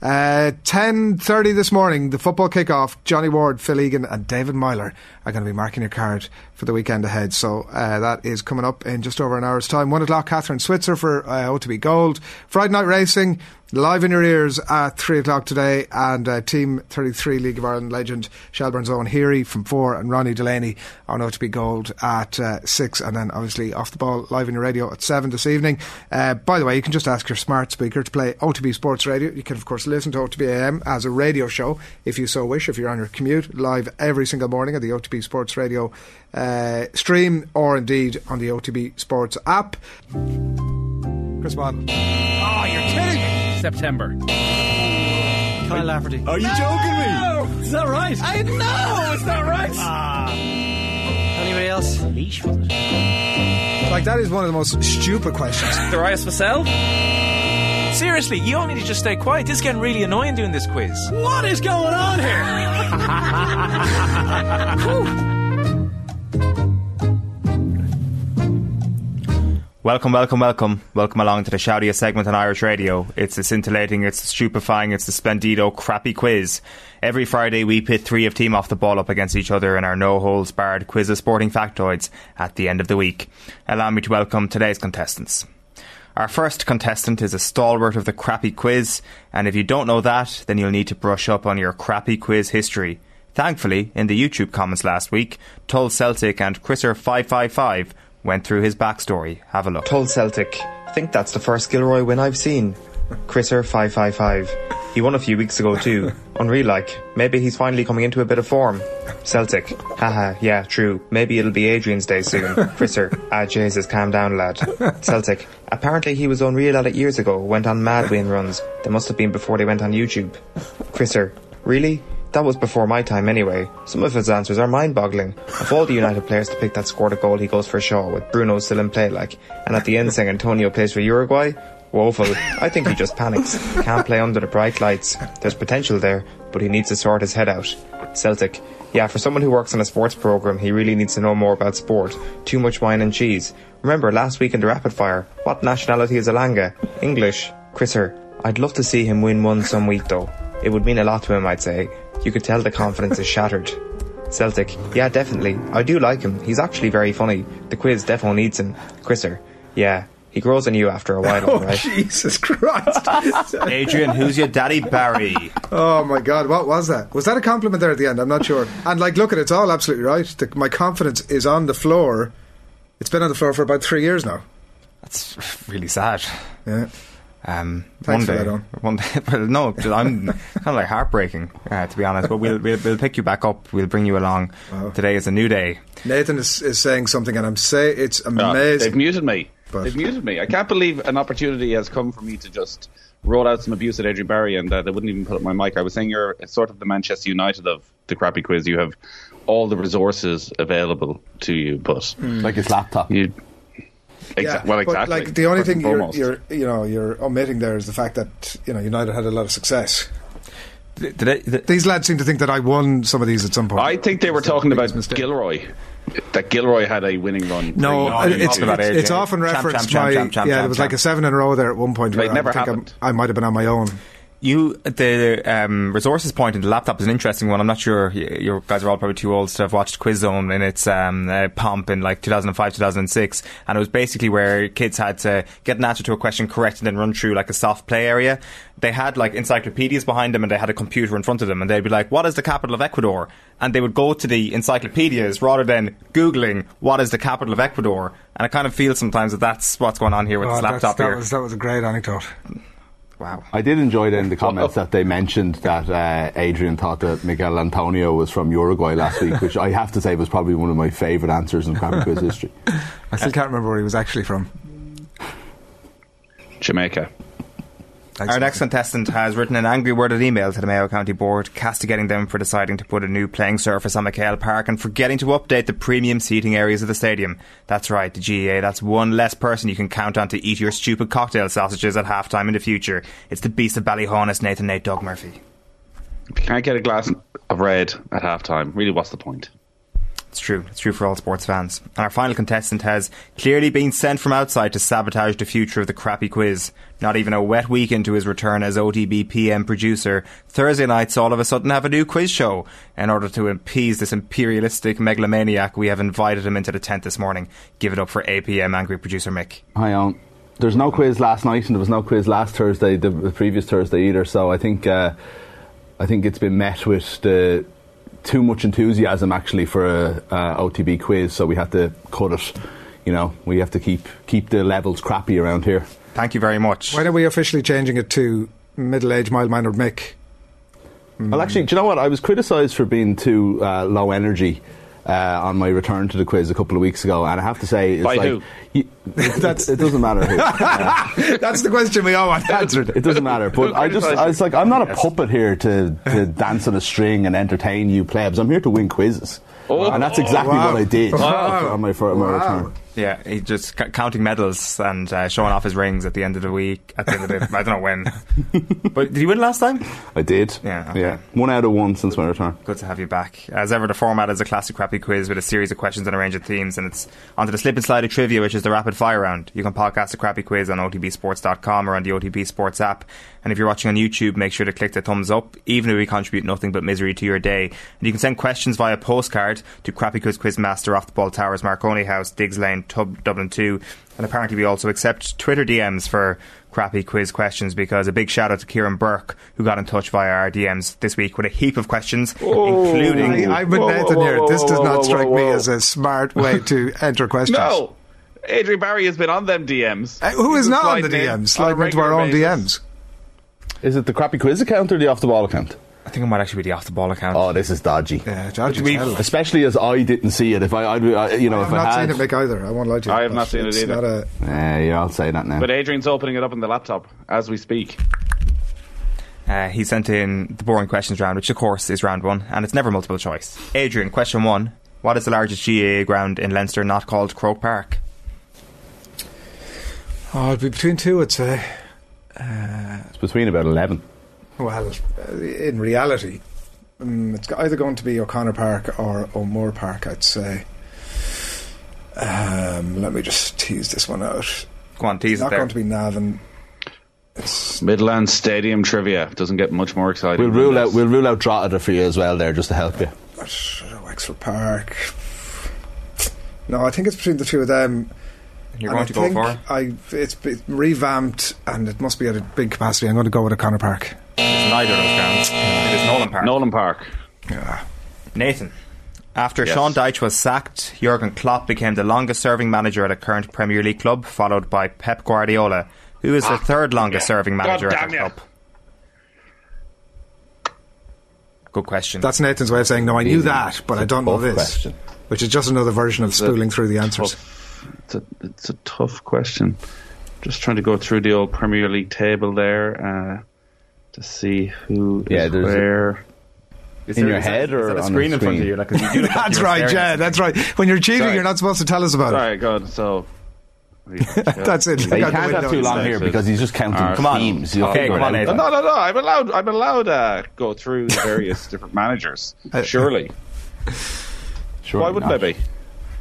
10:30 this morning, the football kickoff. Johnny Ward, Phil Egan and David Myler are going to be marking your card for the weekend ahead. So that is coming up in just over an hour's time. 1 o'clock, Catherine Switzer for OTB Gold. Friday Night Racing, live in your ears at 3 o'clock today, and Team 33 League of Ireland legend Shelbourne's Owen Heary from 4 and Ronnie Delaney on OTB Gold at 6, and then obviously Off the Ball live in your radio at 7 this evening. By the way, you can just ask your smart speaker to play OTB Sports Radio. You can of course listen to OTB AM as a radio show if you so wish, if you're on your commute, live every single morning at the OTB Sports Radio stream, or indeed on the OTB Sports app. Chris Waddle. Oh, you're kidding me. September. Kyle Lafferty. Are you joking me? Is that right? I know, it's not right. Anybody else? Leash. Like, that is one of the most stupid questions. Darius Vassell? Seriously, you all need to just stay quiet. This is getting really annoying doing this quiz. What is going on here? Welcome along to the shoutiest segment on Irish radio. It's the scintillating, it's the stupefying, it's the splendido crappy quiz. Every Friday we pit three of Team Off the Ball up against each other in our no-holds-barred quiz of sporting factoids at the end of the week. Allow me to welcome today's contestants. Our first contestant is a stalwart of the crappy quiz, and if you don't know that, then you'll need to brush up on your crappy quiz history. Thankfully, in the YouTube comments last week, Tull Celtic and Chrisser555 went through his backstory. Have a look. Tull Celtic. I think that's the first Gilroy win I've seen. Chrisser555. He won a few weeks ago too. Unreal-like. Maybe he's finally coming into a bit of form. Celtic. Haha, yeah, true. Maybe it'll be Adrian's day soon. Chrisser. Ah, Jesus, calm down, lad. Celtic. Apparently he was unreal at it years ago. Went on mad win runs. They must have been before they went on YouTube. Chrisser. Really? That was before my time anyway. Some of his answers are mind-boggling. Of all the United players to pick that scored a goal, he goes for Shaw, with Bruno still in play, like. And at the end saying Antonio plays for Uruguay? Woeful. I think he just panics. Can't play under the bright lights. There's potential there, but he needs to sort his head out. Celtic. Yeah, for someone who works on a sports programme, he really needs to know more about sport. Too much wine and cheese. Remember, last week in the rapid fire, what nationality is Alanga? English. Chrisser, I'd love to see him win one some week though. It would mean a lot to him, I'd say. You could tell the confidence is shattered. Celtic, yeah, definitely. I do like him. He's actually very funny. The quiz defo needs him. Chrisser, yeah. He grows on you after a while, all right? Jesus Christ. Adrian, who's your daddy, Barry? Oh, my God, what was that? Was that a compliment there at the end? I'm not sure. And, like, look, it's all absolutely right. My confidence is on the floor. It's been on the floor for about 3 years now. That's really sad. Yeah. Thanks for that, Owen. One day, well, no, I'm kind of like heartbreaking, to be honest. But we'll pick you back up. We'll bring you along. Wow. Today is a new day. Nathan is saying something, and I'm saying it's amazing. They've muted me. But they've muted me. I can't believe an opportunity has come for me to just roll out some abuse at Adrian Barry, and they wouldn't even put up my mic. I was saying you're sort of the Manchester United of the crappy quiz. You have all the resources available to you, but like his laptop. Yeah, well, exactly. Like the only thing you're omitting there is the fact that United had a lot of success. These lads seem to think that I won some of these at some point. I think they were talking about Gilroy. That Gilroy had a winning run. No, it's often referenced. It was like a 7 in a row there at one point. It never happened. I might have been on my own. The resources point in the laptop is an interesting one. I'm not sure, you guys are all probably too old to have watched Quiz Zone in its pomp in like 2005, 2006. And it was basically where kids had to get an answer to a question correct and then run through like a soft play area. They had like encyclopedias behind them and they had a computer in front of them and they'd be like, what is the capital of Ecuador? And they would go to the encyclopedias rather than Googling what is the capital of Ecuador. And I kind of feel sometimes that that's what's going on here with this laptop here. That was a great anecdote. Wow. I did enjoy then the comments that they mentioned that Adrian thought that Miguel Antonio was from Uruguay last week, which I have to say was probably one of my favourite answers in Crappy Quiz history. I still can't remember where he was actually from. Jamaica. Thanks. Our next contestant has written an angry worded email to the Mayo County Board, castigating them for deciding to put a new playing surface on Michael Park and forgetting to update the premium seating areas of the stadium. That's right, the GAA, that's one less person you can count on to eat your stupid cocktail sausages at halftime in the future. It's the beast of Ballyhonus, Nathan Nate Doug Murphy. If you can't get a glass of red at halftime, really, what's the point? It's true. It's true for all sports fans. And our final contestant has clearly been sent from outside to sabotage the future of the crappy quiz. Not even a wet week into his return as OTB PM producer, Thursday nights all of a sudden have a new quiz show. In order to appease this imperialistic megalomaniac, we have invited him into the tent this morning. Give it up for APM angry producer Mick. Hi, Owen. There's no quiz last night and there was no quiz last Thursday, the previous Thursday either, so I think it's been met with the too much enthusiasm actually for a OTB quiz, so we have to cut it. We have to keep the levels crappy around here. Thank you very much. When are we officially changing it to middle-aged, mild-mannered Mick? Well, actually, do you know what? I was criticised for being too low energy on my return to the quiz a couple of weeks ago, and I have to say, it's by like, who? It doesn't matter who. That's the question we all want answered. It doesn't matter, but I was like, I'm not a puppet here to dance on a string and entertain you plebs. I'm here to win quizzes, and that's exactly what I did on my return. Yeah, he just counting medals and showing off his rings at the end of the week. At the end of the, I don't know when, but did you win last time? I did. Yeah, okay. Yeah. 1 out of 1 since my return. Good to have you back. As ever, the format is a classic crappy quiz with a series of questions and a range of themes, and it's onto the slip and slide of trivia, which is the rapid fire round. You can podcast the crappy quiz on otbsports.com or on the OTB Sports app. And if you're watching on YouTube, make sure to click the thumbs up, even if we contribute nothing but misery to your day. And you can send questions via postcard to Crappy Quiz Quizmaster, Off the Ball Towers, Marconi House, Diggs Lane, Dublin 2. And apparently we also accept Twitter DMs for crappy quiz questions, because a big shout out to Kieran Burke, who got in touch via our DMs this week with a heap of questions, including... I'm with Nathan here. This does not strike me as a smart way to enter questions. No! Adrian Barry has been on them DMs. Who is not on the DMs? Sliding into our own DMs. Is it the crappy quiz account or the off the ball account? I think it might actually be the off the ball account. Oh, this is dodgy. Yeah, dodgy. Especially as I didn't see it. If I have not seen it, Mick, either. I won't lie to you. I have not seen it either. Yeah, I'll say that now. But Adrian's opening it up on the laptop as we speak. He sent in the boring questions round, which of course is round one, and it's never multiple choice. Adrian, question one: what is the largest GAA ground in Leinster not called Croke Park? Oh, it'd be between two, I'd say. It's between about 11. Well, in reality, it's either going to be O'Connor Park or O'Moore Park, I'd say. Let me just tease this one out. Go on, tease it there. It's not going to be Navan. It's Yes, Midlands Stadium trivia. Doesn't get much more exciting. We'll rule out Drogheda for you as well there, just to help you. Wexford Park. No, I think it's between the two of them. You're going to go for it? It's revamped and it must be at a big capacity. I'm going to go with O'Connor Park. It's neither of those grounds. It is Nolan Park. Nolan Park. Yeah. Nathan. After Sean Dyche was sacked, Jürgen Klopp became the longest serving manager at a current Premier League club, followed by Pep Guardiola, who is the third longest serving manager at a club. Good question. That's Nathan's way of saying, no, I knew that, but I don't know this question. Which is just another version of spooling through the answers. It's a tough question. Just trying to go through the old Premier League table there to see who is where. In your head or on a screen in front of you? Like, you that's right, yeah, that's right. When you're cheating, you're not supposed to tell us about it. Sorry, God, so... That's it. Yeah, you can't have too long here because he's just counting teams. Okay, come on, Nathan. No, I'm allowed go through the various different managers. Surely. Why wouldn't I be?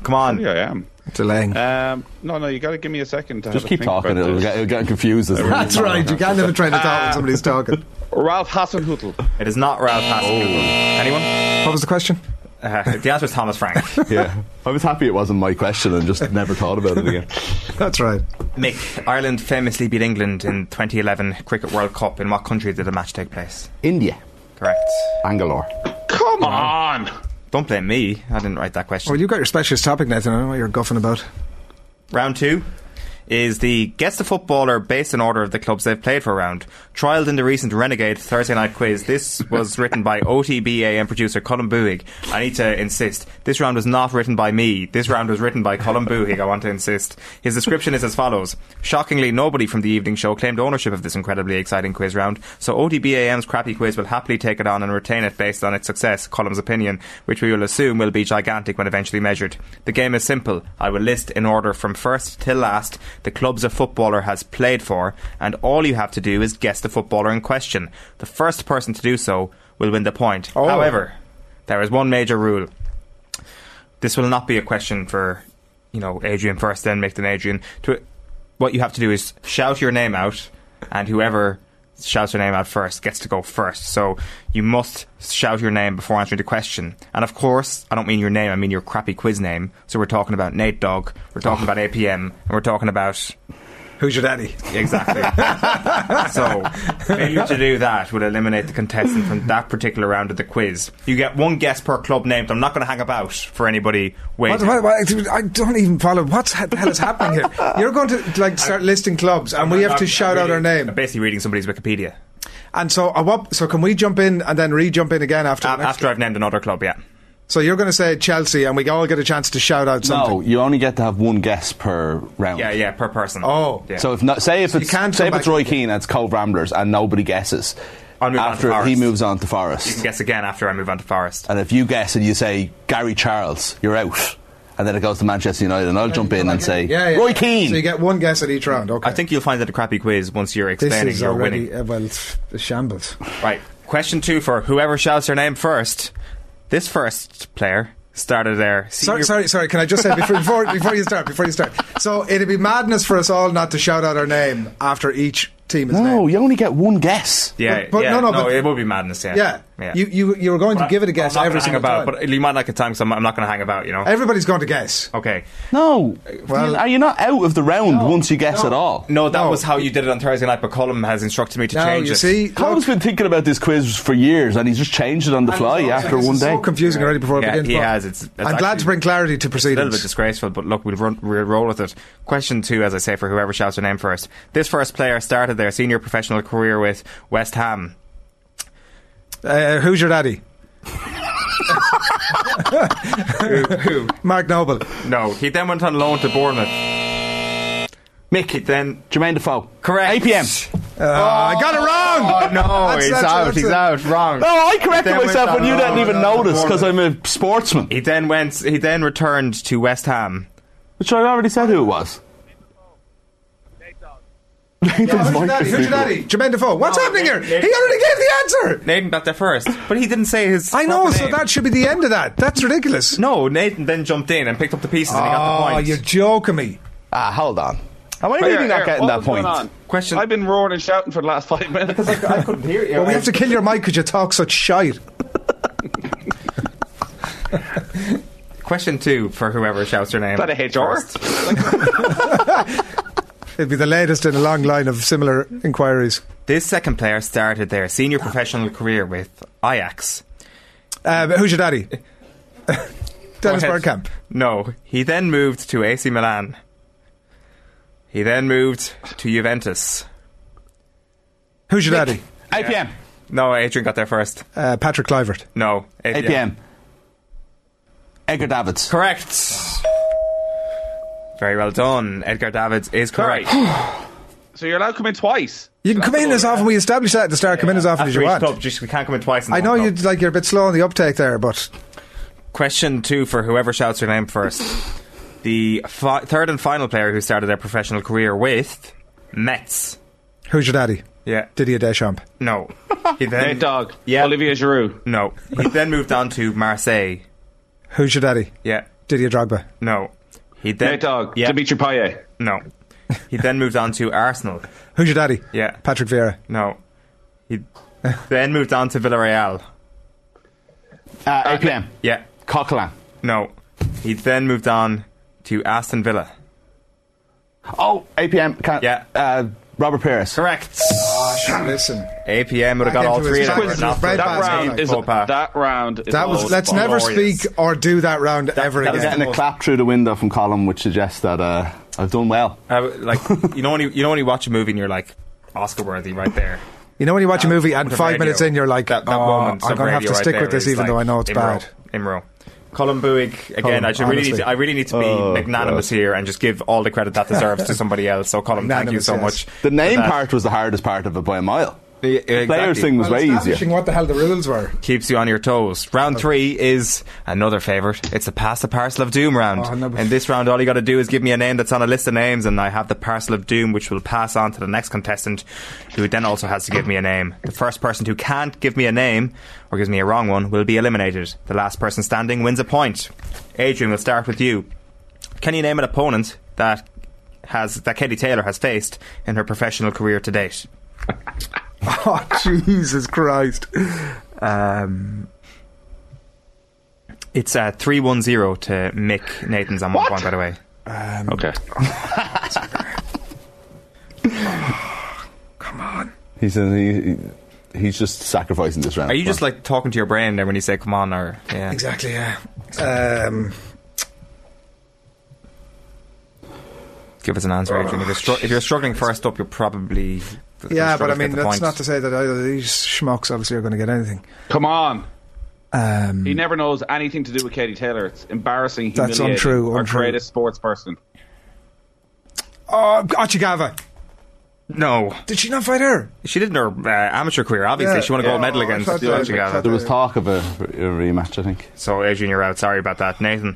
Come on. Yeah, I am. Delaying. No, you got to give me a second to just keep talking. It'll get confused. That's right. You can't have a train of thought when somebody's talking. Ralph Hasenhüttl. It is not Ralph Hasenhüttl. Anyone? What was the question? The answer is Thomas Frank. Yeah, I was happy it wasn't my question and just never thought about it again. That's right. Mick, Ireland famously beat England in 2011 Cricket World Cup. In what country did the match take place? India. Correct. Bangalore. Come on. Don't blame me. I didn't write that question. Well, you got your specialist topic, Nathan. I don't know what you're guffing about. Round two is the guess the footballer based on order of the clubs they've played for round. Trialled in the recent Renegade Thursday night quiz. This was written by OTBAM producer Colin Buig. I need to insist. This round was not written by me. This round was written by Colin Buig. I want to insist. His description is as follows. Shockingly, nobody from the evening show claimed ownership of this incredibly exciting quiz round, so OTBAM's crappy quiz will happily take it on and retain it based on its success, Colin's opinion, which we will assume will be gigantic when eventually measured. The game is simple. I will list in order from first till last the clubs a footballer has played for, and all you have to do is guess the footballer in question. The first person to do so will win the point. However, there is one major rule. This will not be a question for, Adrian first, then Mick, then Adrian. What you have to do is shout your name out, and whoever shouts your name out first gets to go first. So you must shout your name before answering the question. And of course, I don't mean your name, I mean your crappy quiz name. So we're talking about Nate Dogg, we're talking about APM, and we're talking about... Who's your daddy? Exactly. So failure to do that would eliminate the contestant from that particular round of the quiz. You get one guess per club named. I'm not going to hang about for anybody waiting. What, I don't even follow what the hell is happening here. You're going to start listing clubs, and we have to shout out our name. I'm basically reading somebody's Wikipedia. And so, so can we jump in and then re-jump in again after? After I've named another club, yeah. So you're going to say Chelsea, and we all get a chance to shout out something. No, you only get to have one guess per round. Yeah, per person. Oh, yeah. So if it's Roy Keane, it's Cove Ramblers, and nobody guesses. After he moves on to Forest, you can guess again after I move on to Forest. And if you guess and you say Gary Charles, you're out. And then it goes to Manchester United, and I'll jump in and say Roy Keane. So you get one guess at each round. Okay. I think you'll find that a crappy quiz once you're explaining this is you're already, winning. The shambles. Right. Question two for whoever shouts their name first. This first player started there. Sorry. Can I just say before you start? So it'd be madness for us all not to shout out our name after each team is named. No, you only get one guess. Yeah, but it would be madness. Yeah. You were going to give it a guess every single time. But you might not get time, so I'm not going to hang about. Everybody's going to guess. Okay. No. Well, are you not out of the round once you guess at all? No, that was how you did it on Thursday night. But Colm has instructed me to change it. You see, Colm's been thinking about this quiz for years, and he's just changed it on the fly after one day. It's so confusing already before it begins. He has. I'm glad to bring clarity to proceedings. A little bit disgraceful, but look, we'll roll with it. Question two, as I say, for whoever shouts their name first. This first player started their senior professional career with West Ham. Who's your daddy? Who? Mark Noble. No, he then went on loan to Bournemouth. Mick. Then Jermaine Defoe. Correct. APM. I got it wrong. No, he's out. Wrong. No, I corrected myself when you didn't even notice because I'm a sportsman. He then returned to West Ham, which I already said who it was. Who's your daddy? Jermaine Defoe. What's happening here? He already gave the answer. Nathan got there first, but he didn't say his. I know, so that should be the end of that. That's ridiculous. No, Nathan then jumped in and picked up the pieces and he got the point. Oh, you're joking me. Ah, hold on. And why are you not getting that point? Question. I've been roaring and shouting for the last 5 minutes because I couldn't hear you. Well, we have to kill your mic because you talk such shite. Question 2 for whoever shouts your name. Is that a HR? It'd be the latest in a long line of similar inquiries. This second player started their senior professional career with Ajax. Who's your daddy? Dennis Bergkamp. No. He then moved to AC Milan. He then moved to Juventus. Who's your daddy? APM. Yeah. No, Adrian got there first. Patrick Kluivert. No. APM. Edgar Davids. Correct. Very well done. Edgar Davids is correct. So you're allowed to come in twice. You can come in as often. We established that at the start. Come in as often as you want. We can't come in twice. I know you're a bit slow on the uptake there, but... Question 2 for whoever shouts your name first. The third and final player who started their professional career with Mets. Who's your daddy? Yeah. Didier Deschamps. No. Nate Dogg. Yeah. Olivier Giroud. No. He then moved on to Marseille. Who's your daddy? Yeah. Didier Drogba. No. Nate Dogg. Yeah. Dimitri Payet. No. He then moved on to Arsenal. Who's your daddy? Yeah. Patrick Vieira. No. He then moved on to Villarreal. APM. Yeah. Coquelin. No. He then moved on to Aston Villa. Oh, APM. Yeah. Robert Pires. Correct. Oh, listen. APM would have got all three. That round is let's never speak or do that round ever again. Getting a clap through the window from Colin, which suggests that I've done well. Like you know when you watch a movie and you're like, Oscar worthy right there. You know when you watch a movie and 5 minutes in you're like, I'm going to have to stick with this even though I know it's bad. Imro. Colin Buig again. I really need to be magnanimous here and just give all the credit that deserves to somebody else. So Colin, thank you so much. The name part was the hardest part of it by a mile. The players thing was way easier. What the hell the rules were keeps you on your toes. Round 3 is another favourite. It's the pass the parcel of doom round. In this round, all you got to do is give me a name that's on a list of names, and I have the parcel of doom, which will pass on to the next contestant, who then also has to give me a name. The first person who can't give me a name or gives me a wrong one will be eliminated. The last person standing wins a point. Adrian, we'll start with you. Can you name an opponent that Katie Taylor has faced in her professional career to date? Oh, Jesus Christ. It's 3-1-0 to Mick Nathan's on 1 point, by the way. Okay. Come on. He's just sacrificing this round. Are you just like talking to your brain there when you say come on? Or yeah. Exactly, yeah. Give us an answer, Adrian. If you're struggling first up, you're probably... Yeah, but I mean, that's not to say that either of these schmucks obviously are going to get anything. Come on. He never knows anything to do with Katie Taylor. It's embarrassing. That's untrue. Our greatest sports person. Oh, Achigava. No. Did she not fight her? She did in her amateur career, obviously. Yeah, she won a gold medal against Achigava. There was talk of a rematch, I think. So, Adrian, you're out. Sorry about that. Nathan.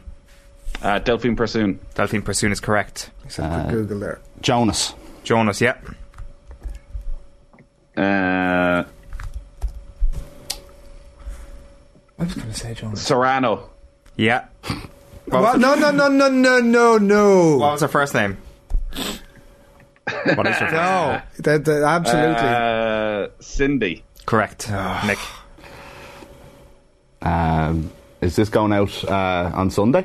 Delphine Persoon. Delphine Persoon is correct. Google there. Jonas. Jonas, yep. I was going to say John Serrano. Yeah. What? No. What was her first name? What is her first name? No, absolutely. Cindy. Correct. Nick. Is this going out on Sunday?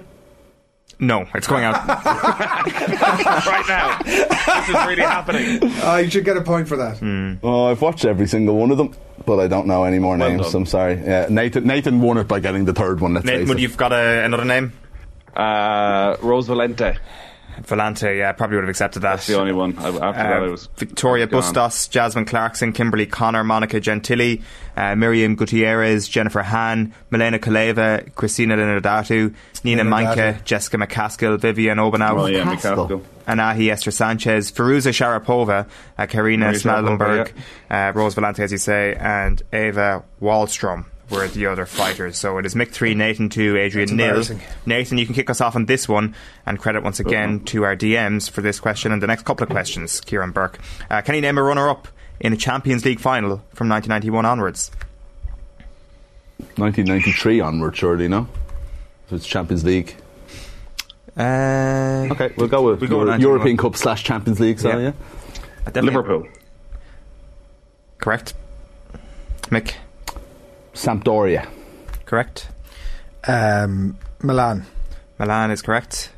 No, it's going out right now. This is really happening. You should get a point for that. Oh, I've watched every single one of them, but I don't know any more names. I'm sorry. Yeah, Nathan won it by getting the third one. Nathan, would you've got another name? Rose Valente. Valente, yeah, probably would have accepted that. That's the only one. After that, it was Victoria Bustos, Jasmine Clarkson, Kimberly Connor, Monica Gentili, Miriam Gutierrez, Jennifer Han, Milena Kaleva, Christina Linardatu, Nina Manka, Jessica McCaskill, Vivian Obenau, Anahi Esther Sanchez, Firuza Sharapova, Karina Smallenberg, Rose Valente, as you say, and Eva Wallstrom were the other fighters. So it is Mick 3, Nathan 2, Adrian nil. Nathan, you can kick us off on this one, and credit once again to our DMs for this question and the next couple of questions. Kieran Burke, can you name a runner-up in a Champions League final from 1991 onwards? 1993 onwards, surely, no? If it's Champions League. Okay, we'll go with European Cup / Champions League. So, yeah. Liverpool. Correct. Mick. Sampdoria. Correct. Milan. Milan is correct.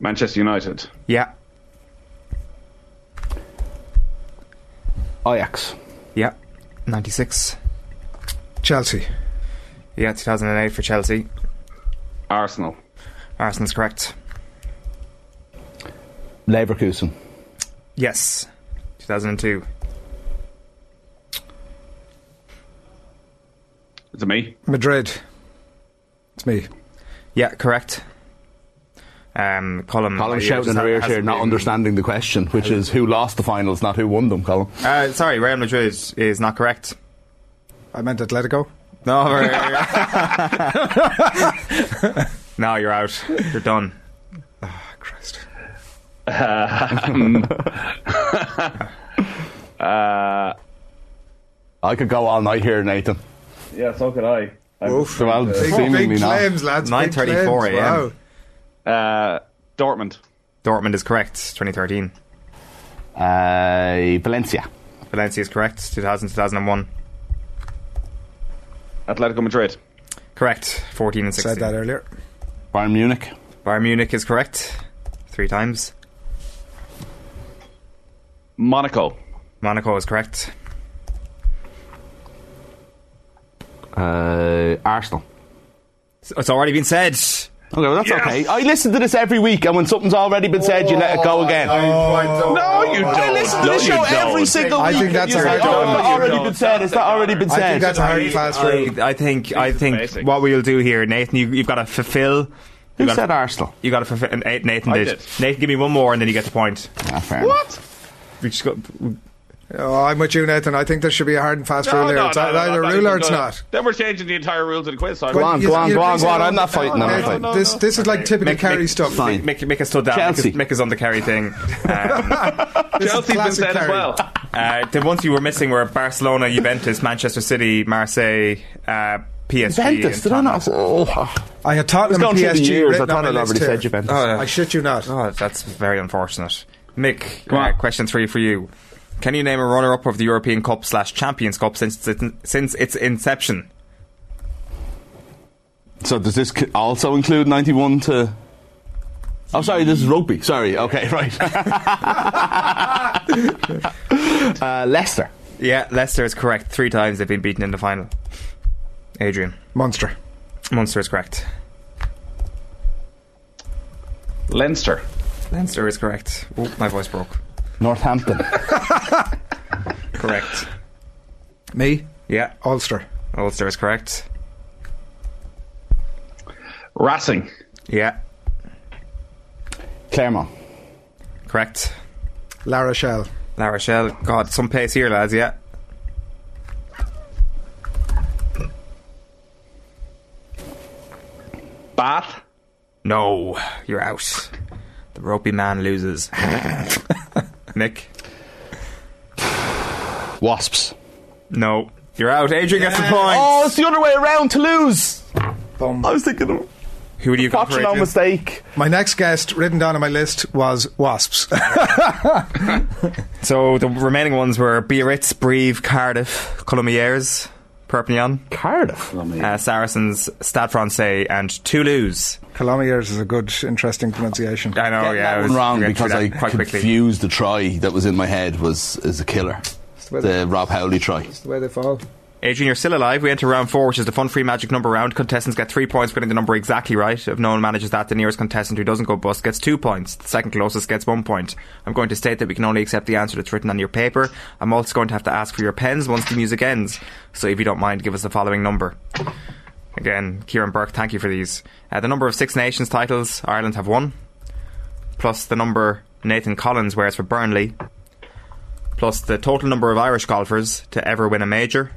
Manchester United. Yeah. Ajax. Yeah. 96. Chelsea. Yeah, 2008 for Chelsea. Arsenal. Arsenal's correct. Leverkusen. Yes. 2002. Is it me? Madrid. It's me. Yeah, correct. Colin shouting in her ears here, not understanding the question, which is who lost the finals, not who won them, Colin. Sorry, Real Madrid is not correct. I meant Atletico. No, no, you're out. You're done. Oh, Christ. I could go all night here, Nathan. Yeah, so could I. Big claims, lads. 9:34 a.m. Dortmund. Dortmund is correct. 2013. Valencia. Valencia is correct. 2000-2001. Atletico Madrid. Correct. 14 and 16. Said that earlier. Bayern Munich. Bayern Munich is correct. 3 times. Monaco. Monaco is correct. Arsenal. It's already been said. Okay, well, that's okay. I listen to this every week, and when something's already been said, you let it go again. No, you don't. I listen to this show every single week. I think that's already been said. It's not already been said. I think that's a hard class rule. I think what we'll do here, Nathan, you've got to fulfil. Who said Arsenal? You got to fulfil. Nathan did. Nathan, give me one more, and then you get the point. What? We just got. Oh, I'm with you, Nathan. I think there should be a hard and fast rule here. No, it's either a rule or it's not. Then we're changing the entire rule to the quiz. Go on. I'm not fighting. This is like typical carry stuff. Mick has stood down. Chelsea. Mick is on the carry thing. Chelsea's been said as well. The ones you were missing were Barcelona, Juventus, Manchester City, Marseille, PSG. Juventus? Did I not? I had Tottenham and PSG. I thought I'd already said Juventus. I shit you not. Oh, that's very unfortunate. Mick, question 3 for you. Can you name a runner-up of the European Cup / Champions Cup since its inception? So does this also include 91 to... Oh, sorry, this is rugby. Sorry, okay, right. Leicester. Yeah, Leicester is correct. 3 times they've been beaten in the final. Adrian. Munster. Munster is correct. Leinster. Leinster is correct. Oh, my voice broke. Northampton. Correct. Me? Yeah. Ulster. Ulster is correct. Racing. Yeah. Claremont. Correct. La Rochelle. La Rochelle. God, some pace here, lads, yeah. Bath? No, you're out. The ropey man loses. Nick. Wasps. No, you're out. Adrian gets the point. Oh, it's the other way around. Toulouse. Boom. I was thinking of who do you got? Optional mistake. My next guest written down on my list was Wasps. So the remaining ones were Biarritz, Brive, Cardiff, Colomiers, Perpignan, Cardiff, Saracens, Stade Francais, and Toulouse. Colomiers is a good, interesting pronunciation. I know, I was wrong because I quite confused quickly. The try that was in my head is a killer. The Rob Howley try. It's the way they fall. Adrian, you're still alive. We enter round 4, which is the fun-free magic number round. Contestants get 3 points for getting the number exactly right. If no one manages that, the nearest contestant who doesn't go bust gets 2 points. The second closest gets 1 point. I'm going to state that we can only accept the answer that's written on your paper. I'm also going to have to ask for your pens once the music ends. So if you don't mind, give us the following number. Again, Kieran Burke, thank you for these. The number of Six Nations titles Ireland have won, plus the number Nathan Collins wears for Burnley, plus the total number of Irish golfers to ever win a major,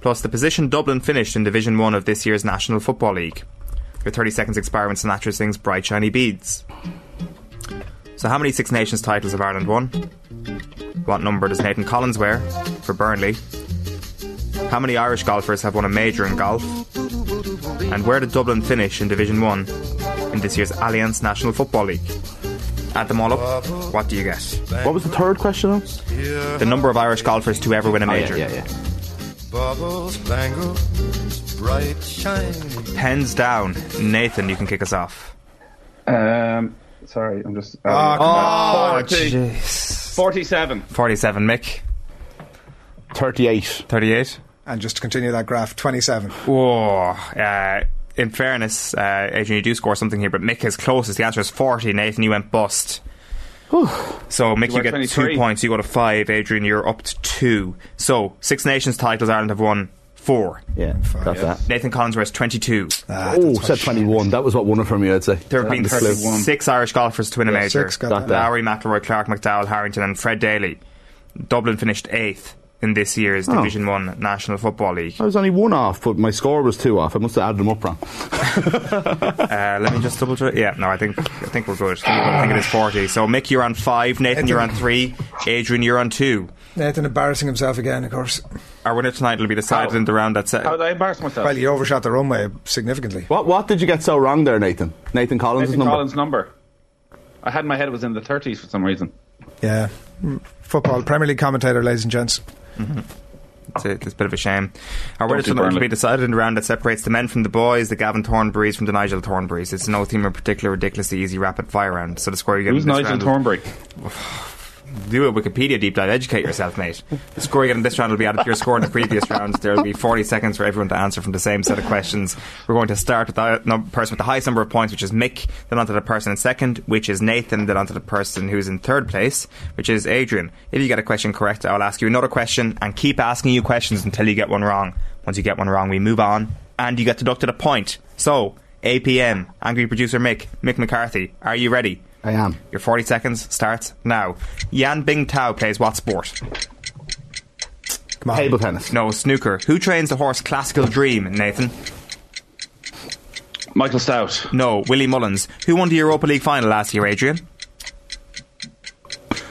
plus the position Dublin finished in Division 1 of this year's National Football League. Your 30 seconds expire when Sinatra sings Bright Shiny Beads. So how many Six Nations titles have Ireland won? What number does Nathan Collins wear for Burnley? How many Irish golfers have won a major in golf? And where did Dublin finish in Division 1 in this year's Allianz National Football League? Add them all up, what do you get? What was the third question on? The number of Irish golfers to ever win a major. Bubbles, bangles, bright, shiny. Pens down. Nathan, you can kick us off. Sorry, I'm just... 47. 47, Mick. 38. And just to continue that graph, 27. Whoa. In fairness, Adrian, you do score something here, but Mick is closest. The answer is 40. Nathan, you went bust. Whew. So Mick, you get 23. 2 points. You go to 5. Adrian, you're up to 2. So Six Nations titles Ireland have won 4. That. Nathan Collinsworth, 22. Said 21. That was what won it for me, I'd say. There have been 6 Irish golfers to win a major. Lowry, McIlroy, Clark, McDowell, Harrington and Fred Daly. Dublin finished 8th in this year's Division 1 National Football League. I was only 1 off, but my score was 2 off. I must have added them up wrong. Let me just double check. Yeah, no, I think we're good. I think it is 40. So Mick, you're on 5. Nathan, you're on 3. Adrian, you're on 2. Nathan embarrassing himself again, of course. Our winner tonight will be decided in the round that's set. How did I embarrass myself? Well, you overshot the runway significantly. What did you get so wrong there, Nathan? Nathan Collins' number. I had in my head it was in the 30s for some reason. Yeah. Football Premier League commentator, ladies and gents. Mm-hmm. It's a bit of a shame. Our winner tonight will be decided in the round that separates the men from the boys, the Gavin Thornberrys from the Nigel Thornberrys. It's no theme in particular, ridiculously easy rapid fire round. So the score you get. Who's in this Nigel Thornberry? Do a Wikipedia deep dive. Educate yourself, mate. The score you get in this round will be out of your score in the previous round. There will be 40 seconds for everyone to answer from the same set of questions. We're going to start with the person with the highest number of points, which is Mick, then onto the person in second, which is Nathan, then onto the person who's in third place, which is Adrian. If you get a question correct, I'll ask you another question and keep asking you questions until you get one wrong. Once you get one wrong, we move on and you get deducted a point. So, APM, Angry Producer Mick McCarthy, are you ready? I am. Your 40 seconds starts now. Yan Bing Tao plays what sport? Come on. Table tennis. No, snooker. Who trains the horse Classical Dream, Nathan? Michael Stout. No, Willie Mullins. Who won the Europa League final last year, Adrian?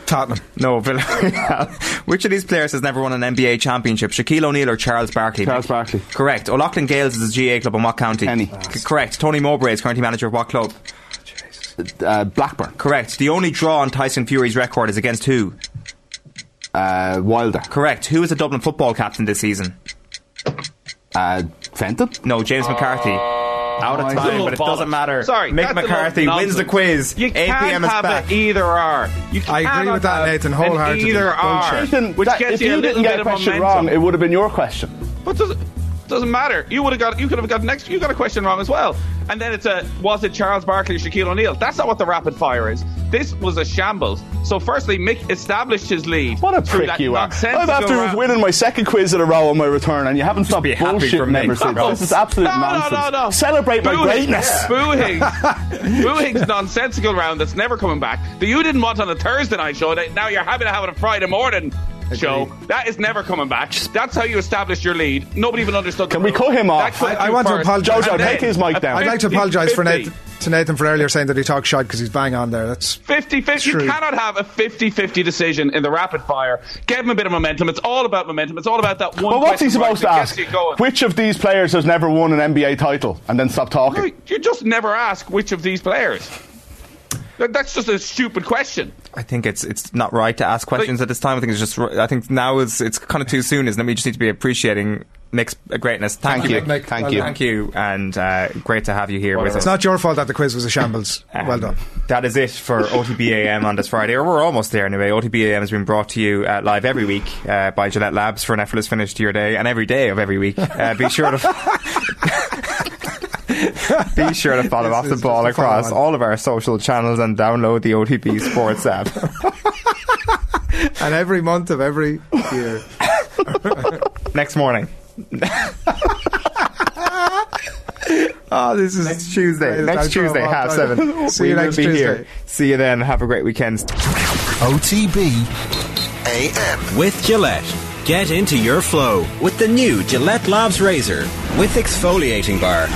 Tottenham. No, Villarreal. Which of these players has never won an NBA championship? Shaquille O'Neal or Charles Barkley? Charles Barkley. Correct. O'Loughlin Gales is a GAA club in what county? Kenny. Correct. Tony Mowbray is currently manager of what club? Blackburn. Correct. The only draw on Tyson Fury's record is against who? Wilder. Correct. Who is the Dublin football captain this season? Fenton? No, James McCarthy. Out of time, but it doesn't matter. Sorry, Mick McCarthy wins the quiz. You can't have back. It either or. I agree with that, Nathan, wholeheartedly. Either or. Nathan, which that, gets if you didn't get a question wrong, it would have been your question. But doesn't matter. You got a question wrong as well. And then was it Charles Barkley or Shaquille O'Neal? That's not what the rapid fire is. This was a shambles. So firstly, Mick established his lead. What a prick you are. I'm after winning my second quiz in a row on my return, and you haven't stopped bullshitting ever since. This is absolute nonsense. No. Celebrate my greatness. Booing. Booing's nonsensical round that's never coming back. That you didn't want on a Thursday night show. Now you're happy to have it on a Friday morning. Show that is never coming back. That's how you established your lead. Nobody even understood. Can we cut him off? I want to apologise. Jojo, take his mic down. I'd like to apologise to Nathan for earlier saying that he talked shite because he's bang on there. That's 50-50. You cannot have a 50-50 decision in the rapid fire. Give him a bit of momentum. It's all about momentum. It's all about that one. Well, what's he supposed to ask? Which of these players has never won an NBA title? And then stop talking. No, you just never ask which of these players. That's just a stupid question. I think it's not right to ask questions at this time. I think now it's kind of too soon, isn't it? We just need to be appreciating Mick's greatness. Thank you, Mick. And great to have you here with us. It's not your fault that the quiz was a shambles. Well done. That is it for OTBAM on this Friday, or we're almost there anyway. OTBAM has been brought to you live every week by Gillette Labs for an effortless finish to your day, and every day of every week. Be sure to be sure to follow Off the Ball across all of our social channels and download the OTB Sports app. And every month of every year. Next morning. This is next Tuesday. Next Tuesday, 7:30. See you next Tuesday. Here. See you then. Have a great weekend. OTB AM with Gillette. Get into your flow with the new Gillette Labs razor with exfoliating bar.